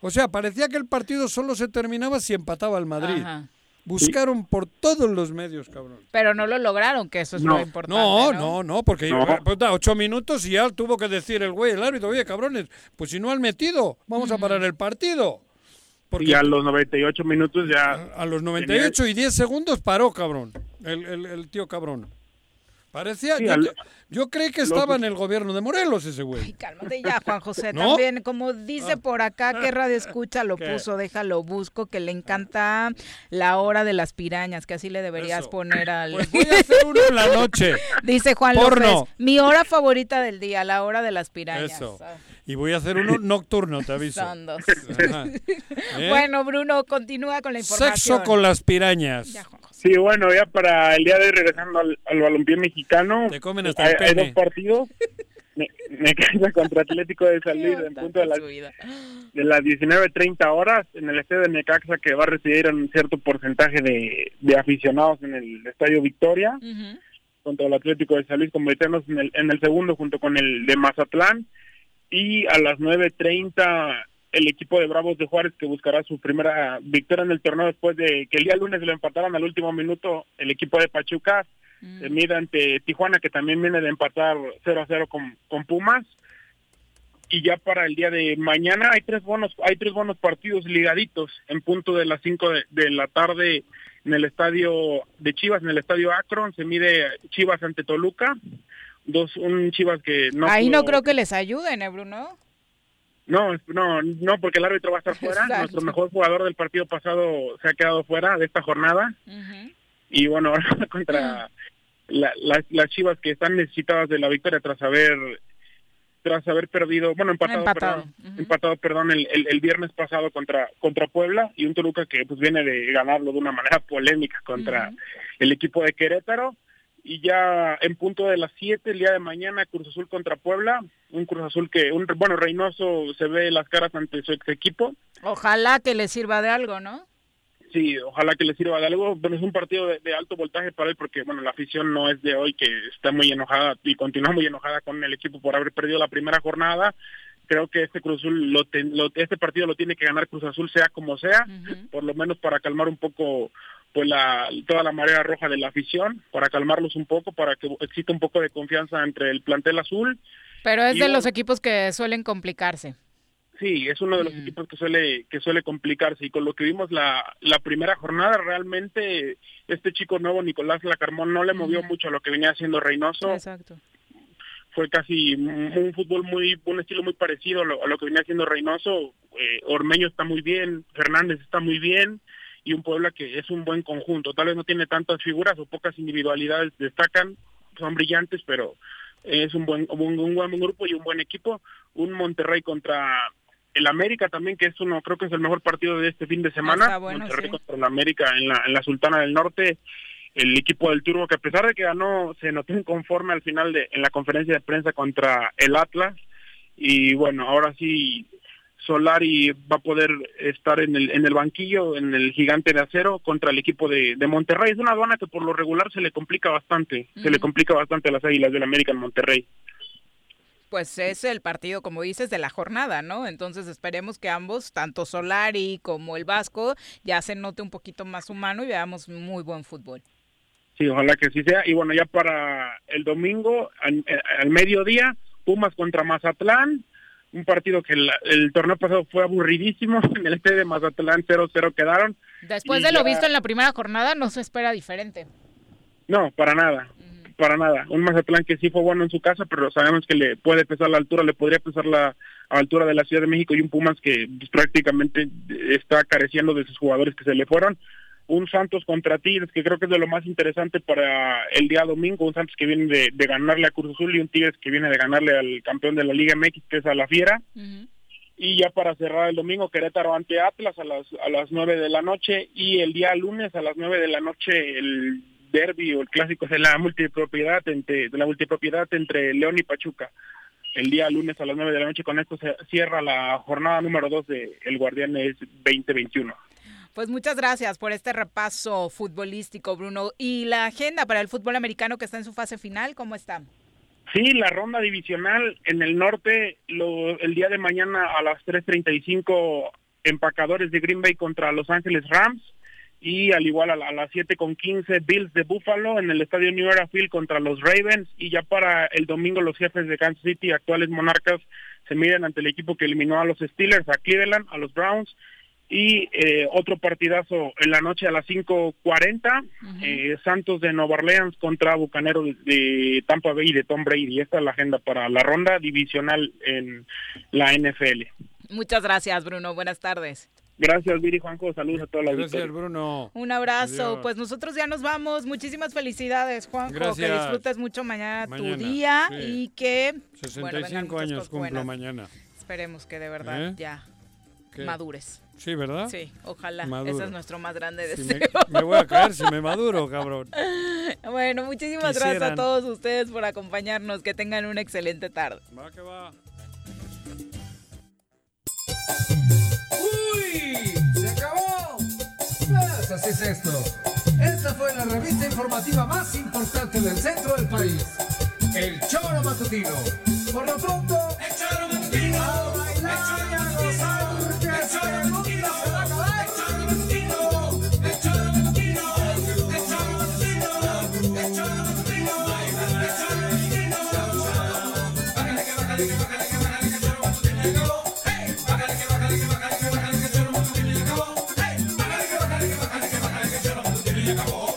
O sea, parecía que el partido solo se terminaba si empataba el Madrid. Ajá. Buscaron por todos los medios, cabrón. Pero no lo lograron, que eso es, no, lo importante. No, no, no, no, porque no. Pues, da, ocho minutos y ya tuvo que decir el güey, el árbitro, oye, cabrones, pues si no han metido, vamos, uh-huh, a parar el partido. Porque y a los noventa y ocho minutos ya... A, a los noventa y ocho tenía... y diez segundos paró, cabrón, el, el, el tío cabrón. Parecía, sí, yo, al... yo creí que estaba en el gobierno de Morelos ese güey. Ay, cálmate ya, Juan José, ¿no? También, como dice por acá, que radio escucha lo ¿Qué? puso, déjalo, busco, que le encanta la hora de las pirañas, que así le deberías Eso. poner al... Pues voy a hacer uno en la noche. Dice Juan Porno. López, mi hora favorita del día, la hora de las pirañas. Eso. Ah. Y voy a hacer uno nocturno, te aviso. Son dos. ¿Eh? Bueno, Bruno, continúa con la información. Sexo con las pirañas. Ya, Juan José. Sí, bueno, ya para el día de hoy, regresando al, al balompié mexicano, te comen hasta hay, el hay dos partidos. me, me cae contra Atlético de San Luis en punto de las, de las diecinueve treinta horas en el estadio de Necaxa, que va a recibir un cierto porcentaje de, de aficionados en el estadio Victoria, uh-huh, contra el Atlético de San Luis, convirtiéndose en el, en el segundo junto con el de Mazatlán. Y a las nueve treinta el equipo de Bravos de Juárez, que buscará su primera victoria en el torneo después de que el día lunes lo empataron al último minuto, el equipo de Pachuca, mm. se mide ante Tijuana, que también viene de empatar cero a cero con, con Pumas. Y ya para el día de mañana hay tres buenos hay tres buenos partidos ligaditos en punto de las cinco de, de la tarde en el estadio de Chivas, en el estadio Akron, se mide Chivas ante Toluca, dos un Chivas que no ahí pudo... no creo que les ayuden, ¿eh, Bruno? No, no, no, porque el árbitro va a estar fuera. Exacto. Nuestro mejor jugador del partido pasado se ha quedado fuera de esta jornada. Uh-huh. Y bueno, ahora contra la, la, las Chivas, que están necesitadas de la victoria tras haber tras haber perdido, bueno, empatado, empatado. Perdón, uh-huh. empatado, perdón, el, el, el viernes pasado contra contra Puebla, y un Toluca que pues viene de ganarlo de una manera polémica contra, uh-huh, el equipo de Querétaro. Y ya en punto de las siete, el día de mañana, Cruz Azul contra Puebla. Un Cruz Azul que, un, bueno, Reynoso se ve las caras ante su ex equipo. Ojalá que le sirva de algo, ¿no? Sí, ojalá que le sirva de algo. Pero es un partido de, de alto voltaje para él, porque, bueno, la afición no es de hoy, que está muy enojada y continúa muy enojada con el equipo por haber perdido la primera jornada. Creo que este Cruz Azul, lo ten, lo, este partido lo tiene que ganar Cruz Azul, sea como sea, uh-huh, por lo menos para calmar un poco... pues la, toda la marea roja de la afición, para calmarlos un poco, para que exista un poco de confianza entre el plantel azul. Pero es y de un... los equipos que suelen complicarse. Sí, es uno de los mm. equipos que suele que suele complicarse, y con lo que vimos la la primera jornada, realmente este chico nuevo, Nicolás Lacarmón, no le movió mm. mucho a lo que venía haciendo Reynoso. Exacto. Fue casi un fútbol muy, un estilo muy parecido a lo, a lo que venía haciendo Reynoso. Eh, Ormeño está muy bien, Fernández está muy bien, y un Puebla que es un buen conjunto. Tal vez no tiene tantas figuras o pocas individualidades destacan, son brillantes, pero es un buen un, un buen grupo y un buen equipo. Un Monterrey contra el América también, que es uno, creo que es el mejor partido de este fin de semana. Está bueno, Monterrey sí. Contra el América en la, en la Sultana del Norte. El equipo del Turbo, que a pesar de que ganó, se notó inconforme al final de en la conferencia de prensa contra el Atlas. Y bueno, ahora sí, Solari va a poder estar en el en el banquillo, en el gigante de acero, contra el equipo de, de Monterrey. Es una aduana que por lo regular se le complica bastante, uh-huh. se le complica bastante a las Águilas del América en Monterrey. Pues es el partido, como dices, de la jornada, ¿no? Entonces esperemos que ambos, tanto Solari como el Vasco, ya se note un poquito más humano y veamos muy buen fútbol. Sí, ojalá que sí sea. Y bueno, ya para el domingo, al, al mediodía, Pumas contra Mazatlán. Un partido que el, el torneo pasado fue aburridísimo. En el este de Mazatlán cero cero quedaron. Después de ya... lo visto en la primera jornada, no se espera diferente. No, para nada. Uh-huh. Para nada. Un Mazatlán que sí fue bueno en su casa, pero sabemos que le puede pesar la altura, le podría pesar la altura de la Ciudad de México, y un Pumas que prácticamente está careciendo de sus jugadores que se le fueron. Un Santos contra Tigres, que creo que es de lo más interesante para el día domingo. Un Santos que viene de, de ganarle a Cruz Azul y un Tigres que viene de ganarle al campeón de la Liga M X, que es a la Fiera. Uh-huh. Y ya para cerrar el domingo, Querétaro ante Atlas a las a las nueve de la noche. Y el día lunes a las nueve de la noche el derbi o el clásico de la multipropiedad entre, de la multipropiedad entre León y Pachuca. El día lunes a las nueve de la noche. Con esto se cierra la jornada número dos de El Guardianes veinte veintiuno. Pues muchas gracias por este repaso futbolístico, Bruno. ¿Y la agenda para el fútbol americano que está en su fase final, cómo está? Sí, la ronda divisional en el norte, lo, el día de mañana a las tres treinta y cinco, Empacadores de Green Bay contra Los Ángeles Rams, y al igual a, la, a las siete quince, Bills de Buffalo en el estadio New Era Field contra los Ravens, y ya para el domingo los Jefes de Kansas City, actuales monarcas, se miden ante el equipo que eliminó a los Steelers, a Cleveland, a los Browns. Y eh, otro partidazo en la noche a las cinco cuarenta, uh-huh. eh, Santos de Nueva Orleans contra Bucaneros de Tampa Bay de Tom Brady. Esta es la agenda para la ronda divisional en la N F L. Muchas gracias, Bruno. Buenas tardes. Gracias, Viri, Juanjo. Saludos a toda la audiencia. Gracias, Bruno. Un abrazo. Adiós. Pues nosotros ya nos vamos. Muchísimas felicidades, Juanjo. Gracias. Que disfrutes mucho mañana, mañana tu día. Sí. Y que... sesenta y cinco bueno, años cumplo buenas. Mañana. Esperemos que de verdad ¿Eh? ya ¿Qué? madures. Sí, ¿verdad? Sí, ojalá. Maduro. Ese es nuestro más grande deseo. Si me, me voy a caer si me maduro, cabrón. Bueno, muchísimas Quisieran. gracias a todos ustedes por acompañarnos. Que tengan una excelente tarde. Va que va. ¡Uy! ¡Se acabó! Pues así es esto. Esta fue la revista informativa más importante del centro del país. El Choro Matutino. Por lo pronto, el Choro Matutino. A bailar y a gozar, porque el Choro Matutino. Acabó.